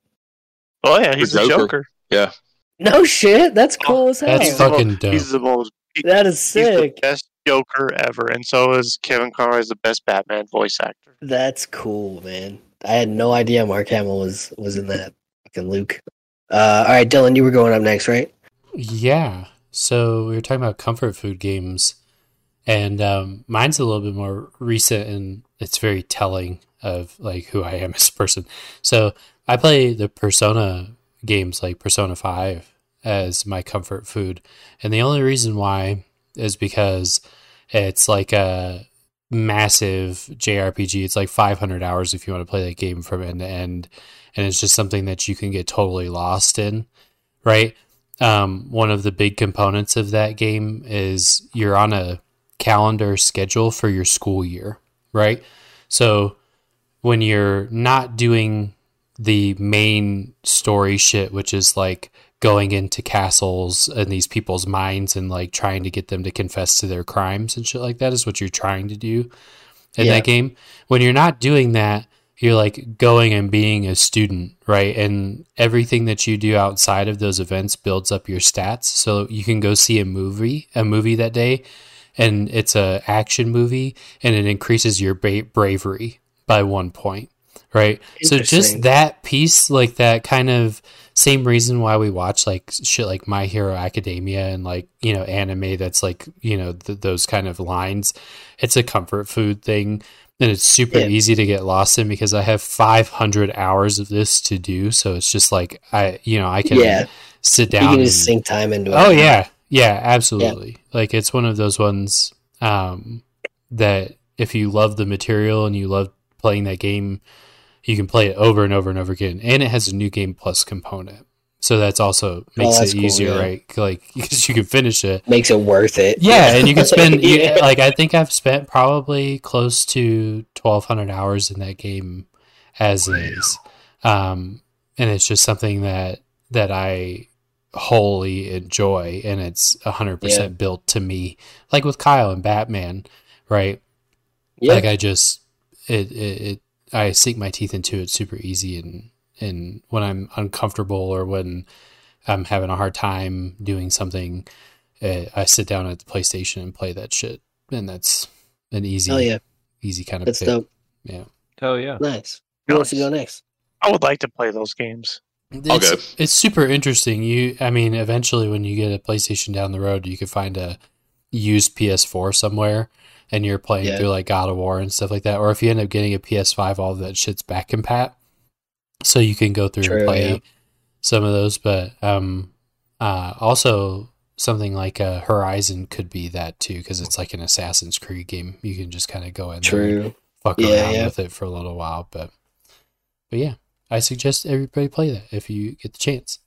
Oh yeah, he's the Joker. Yeah. No shit. That's cool as hell. That's fucking dope. He's the most that is sick. He's the best Joker ever, and so is Kevin Conroy as the best Batman voice actor. That's cool, man. I had no idea Mark Hamill was in that fucking Luke. All right, Dylan, you were going up next, right? Yeah. So we were talking about comfort food games, and mine's a little bit more recent, and it's very telling of like who I am as a person. So I play the Persona games, like Persona 5, as my comfort food, and the only reason why is because it's like a massive JRPG. It's like 500 hours if you want to play that game from end to end, and it's just something that you can get totally lost in, right? One of the big components of that game is you're on a calendar schedule for your school year, right? So when you're not doing the main story shit, which is like going into castles and these people's minds and like trying to get them to confess to their crimes and shit like that is what you're trying to do in that game. When you're not doing that, you're like going and being a student, right? And everything that you do outside of those events builds up your stats. So you can go see a movie that day, and it's an action movie, and it increases your bravery by 1 point. Right. So just that piece, like that kind of same reason why we watch like shit like My Hero Academia and like, you know, anime that's like, you know, those kind of lines. It's a comfort food thing, and it's super easy to get lost in because I have 500 hours of this to do. So it's just like, I can sit down. You can just sink time into it. Oh yeah. Yeah, absolutely. Yeah. Like it's one of those ones that if you love the material and you love playing that game, you can play it over and over and over again, and it has a new game plus component, so that's also makes it easier, cool, right? Like because you can finish it, makes it worth it. Yeah, and you can spend like I think I've spent probably close to 1,200 hours in that game as is, and it's just something that I wholly enjoy, and it's 100% built to me. Like with Kyle and Batman, right? Yeah. Like I just I sink my teeth into it super easy, and when I'm uncomfortable or when I'm having a hard time doing something, I sit down at the PlayStation and play that shit, and that's an easy kind of pick. Dope. Yeah. Oh yeah. Nice. Who wants to go next? I would like to play those games. It's super interesting. Eventually when you get a PlayStation down the road, you could find a used PS4 somewhere, and you're playing through like God of War and stuff like that. Or if you end up getting a PS5, all of that shit's back and pat. So you can go through and play some of those. But also something like a Horizon could be that too, because it's like an Assassin's Creed game. You can just kind of go in there and fuck around with it for a little while. But yeah, I suggest everybody play that if you get the chance.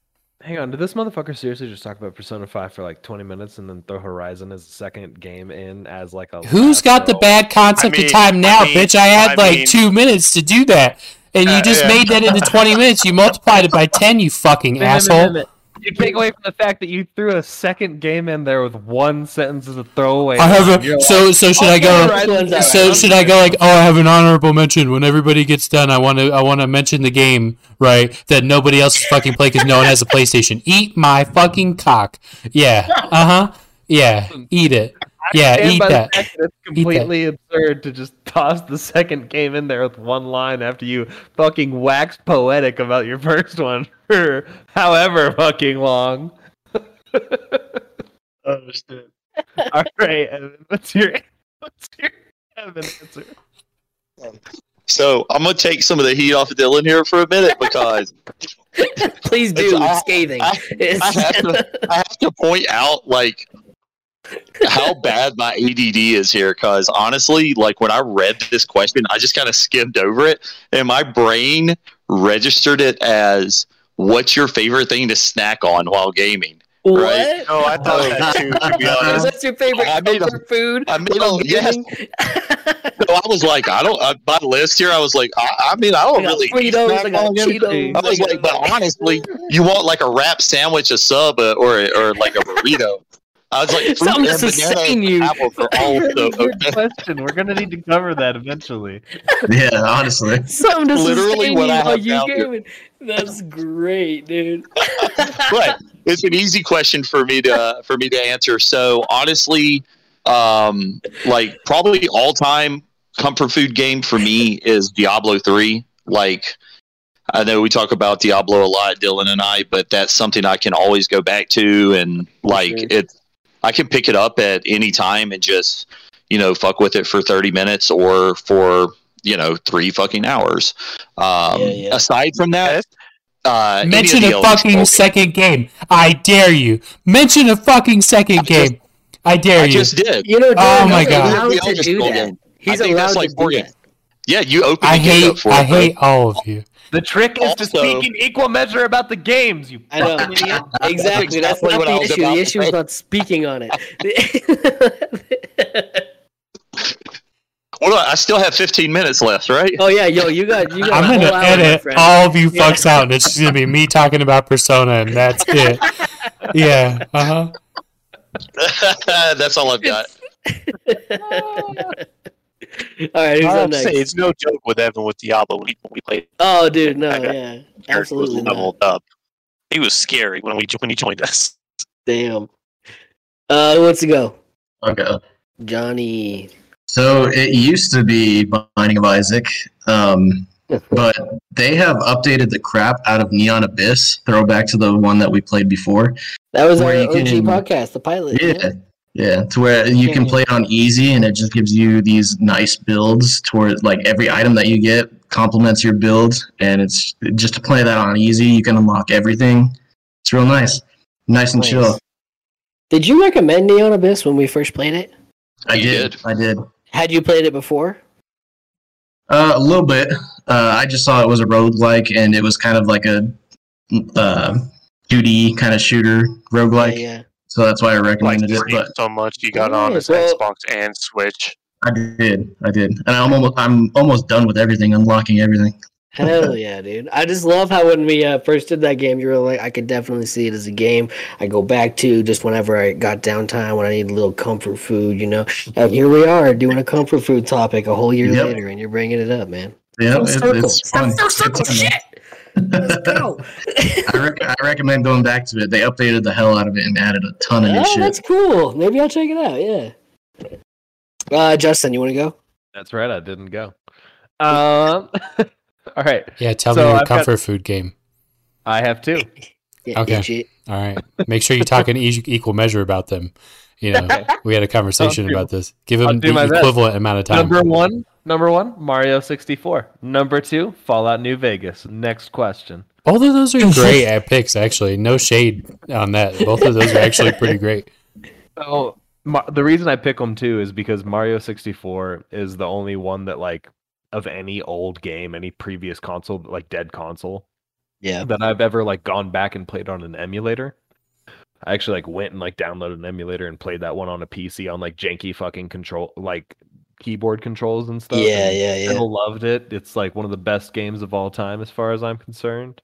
Hang on, did this motherfucker seriously just talk about Persona 5 for like 20 minutes and then throw Horizon as the second game in as like a... Who's got the bad concept of time now, bitch? I had like 2 minutes to do that. And you just made that into 20 minutes. You multiplied it by 10, you fucking asshole. You take away from the fact that you threw a second game in there with one sentence as a throwaway. I have a, so should I go? So should I go like, oh, I have an honorable mention. When everybody gets done, I want to mention the game, right? That nobody else is fucking playing because no one has a PlayStation. Eat my fucking cock. Yeah. Uh huh. Yeah. Eat it. Yeah. Eat that. It's completely absurd to just toss the second game in there with one line after you fucking waxed poetic about your first one. However fucking long. Oh shit. Alright, Evan, what's your Evan answer? So I'm gonna take some of the heat off of Dylan here for a minute because please do scathing. I have to point out like how bad my ADD is here, because honestly, like when I read this question, I just kind of skimmed over it and my brain registered it as what's your favorite thing to snack on while gaming? What? Right? Oh, I thought that too, to be honest. That's your favorite food? I mean, yes. So I was like, my list here, I was like, I don't really eat snack on Cheetos. I was like, but honestly, you want like a wrap sandwich, a sub, or like a burrito. I was like, fruit and banana apples for all of the question. We're gonna need to cover that eventually. Yeah, honestly. Something to literally what I have found here. That's great, dude. But it's an easy question for me to answer. So honestly, like probably all time comfort food game for me is Diablo 3. Like I know we talk about Diablo a lot, Dylan and I, but that's something I can always go back to, and like I can pick it up at any time and just, fuck with it for 30 minutes or for, 3 fucking hours. Aside from that, mention a fucking second game. I dare you. Mention a fucking second game. I dare you. I just did. Oh my God. He's allowed to do that. Yeah, you open the game up for it. I hate all of you. The trick is to speak in equal measure about the games, you fucking idiot. Exactly. That's not the issue. The issue is not speaking on it. Well, I still have 15 minutes left, right? Oh, yeah. Yo, you got I'm going to edit all of you fucks out, and it's just going to be me talking about Persona, and that's it. Yeah. Uh-huh. That's all I've got. All right, say, it's no joke with Evan with Diablo when we played. Oh, dude, no, yeah, absolutely leveled up. He was scary when he joined us. Damn. Who wants to go? Okay, Johnny. So it used to be Binding of Isaac, but they have updated the crap out of Neon Abyss. Throwback to the one that we played before. That was our OG podcast, the pilot. Yeah. Yeah, to where you can play it on easy, and it just gives you these nice builds towards like every item that you get complements your build, and it's just to play that on easy. You can unlock everything. It's real nice, and chill. Did you recommend Neon Abyss when we first played it? I did. Had you played it before? A little bit. I just saw it was a roguelike, and it was kind of like a 2D kind of shooter roguelike. Yeah. So that's why I recommended it. But so much you got on Xbox and Switch. I did, and I'm almost done with everything, unlocking everything. Hell yeah, dude! I just love how when we first did that game, you were like, I could definitely see it as a game I go back to just whenever I got downtime, when I need a little comfort food, And here we are doing a comfort food topic a whole year later, and you're bringing it up, man. Yeah, it's fun. That's no circle shit. Let's go. I recommend going back to it. They updated the hell out of it and added a ton of new shit. That's cool. Maybe I'll check it out. Yeah. Justin, you want to go? That's right. I didn't go. All right. Yeah. Tell me your comfort food game. I have two. Yeah, okay. All right. Make sure you talk in equal measure about them. We had a conversation about this. Give them the equivalent amount of time. Number one, Mario 64. Number 2, Fallout New Vegas. Next question. Both of those are great picks, actually. No shade on that. Both of those are actually pretty great. So the reason I pick them too is because Mario 64 is the only one that like of any old game, any previous console, like dead console, that I've ever like gone back and played on an emulator. I actually like went and like downloaded an emulator and played that one on a PC on like janky fucking control, like keyboard controls and stuff. Yeah. I loved it. It's like one of the best games of all time as far as I'm concerned.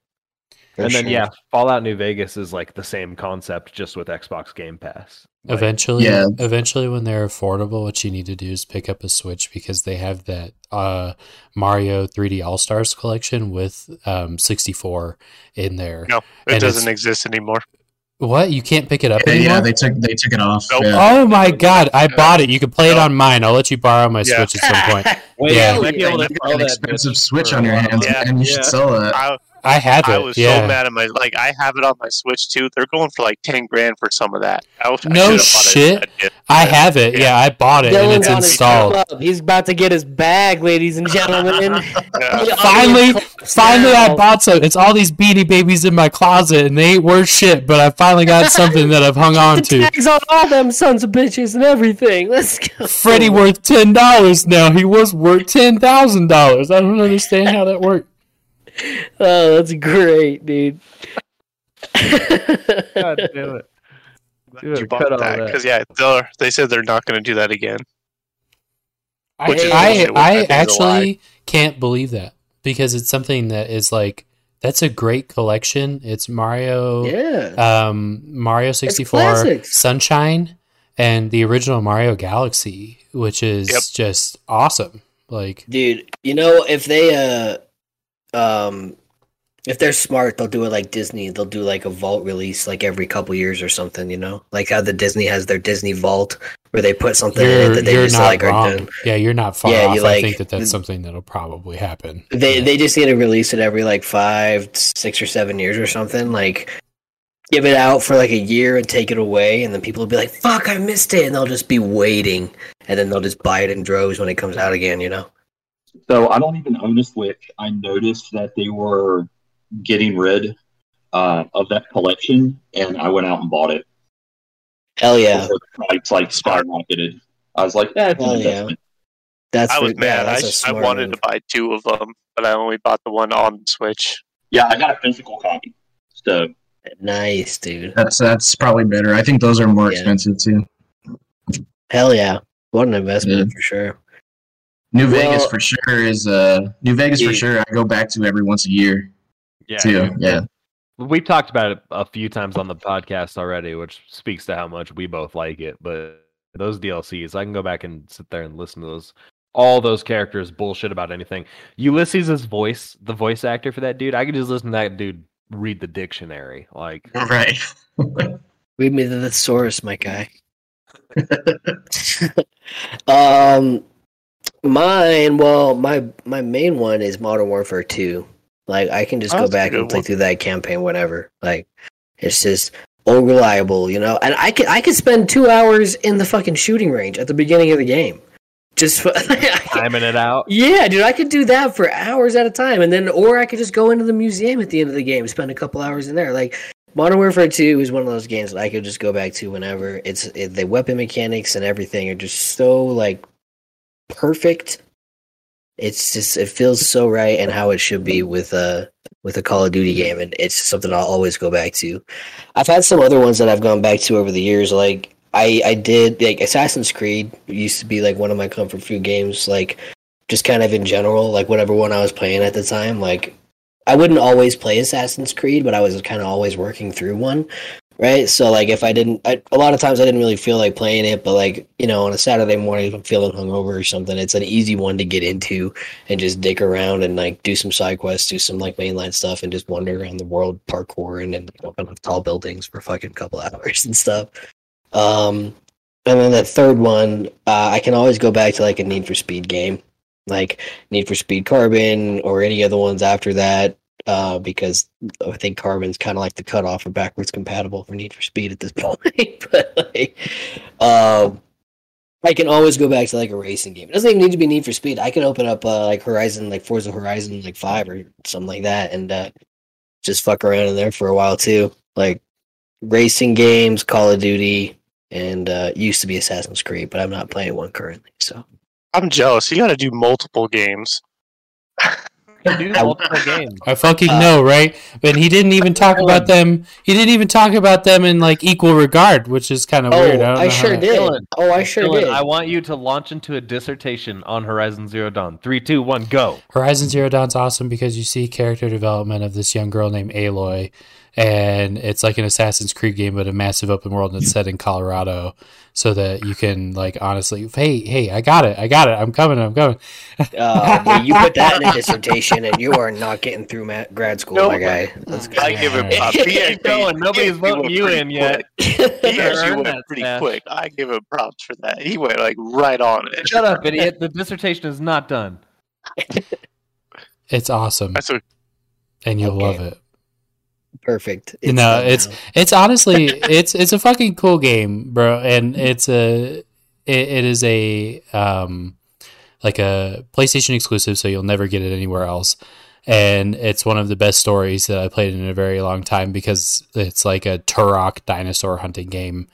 For sure. Then Fallout New Vegas is like the same concept, just with Xbox Game Pass. Like, eventually, when they're affordable, what you need to do is pick up a Switch, because they have that Mario 3D All-Stars collection with 64 in there. No, it doesn't exist anymore. What? You can't pick it up anymore? Yeah, they took it off. Nope. Yeah. Oh my god, I bought it. You can play it on mine. I'll let you borrow my Switch at some point. You've got an expensive Switch on your hands, and you should sell it. I had it. I was so mad at my, like, I have it on my Switch too. They're going for like $10,000 for some of that. I have it. Yeah, I bought it and it's installed. He's about to get his bag, ladies and gentlemen. Finally, I bought some. It's all these Beanie Babies in my closet, and they ain't worth shit. But I finally got something that I've hung on to. Tags on all them sons of bitches and everything. Let's go. Freddie worth $10 now. He was worth $10,000. I don't understand how that worked. Oh, that's great, dude. God damn it. You bought that, because they said they're not going to do that again. I actually can't believe that, because it's something that is like, that's a great collection. It's Mario, Mario 64, Sunshine, and the original Mario Galaxy, which is just awesome. Like, dude, you know, if they if they're smart, they'll do it like Disney. They'll do like a vault release like every couple years or something, you know? Like how the Disney has their Disney vault where they put something in it that they just like are done. Yeah, you're not far off. Like, I think that's something that'll probably happen. They just need to release it every like 5, 6, or 7 years or something. Like give it out for like a year and take it away, and then people will be like, fuck, I missed it, and they'll just be waiting, and then they'll just buy it in droves when it comes out again, you know? So I don't even own a Switch. I noticed that they were getting rid of that collection, and I went out and bought it. Hell yeah! It's like skyrocketed. I was like, "That's an investment." I wanted to buy two of them, but I only bought the one on Switch. Yeah, I got a physical copy. So nice, dude. That's probably better. I think those are more expensive too. Hell yeah! What an investment for sure. New Vegas for sure is New Vegas for sure. I go back to every once a year. Yeah. We've talked about it a few times on the podcast already, which speaks to how much we both like it. But those DLCs, I can go back and sit there and listen to those. All those characters bullshit about anything. Ulysses' voice, the voice actor for that dude, I could just listen to that dude read the dictionary. Like, right. Read me the thesaurus, my guy. Mine, well, my main one is Modern Warfare 2. Like, I can just go back and play through that campaign whenever. Like, it's just old reliable, you know? And I could spend 2 hours in the fucking shooting range at the beginning of the game. Just timing it out? Yeah, dude, I could do that for hours at a time. And then, or I could just go into the museum at the end of the game, spend a couple hours in there. Like, Modern Warfare 2 is one of those games that I could just go back to whenever. The weapon mechanics and everything are just so, like, perfect. It's just, it feels so right, and how it should be with a Call of Duty game, and it's something I'll always go back to. I've had some other ones that I've gone back to over the years, like I did, like Assassin's Creed used to be like one of my comfort food games, like just kind of in general, like whatever one I was playing at the time. Like I wouldn't always play Assassin's Creed, but I was kind of always working through one. Right, so like if a lot of times I didn't really feel like playing it, but like, you know, on a Saturday morning if I'm feeling hungover or something, it's an easy one to get into and just dick around and like do some side quests, do some like mainline stuff, and just wander around the world, parkour, and then up on tall buildings for a fucking couple hours and stuff. And then that third one, I can always go back to like a Need for Speed game, like Need for Speed Carbon or any other ones after that. Because I think Carbon's kind of like the cutoff for backwards compatible for Need for Speed at this point. But like, I can always go back to like a racing game. It doesn't even need to be Need for Speed. I can open up like Horizon, like Forza Horizon, like 5 or something like that, and just fuck around in there for a while too. Like racing games, Call of Duty, and used to be Assassin's Creed, but I'm not playing one currently. So I'm jealous. You got to do multiple games. I fucking know, right? But he didn't even talk about them. He didn't even talk about them in like equal regard, which is kind of weird. I sure did. I want you to launch into a dissertation on Horizon Zero Dawn. 3, 2, 1, go. Horizon Zero Dawn's awesome because you see character development of this young girl named Aloy, and it's like an Assassin's Creed game, but a massive open world, and it's set in Colorado, so that you can like honestly, hey, I got it, I'm coming. Well, you put that in a dissertation, and you are not getting through grad school, my guy. I give him props. No, nobody's voting you in yet. He actually went pretty quick. I give him props for that. He went like right on it. Shut up, idiot! The dissertation is not done. It's awesome. And you'll love it. Perfect. It's honestly a fucking cool game, bro, and it is like a PlayStation exclusive, so you'll never get it anywhere else. And it's one of the best stories that I played in a very long time because it's like a Turok dinosaur hunting game,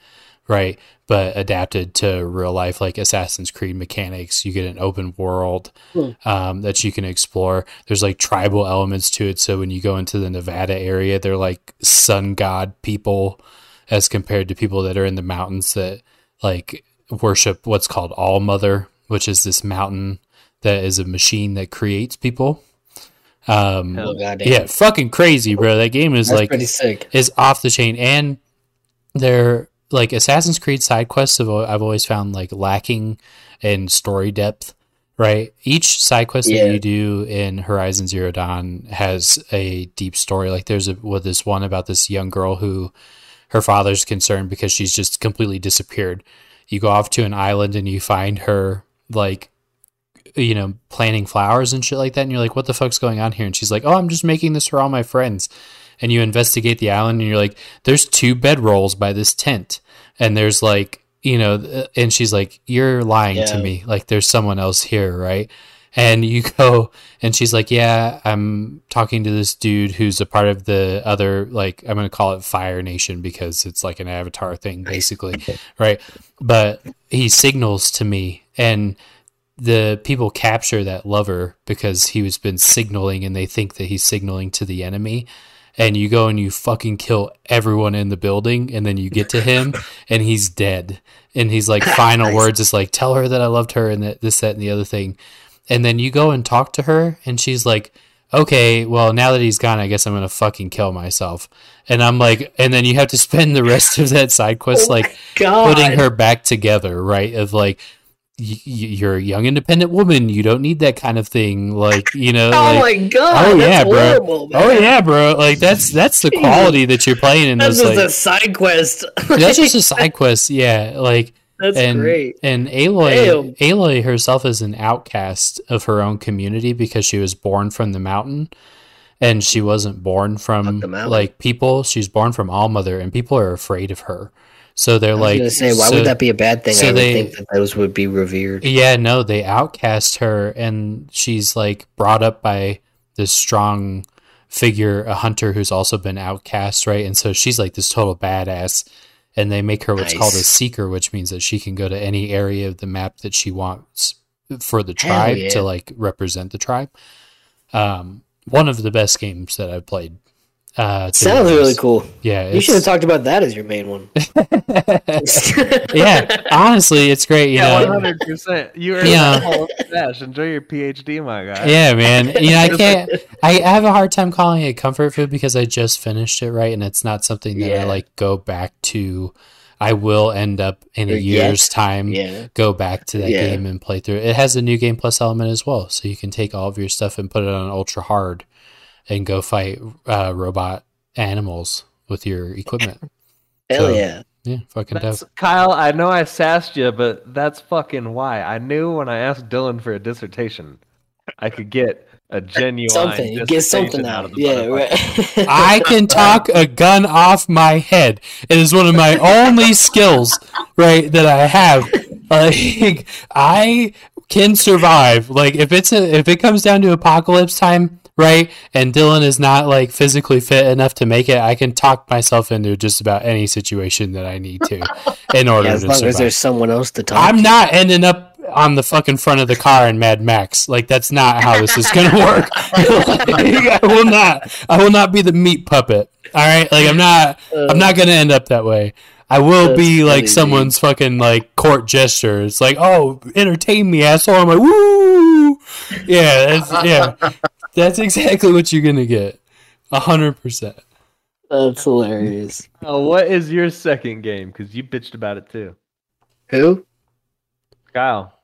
right? But adapted to real life, like Assassin's Creed mechanics. You get an open world that you can explore. There's like tribal elements to it. So when you go into the Nevada area, they're like sun god people as compared to people that are in the mountains that like worship what's called All Mother, which is this mountain that is a machine that creates people. Fucking crazy, bro. That game is pretty sick. Is off the chain, and they're like Assassin's Creed side quests I've always found like lacking in story depth, right? Each side quest that you do in Horizon Zero Dawn has a deep story. Like there's this one about this young girl who her father's concerned because she's just completely disappeared. You go off to an island and you find her like, you know, planting flowers and shit like that. And you're like, what the fuck's going on here? And she's like, oh, I'm just making this for all my friends. And you investigate the island and you're like, there's 2 bedrolls by this tent. And there's like, you know, and she's like, you're lying to me. Like there's someone else here, right? And you go and she's like, yeah, I'm talking to this dude who's a part of the other, like, I'm going to call it Fire Nation because it's like an Avatar thing basically. Right. But he signals to me and the people capture that lover because he was been signaling and they think that he's signaling to the enemy. And you go and you fucking kill everyone in the building, and then you get to him, and he's dead. And he's like, final words is like, tell her that I loved her, and that this, that, and the other thing. And then you go and talk to her, and she's like, okay, well, now that he's gone, I guess I'm going to fucking kill myself. And I'm like, and then you have to spend the rest of that side quest, like, putting her back together, right? Of like, you're a young independent woman. You don't need that kind of thing. Like, you know, my God, horrible, man. Like that's the quality that you're playing in that's those. That's just a side quest. That's just a side quest. Yeah. Like great. And Aloy herself is an outcast of her own community because she was born from the mountain and she wasn't born from like people. She's born from All Mother and people are afraid of her. So they're why would that be a bad thing? So I would think that those would be revered. Yeah, no, they outcast her, and she's like brought up by this strong figure, a hunter who's also been outcast, right? And so she's like this total badass, and they make her what's called a seeker, which means that she can go to any area of the map that she wants for the tribe to like represent the tribe. One of the best games that I've played. Sounds really cool. Yeah, you should have talked about that as your main one. Yeah, honestly, it's great. You know, 100%. You earned that stash. Enjoy your PhD, my guy. Yeah, man. You know, I have a hard time calling it comfort food because I just finished it, right? And it's not something that I like go back to. I will end up in a year's time go back to that game and play through it. It has a new game plus element as well, so you can take all of your stuff and put it on ultra hard. And go fight robot animals with your equipment. Yeah, fucking dope. Kyle, I know I sassed you, but that's fucking why. I knew when I asked Dylan for a dissertation, I could get a genuine something. Get something out of the right. I can talk a gun off my head. It is one of my only skills, right, that I have. Like, I can survive. Like, if it comes down to apocalypse time, right, and Dylan is not like physically fit enough to make it, I can talk myself into just about any situation that I need to in order to survive. As long as there's someone else to talk to. I'm not ending up on the fucking front of the car in Mad Max. Like, that's not how this is going to work. Like, I will not be the meat puppet. All right. Like, I'm not going to end up that way. I will be like someone's fucking like court jester. It's like, oh, entertain me, asshole. I'm like, woo. Yeah. That's exactly what you're going to get. 100%. That's hilarious. What is your second game? Because you bitched about it too. Who? Kyle.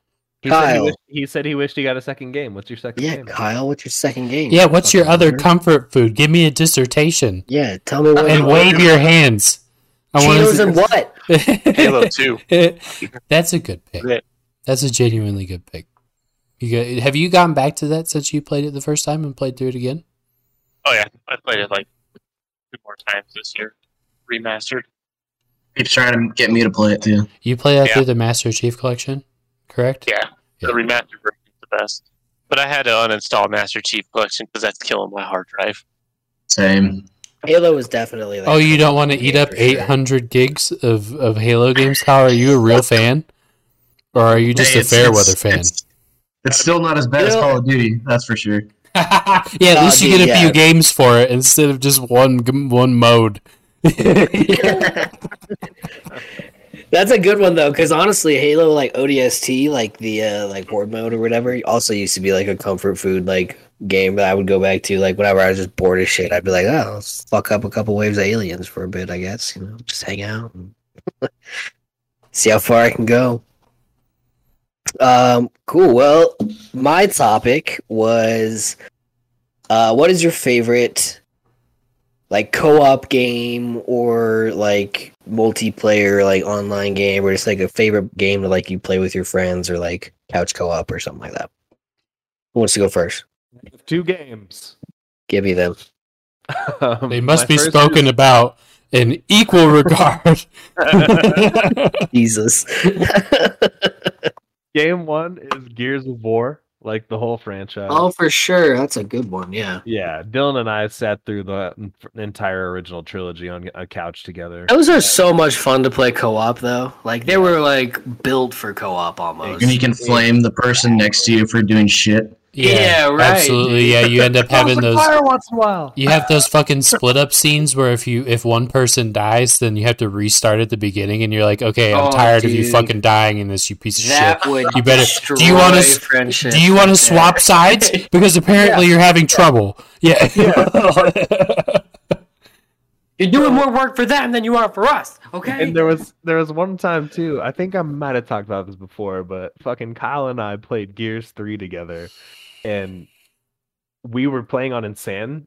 He said he wished he got a second game. What's your second game? Yeah, Kyle, what's your second game? Yeah, what's your other comfort food? Give me a dissertation. Yeah, tell me what. And wave your hands. Cheetos and what? Halo 2. That's a good pick. Yeah. That's a genuinely good pick. Have you gotten back to that since you played it the first time and played through it again? Oh, yeah. I played it like 2 more times this year. Remastered. Keeps trying to get me to play it, too. You play that through the Master Chief Collection, correct? Yeah. The remastered version is the best. But I had to uninstall Master Chief Collection because that's killing my hard drive. Same. Halo is definitely... Like, oh, you don't want to eat up 800 gigs of Halo games, Kyle? Are you a real fan? Or are you just a fair-weather fan? It's still not as bad as Call of Duty, that's for sure. Yeah, at least you get a few games for it instead of just one mode. That's a good one though, because honestly, Halo like ODST, like the like Horde mode or whatever, also used to be like a comfort food like game that I would go back to. Like whenever I was just bored as shit, I'd be like, oh, let's fuck up a couple waves of aliens for a bit, I guess. You know, just hang out, and see how far I can go. Cool. Well, my topic was, what is your favorite, like, co-op game or, like, multiplayer, like, online game, or just, like, a favorite game that, like, you play with your friends or, like, couch co-op or something like that? Who wants to go first? 2 games. Give me them. They must be spoken about in equal regard. Jesus. Game 1 is Gears of War, like the whole franchise. Oh, for sure. That's a good one, yeah. Yeah, Dylan and I sat through the entire original trilogy on a couch together. Those are so much fun to play co-op, though. Like, they were, like, built for co-op almost. And you can flame the person next to you for doing shit. Yeah, right. Absolutely, yeah. You end up having those. Fire once in a while. You have those fucking split up scenes where if one person dies, then you have to restart at the beginning, and you're like, okay, I'm tired of you fucking dying in this, you piece of shit. You better. Do you want to swap sides? Because apparently you're having trouble. Yeah. You're doing more work for them than you are for us, okay? And there was one time, too, I think I might have talked about this before, but fucking Kyle and I played Gears 3 together, and we were playing on Insane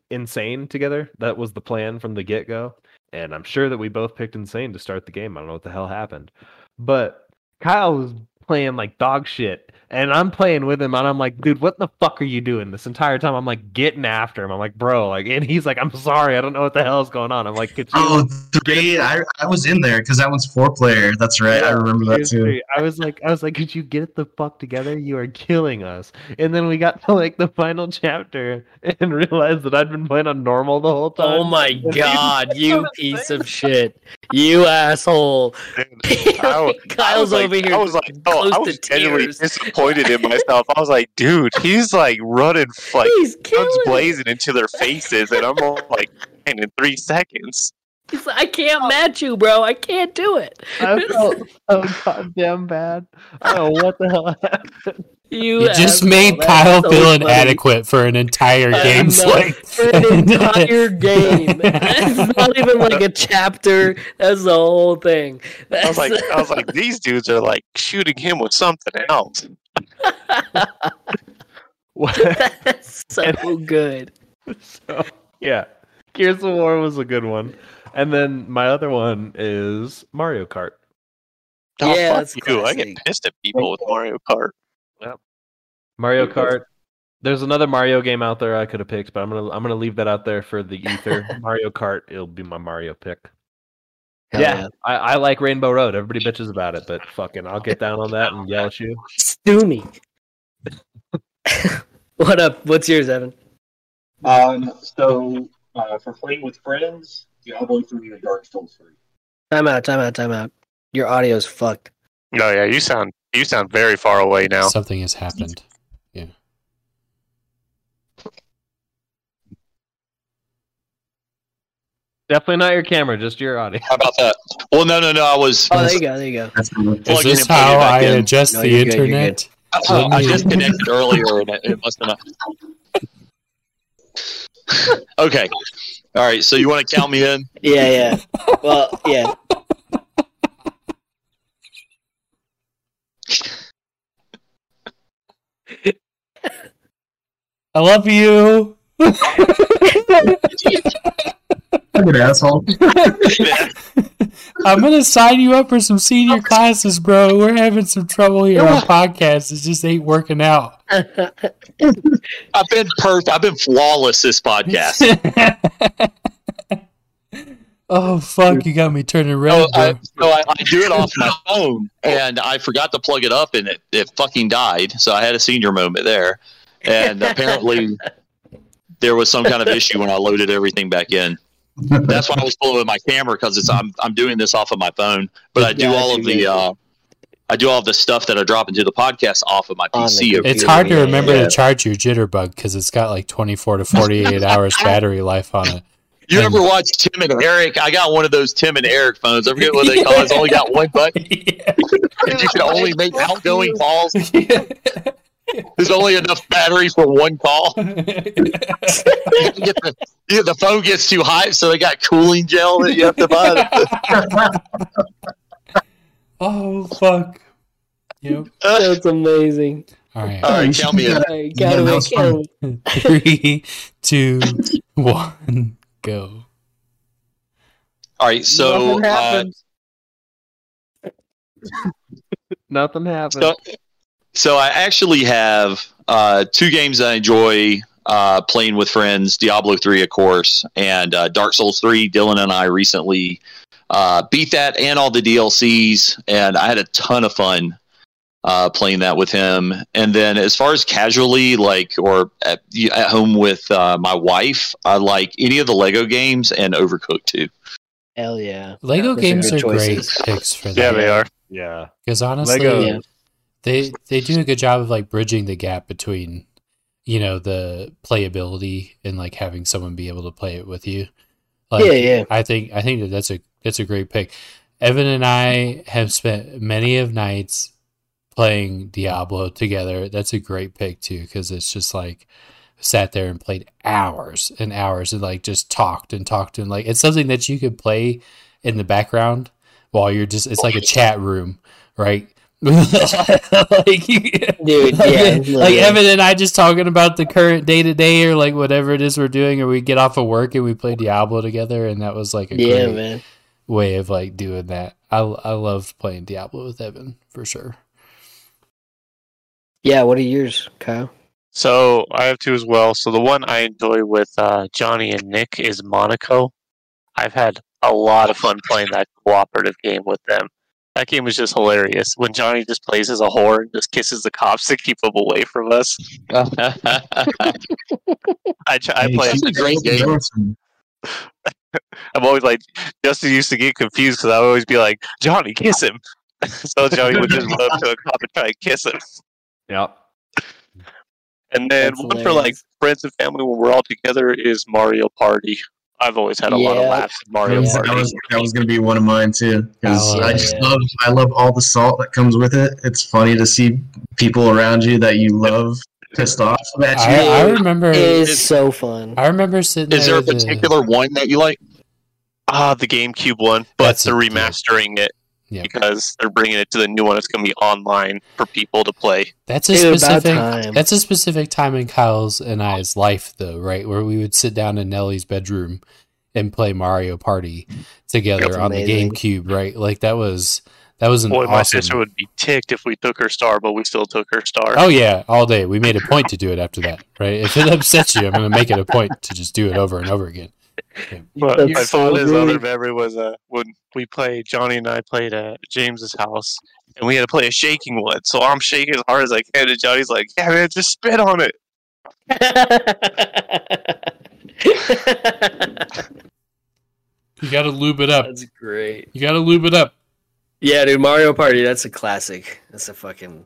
together. That was the plan from the get-go, and I'm sure that we both picked Insane to start the game. I don't know what the hell happened, but Kyle was playing like dog shit, and I'm playing with him, and I'm like, dude, what the fuck are you doing this entire time? I'm like getting after him. I'm like, bro, like, and he's like, I'm sorry, I don't know what the hell is going on. I'm like, I was in there because that one's 4-player. That's right, yeah, I remember that too. Three. I was like, could you get the fuck together? You are killing us. And then we got to like the final chapter and realized that I'd been playing on normal the whole time. Oh my god, you piece of shit, you asshole! Dude, Kyle's over here. I was like, I was genuinely disappointed in myself. I was like, dude, he's like running, like guns blazing into their faces, and I'm all like, and in 3 seconds. He's like, I can't match you, bro. I can't do it. I felt so goddamn bad. I don't know what the hell happened. You just made Kyle feel inadequate for an entire game. For an entire game. That's not even like a chapter. That's the whole thing. I was like, these dudes are like shooting him with something else. That's so good. So, yeah. Gears of War was a good one. And then my other one is Mario Kart. Oh, yeah, fuck you. Classic. I get pissed at people with Mario Kart. Yep. Mario Kart. There's another Mario game out there I could have picked, but I'm gonna leave that out there for the ether. Mario Kart, it'll be my Mario pick. Yeah. I like Rainbow Road. Everybody bitches about it, but fucking I'll get down on that and yell at you. Stew me. What up? What's yours, Evan? For playing with friends, Diablo 3 and Dark Souls 3. Time out. Your audio's fucked. No, yeah, you sound You sound very far away now. Something has happened. Yeah. Definitely not your camera, just your audio. How about that? Well, no, I was... Oh, there you go, Is this how I adjust the internet? Oh, I just connected earlier, and it must have not... Okay. All right, so you want to count me in? Yeah. Well, yeah. I love you. I'm an asshole. I'm gonna sign you up for some senior classes, bro. We're having some trouble here on podcasts. It just ain't working out. I've been perfect. I've been flawless this podcast. Oh, fuck, you got me turning red. So I do it off my phone, and I forgot to plug it up, and it fucking died. So I had a senior moment there. And apparently there was some kind of issue when I loaded everything back in. That's why I was pulling with my camera, because I'm doing this off of my phone. But I do all of the stuff that I drop into the podcast off of my PC. It's hard to remember to charge your jitterbug, because it's got like 24 to 48 hours battery life on it. You ever watch Tim and Eric? I got one of those Tim and Eric phones. I forget what they call it. It's only got one button. Yeah. And you can only make outgoing calls. Yeah. There's only enough battery for one call. The phone gets too hot, so they got cooling gel that you have to buy. Oh, fuck. Yep. That's amazing. All right, count me in. Count me in. 3, 2, 1. Go. All right, so nothing happened. So I actually have two games I enjoy playing with friends: Diablo 3, of course, and Dark Souls 3. Dylan and I recently beat that and all the DLCs, and I had a ton of fun playing that with him. And then as far as casually, like, or at home with my wife, I like any of the Lego games and Overcooked too. Hell yeah. Lego games are great picks for that. Yeah, they are. Yeah. Because honestly, they do a good job of like bridging the gap between, you know, the playability and like having someone be able to play it with you. Like, yeah. I think that's a great pick. Evan and I have spent many of nights playing Diablo together. That's a great pick too, because it's just like sat there and played hours and hours and like just talked and like it's something that you could play in the background while you're just, it's like a chat room, right? Like, dude, yeah, like Evan and I just talking about the current day to day or like whatever it is we're doing, or we get off of work and we play Diablo together, and that was like a great way of like doing that. I love playing Diablo with Evan for sure. Yeah, what are yours, Kyle? So, I have two as well. So, the one I enjoy with Johnny and Nick is Monaco. I've had a lot of fun playing that cooperative game with them. That game was just hilarious. When Johnny just plays as a whore and just kisses the cops to keep them away from us. I play a great game. I'm always like, Justin used to get confused because I would always be like, Johnny, kiss him. So, Johnny would just run up to a cop and try to kiss him. Yeah, and then one for like friends and family when we're all together is Mario Party. I've always had a lot of laughs at Mario Party. That was going to be one of mine too, because I love all the salt that comes with it. It's funny to see people around you that you love pissed off at you. I remember it's so fun. I remember sitting. Is there a particular one that you like? The GameCube one, but they're remastering it. Yeah. Because they're bringing it to the new one. It's going to be online for people to play. That's a specific time in Kyle's and I's life, though, right? Where we would sit down in Nellie's bedroom and play Mario Party together on the GameCube, right? Like that was my sister would be ticked if we took her star, but we still took her star. Oh yeah, all day. We made a point to do it after that, right? If it upsets you, I'm going to make it a point to just do it over and over again. Okay. But my father's other memory was when Johnny and I played at James's house, and we had to play a shaking one. So I'm shaking as hard as I can, and Johnny's like, "Yeah, man, just spit on it." You gotta lube it up. That's great. You gotta lube it up. Yeah, dude, Mario Party, that's a classic. That's a fucking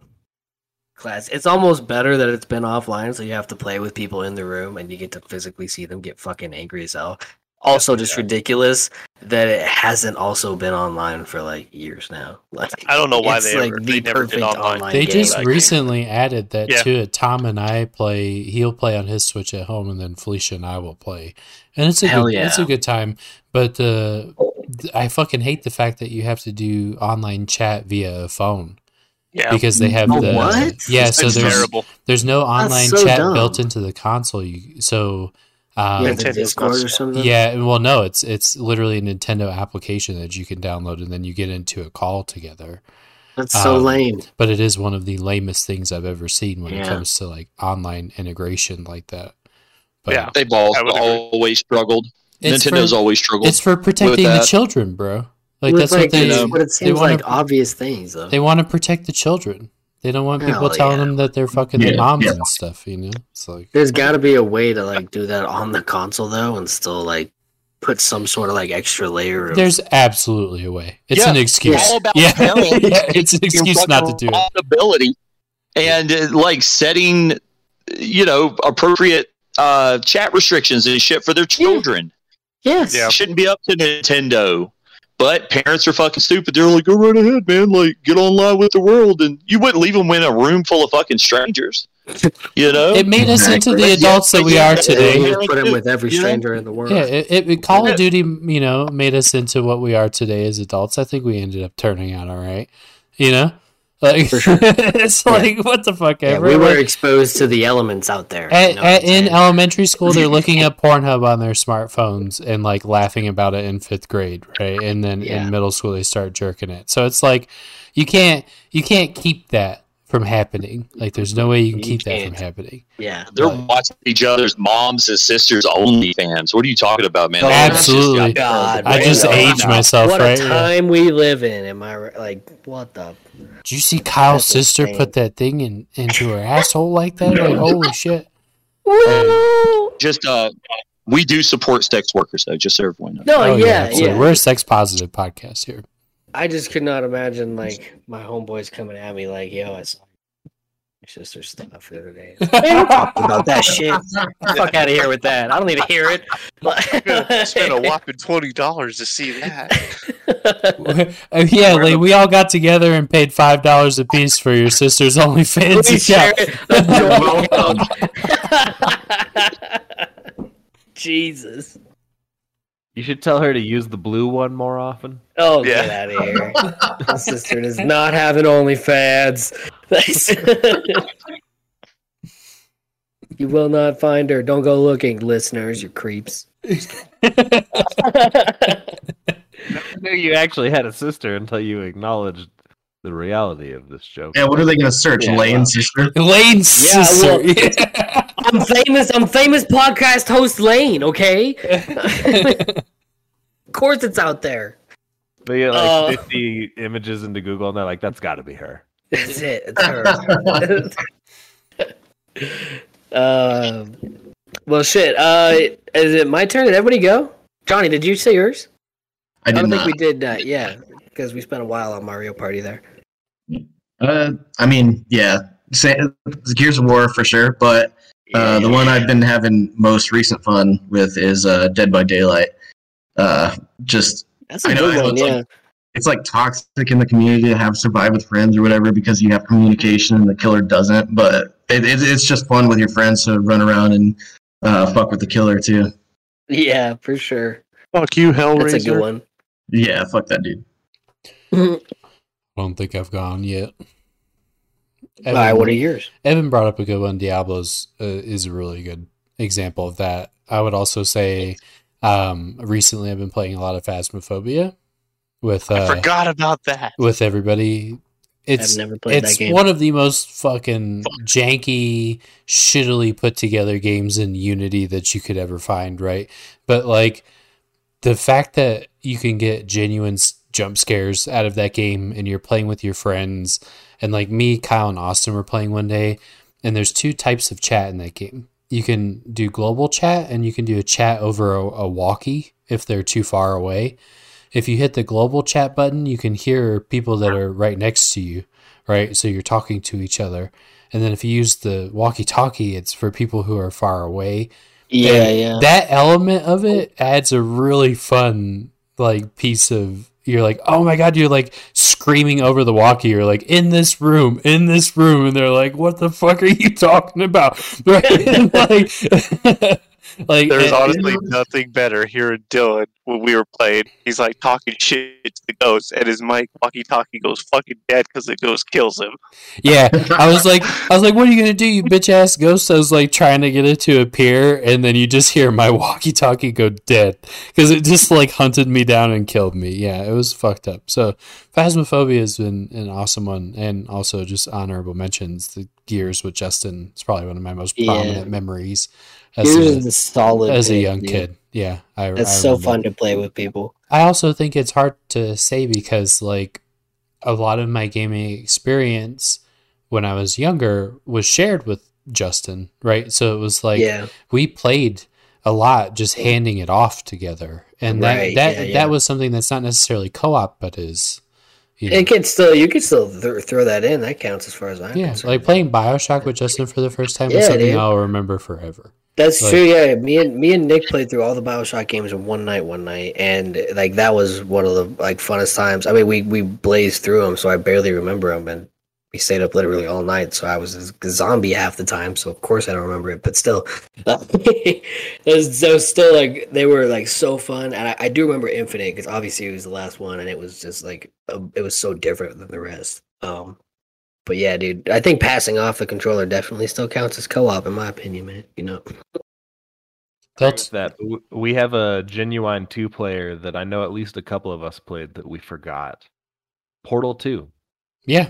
classic. It's almost better that it's been offline, so you have to play with people in the room, and you get to physically see them get fucking angry as hell. Also, just ridiculous that it hasn't also been online for like years now. Like, I don't know why they never did online. They just recently added that to it. Tom and I play. He'll play on his Switch at home, and then Felicia and I will play. And it's a it's a good time. But I fucking hate the fact that you have to do online chat via a phone. Yeah, because they have the what? Yeah. So there's no online chat built into the console. Discord or something? Yeah, well, no, it's literally a Nintendo application that you can download, and then you get into a call together. That's so lame. But it is one of the lamest things I've ever seen when it comes to like online integration like that. But, yeah, they've always struggled. Nintendo's always struggled. It's for protecting the children, bro. Like that's like, what they. But it seems like obvious things, though. They want to protect the children. They don't want people telling them that they're fucking moms and stuff, you know? It's like there's got to be a way to like do that on the console though and still like put some sort of like extra layer of there's absolutely a way. It's an excuse. It's all about it's an excuse not to do it. And like setting appropriate chat restrictions and shit for their children. Yes. Yeah. It shouldn't be up to Nintendo. But parents are fucking stupid. They're like, go right ahead, man. Like, get online with the world. And you wouldn't leave them in a room full of fucking strangers. You know? It made us into the adults that we are today. You put him with every stranger in the world. Yeah, Call of Duty, made us into what we are today as adults. I think we ended up turning out all right. You know? Like, for sure. It's like, what the fuck ever. We were exposed to the elements out there. In elementary school, they're looking up Pornhub on their smartphones and like laughing about it in 5th grade, right? And then in middle school, they start jerking it. So it's like, you can't keep that from happening. Like, there's no way you can keep that from happening. Yeah, they're watching each other's moms and sisters OnlyFans. What are you talking about, man? Absolutely. God, I just aged myself. What a time we live in. Am I like what the? Did you see Kyle's sister put that thing into her asshole like that? Like, holy shit! Just we do support sex workers though. Just so everyone knows. No, we're a sex positive podcast here. I just could not imagine, like, my homeboys coming at me like, yo, I saw your sister's stuff the other day. I talked about that shit. Fuck out of here with that. I don't need to hear it. Spent a whopping $20 to see that. Yeah, like, we all got together and paid $5 a piece for your sister's OnlyFans account. Jesus. You should tell her to use the blue one more often. Oh, get out of here. My sister does not have an OnlyFans. You will not find her. Don't go looking, listeners. You're creeps. I knew you actually had a sister until you acknowledged the reality of this joke. Yeah, what are they going to search? Lane's sister? Lane's sister. Yeah. I'm famous podcast host Lane, okay? Of course it's out there. They get like 50 images into Google, and they're like, that's got to be her. That's it. It's her. Well, shit. Is it my turn? Did everybody go? Johnny, did you say yours? I don't think we did that. Yeah, because we spent a while on Mario Party there. Gears of War for sure, but... the one I've been having most recent fun with is Dead by Daylight. That's a good one, it's like toxic in the community to have survive with friends or whatever because you have communication and the killer doesn't, but it's just fun with your friends to run around and fuck with the killer too. Yeah, for sure. Fuck you, Hellraiser. That's a good one. Yeah, fuck that dude. I don't think I've gone yet. What are yours? Evan brought up a good one. Diablo's is a really good example of that. I would also say recently I've been playing a lot of Phasmophobia with I forgot about that with everybody. I've never played that game. It's one of the most fucking janky, shittily put together games in Unity that you could ever find, right? But like the fact that you can get genuine jump scares out of that game and you're playing with your friends. And like me, Kyle, and Austin were playing one day, and there's two types of chat in that game. You can do global chat, and you can do a chat over a walkie if they're too far away. if you hit the global chat button, you can hear people that are right next to you, right? So you're talking to each other. And then if you use the walkie-talkie, it's for people who are far away. Yeah. That element of it adds a really fun, like, piece of, you're like, oh my God, you're like screaming over the walkie. You're like, in this room. And they're like, what the fuck are you talking about? Right? And like... Like, there's honestly nothing better hearing Dylan when we were playing. He's like talking shit to the ghost, and his mic walkie-talkie goes fucking dead because the ghost kills him. Yeah, I was like, what are you gonna do, you bitch ass ghost? I was like trying to get it to appear, and then you just hear my walkie-talkie go dead because it just like hunted me down and killed me. Yeah, it was fucked up. So Phasmophobia has been an awesome one, and also just honorable mentions. The Gears with Justin is probably one of my most prominent memories. Gears is a solid as a young kid. Yeah, that's so fun to play with people. I also think it's hard to say because like a lot of my gaming experience when I was younger was shared with Justin, right? So it was like we played a lot, just handing it off together, and that was something that's not necessarily co-op, but is. You know. It can still you can still throw that in. That counts as far as I'm concerned. Like playing BioShock with Justin for the first time is something I'll remember forever. That's like, true. Yeah, me and Nick played through all the BioShock games in one night, and like that was one of the like funnest times. I mean, we blazed through them, so I barely remember them, and we stayed up literally all night. So I was a zombie half the time, so of course I don't remember it. But still, it was still like they were like so fun, and I do remember Infinite because obviously it was the last one, and it was just like. It was so different than the rest. But yeah, dude, I think passing off the controller definitely still counts as co-op, in my opinion, man. You know, that's that. We have a genuine two-player that I know at least a couple of us played that we forgot. Portal 2. Yeah,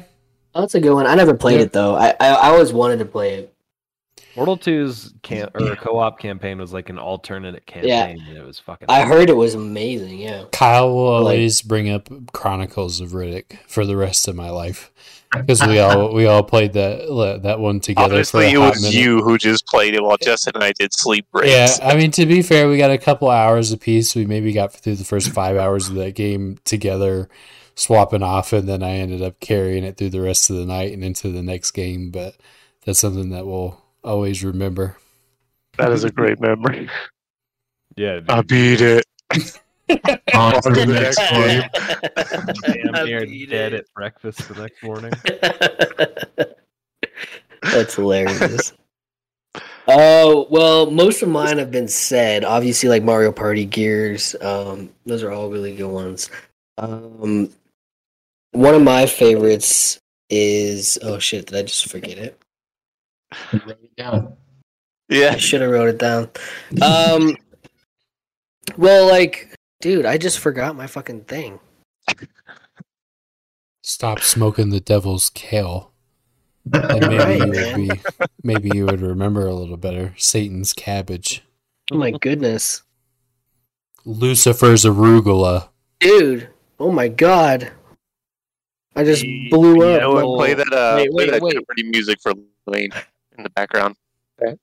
that's a good one. I never played it though. I always wanted to play it. Portal 2's co-op campaign was like an alternate campaign. Yeah. And it was fucking. I heard it was amazing. Yeah. Kyle will always bring up Chronicles of Riddick for the rest of my life because we all played that one together. Honestly, it was you who just played it while Justin and I did sleep breaks. Yeah, I mean to be fair, we got a couple hours apiece. We maybe got through the first 5 hours of that game together, swapping off, and then I ended up carrying it through the rest of the night and into the next game. But that's something that will. Always remember. That is a great memory. Yeah, dude. I beat it. On to the next game. Damn near dead at breakfast the next morning. That's hilarious. Oh, well, most of mine have been said. Obviously, like Mario Party, Gears, those are all really good ones. One of my favorites is... Oh, shit, did I just forget it? Wrote it down. Yeah, I should have wrote it down. Well, like, dude, I just forgot my fucking thing. Stop smoking the devil's kale. And maybe you would remember a little better. Satan's cabbage. Oh my goodness. Lucifer's arugula. Dude. Oh my god. I just blew up. You know, play that Jeopardy music for Lane. In the background.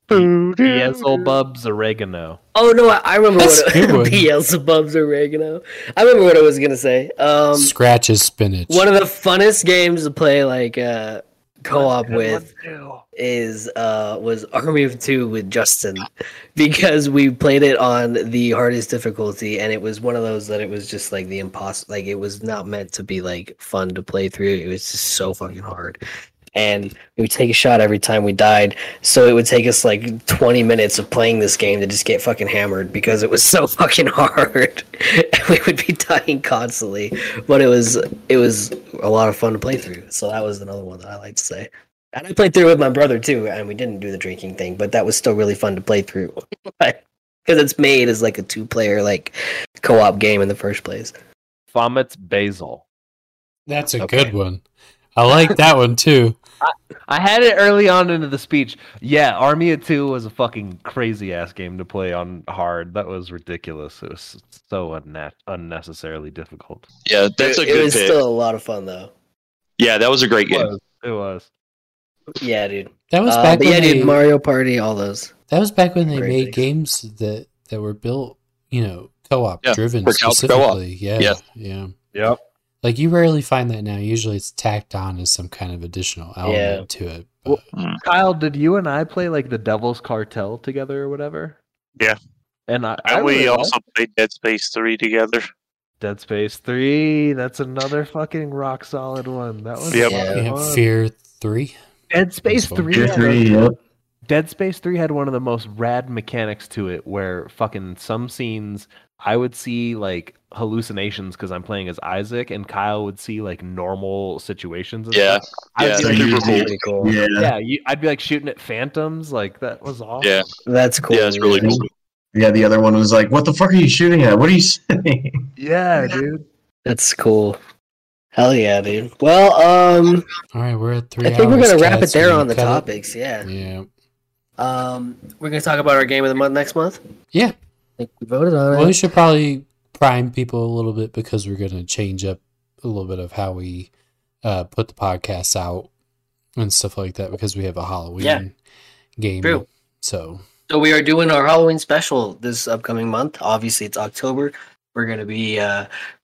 Beelzebub's oregano. Oh no, I remember what Beelzebub's oregano. I remember what I was gonna say. Scratches spinach. One of the funnest games to play like co-op with was Army of Two with Justin because we played it on the hardest difficulty, and it was one of those that it was just like the impossible. Like it was not meant to be like fun to play through. It was just so fucking hard. And we would take a shot every time we died. So it would take us like 20 minutes of playing this game to just get fucking hammered because it was so fucking hard. And we would be dying constantly. But it was a lot of fun to play through. So that was another one that I like to say. And I played through with my brother too. And we didn't do the drinking thing, but that was still really fun to play through. Because it's made as like a two-player like co-op game in the first place. Fomet's Basil. That's a good one. I like that one too. I had it early on into the speech. Yeah, Army of Two was a fucking crazy ass game to play on hard. That was ridiculous. It was so unnecessarily difficult. Yeah, that's a good pick. It was still a lot of fun though. Yeah, that was a great game. It was. Yeah, dude. That was back when Mario Party, all those. That was back when they made games that were built, you know, co-op driven specifically. Yeah. Like you rarely find that now. Usually it's tacked on as some kind of additional element to it. But... Well, Kyle, did you and I play like the Devil's Cartel together or whatever? Yeah. And I we also played Dead Space 3 together. Dead Space 3. That's another fucking rock solid one. That was Fear 3. Dead Space 3. Dead Space 3 had one of the most rad mechanics to it where fucking some scenes I would see like hallucinations because I'm playing as Isaac, and Kyle would see like normal situations. And stuff. I'd be like, super cool. I'd be like shooting at phantoms. Like that was awesome. Yeah, that's cool. Yeah, it's really cool. Yeah, the other one was like, "What the fuck are you shooting at? What are you saying?" Yeah, dude, that's cool. Hell yeah, dude. Well, all right, we're at 3 hours. I think we're gonna wrap it there on the topics. Yeah. We're gonna talk about our game of the month next month. Yeah. I think we voted on it. Well, we should probably prime people a little bit because we're going to change up a little bit of how we put the podcasts out and stuff like that because we have a Halloween game. True. So we are doing our Halloween special this upcoming month. Obviously, it's October. We're going to be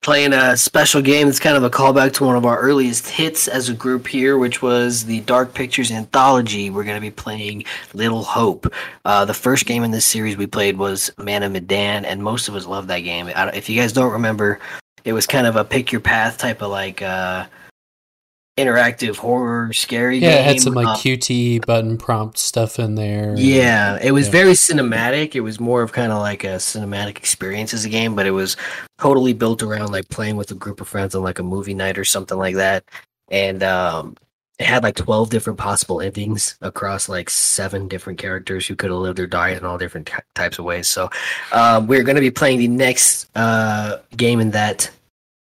playing a special game that's kind of a callback to one of our earliest hits as a group here, which was the Dark Pictures Anthology. We're going to be playing Little Hope. The first game in this series we played was Man of Medan, and most of us loved that game. If you guys don't remember, it was kind of a pick-your-path type of like interactive horror scary game. Yeah, it had some like QTE button prompt stuff in there. Yeah, it was very cinematic. It was more of kind of like a cinematic experience as a game, but it was totally built around like playing with a group of friends on like a movie night or something like that. And it had like 12 different possible endings across like 7 different characters who could have lived or died in all different types of ways. So we're going to be playing the next game in that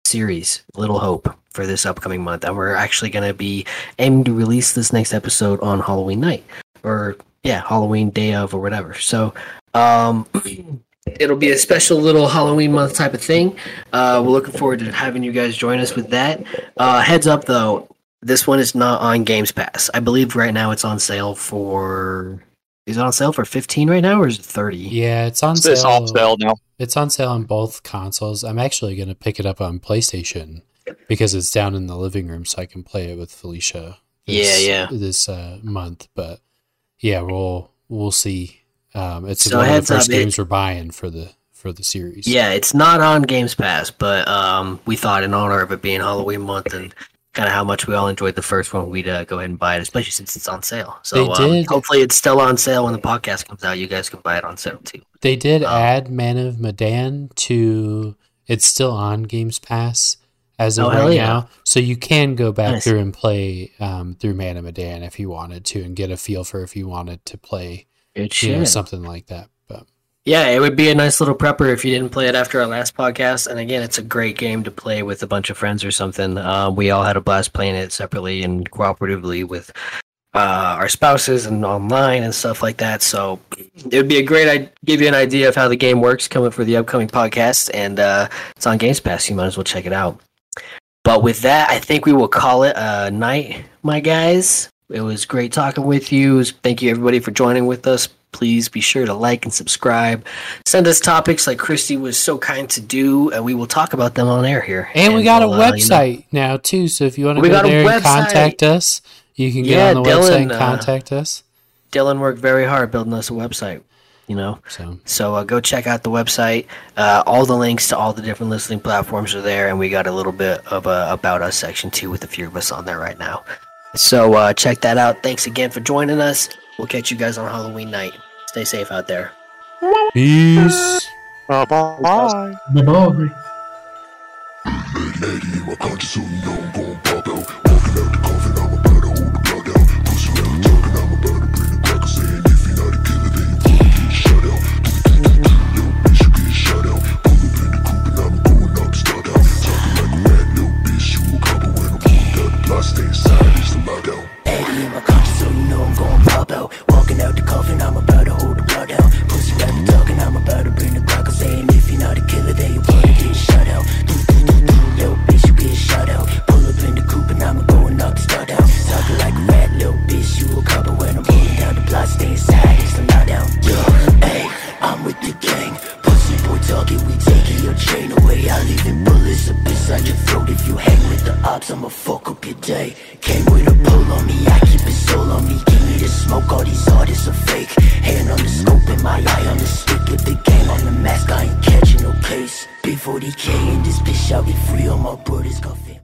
series, Little Hope, for this upcoming month, and we're actually going to be aiming to release this next episode on Halloween night, or Halloween day of, or whatever. So it'll be a special little Halloween month type of thing. We're looking forward to having you guys join us with that. Heads up though, this one is not on Games Pass. I believe right now it's on sale for $15 right now, or is it $30? Yeah, it's on sale. It's on sale now. It's on sale on both consoles. I'm actually going to pick it up on PlayStation because it's down in the living room, so I can play it with Felicia. This month, but yeah, we'll see. It's one of the first games we're buying for the series. Yeah, it's not on Games Pass, but we thought in honor of it being Halloween month and kind of how much we all enjoyed the first one, we'd go ahead and buy it, especially since it's on sale. So hopefully it's still on sale when the podcast comes out. You guys can buy it on sale too. They did add Man of Medan to... It's still on Games Pass as of right now. So you can go back through and play through Man of Medan if you wanted to, and get a feel for if you wanted to play something like that. But yeah, it would be a nice little prepper if you didn't play it after our last podcast. And again, it's a great game to play with a bunch of friends or something. We all had a blast playing it separately and cooperatively with our spouses and online and stuff like that. So it would be a great idea to give you an idea of how the game works coming for the upcoming podcast. And it's on Games Pass. You might as well check it out. But with that, I think we will call it a night, my guys. It was great talking with you. Thank you, everybody, for joining with us. Please be sure to like and subscribe. Send us topics like Christy was so kind to do, and we will talk about them on air here. And we got a website now, too. So if you want to go there and contact us, you can get on the website and contact us. Dylan worked very hard building us a website. So go check out the website. All the links to all the different listening platforms are there, and we got a little bit of a About Us section, too, with a few of us on there right now. So check that out. Thanks again for joining us. We'll catch you guys on Halloween night. Stay safe out there. Peace. Bye-bye. Bye-bye. Walking out the coffin, I'm about to hold the blood out. Pussy got the talking, I'm about to bring the cracker. Saying if you're not a killer, then you're gonna get shot out. Little bitch, you get shot out. Pull up in the vibes, I'ma fuck up your day. Came with a pull on me, I keep it soul on me. Give me the smoke, all these artists are fake. Hand on the scope and my eye on the stick. With the game on the mask, I ain't catching no case. Big 40K in this bitch, I'll be free on my brother's coffin.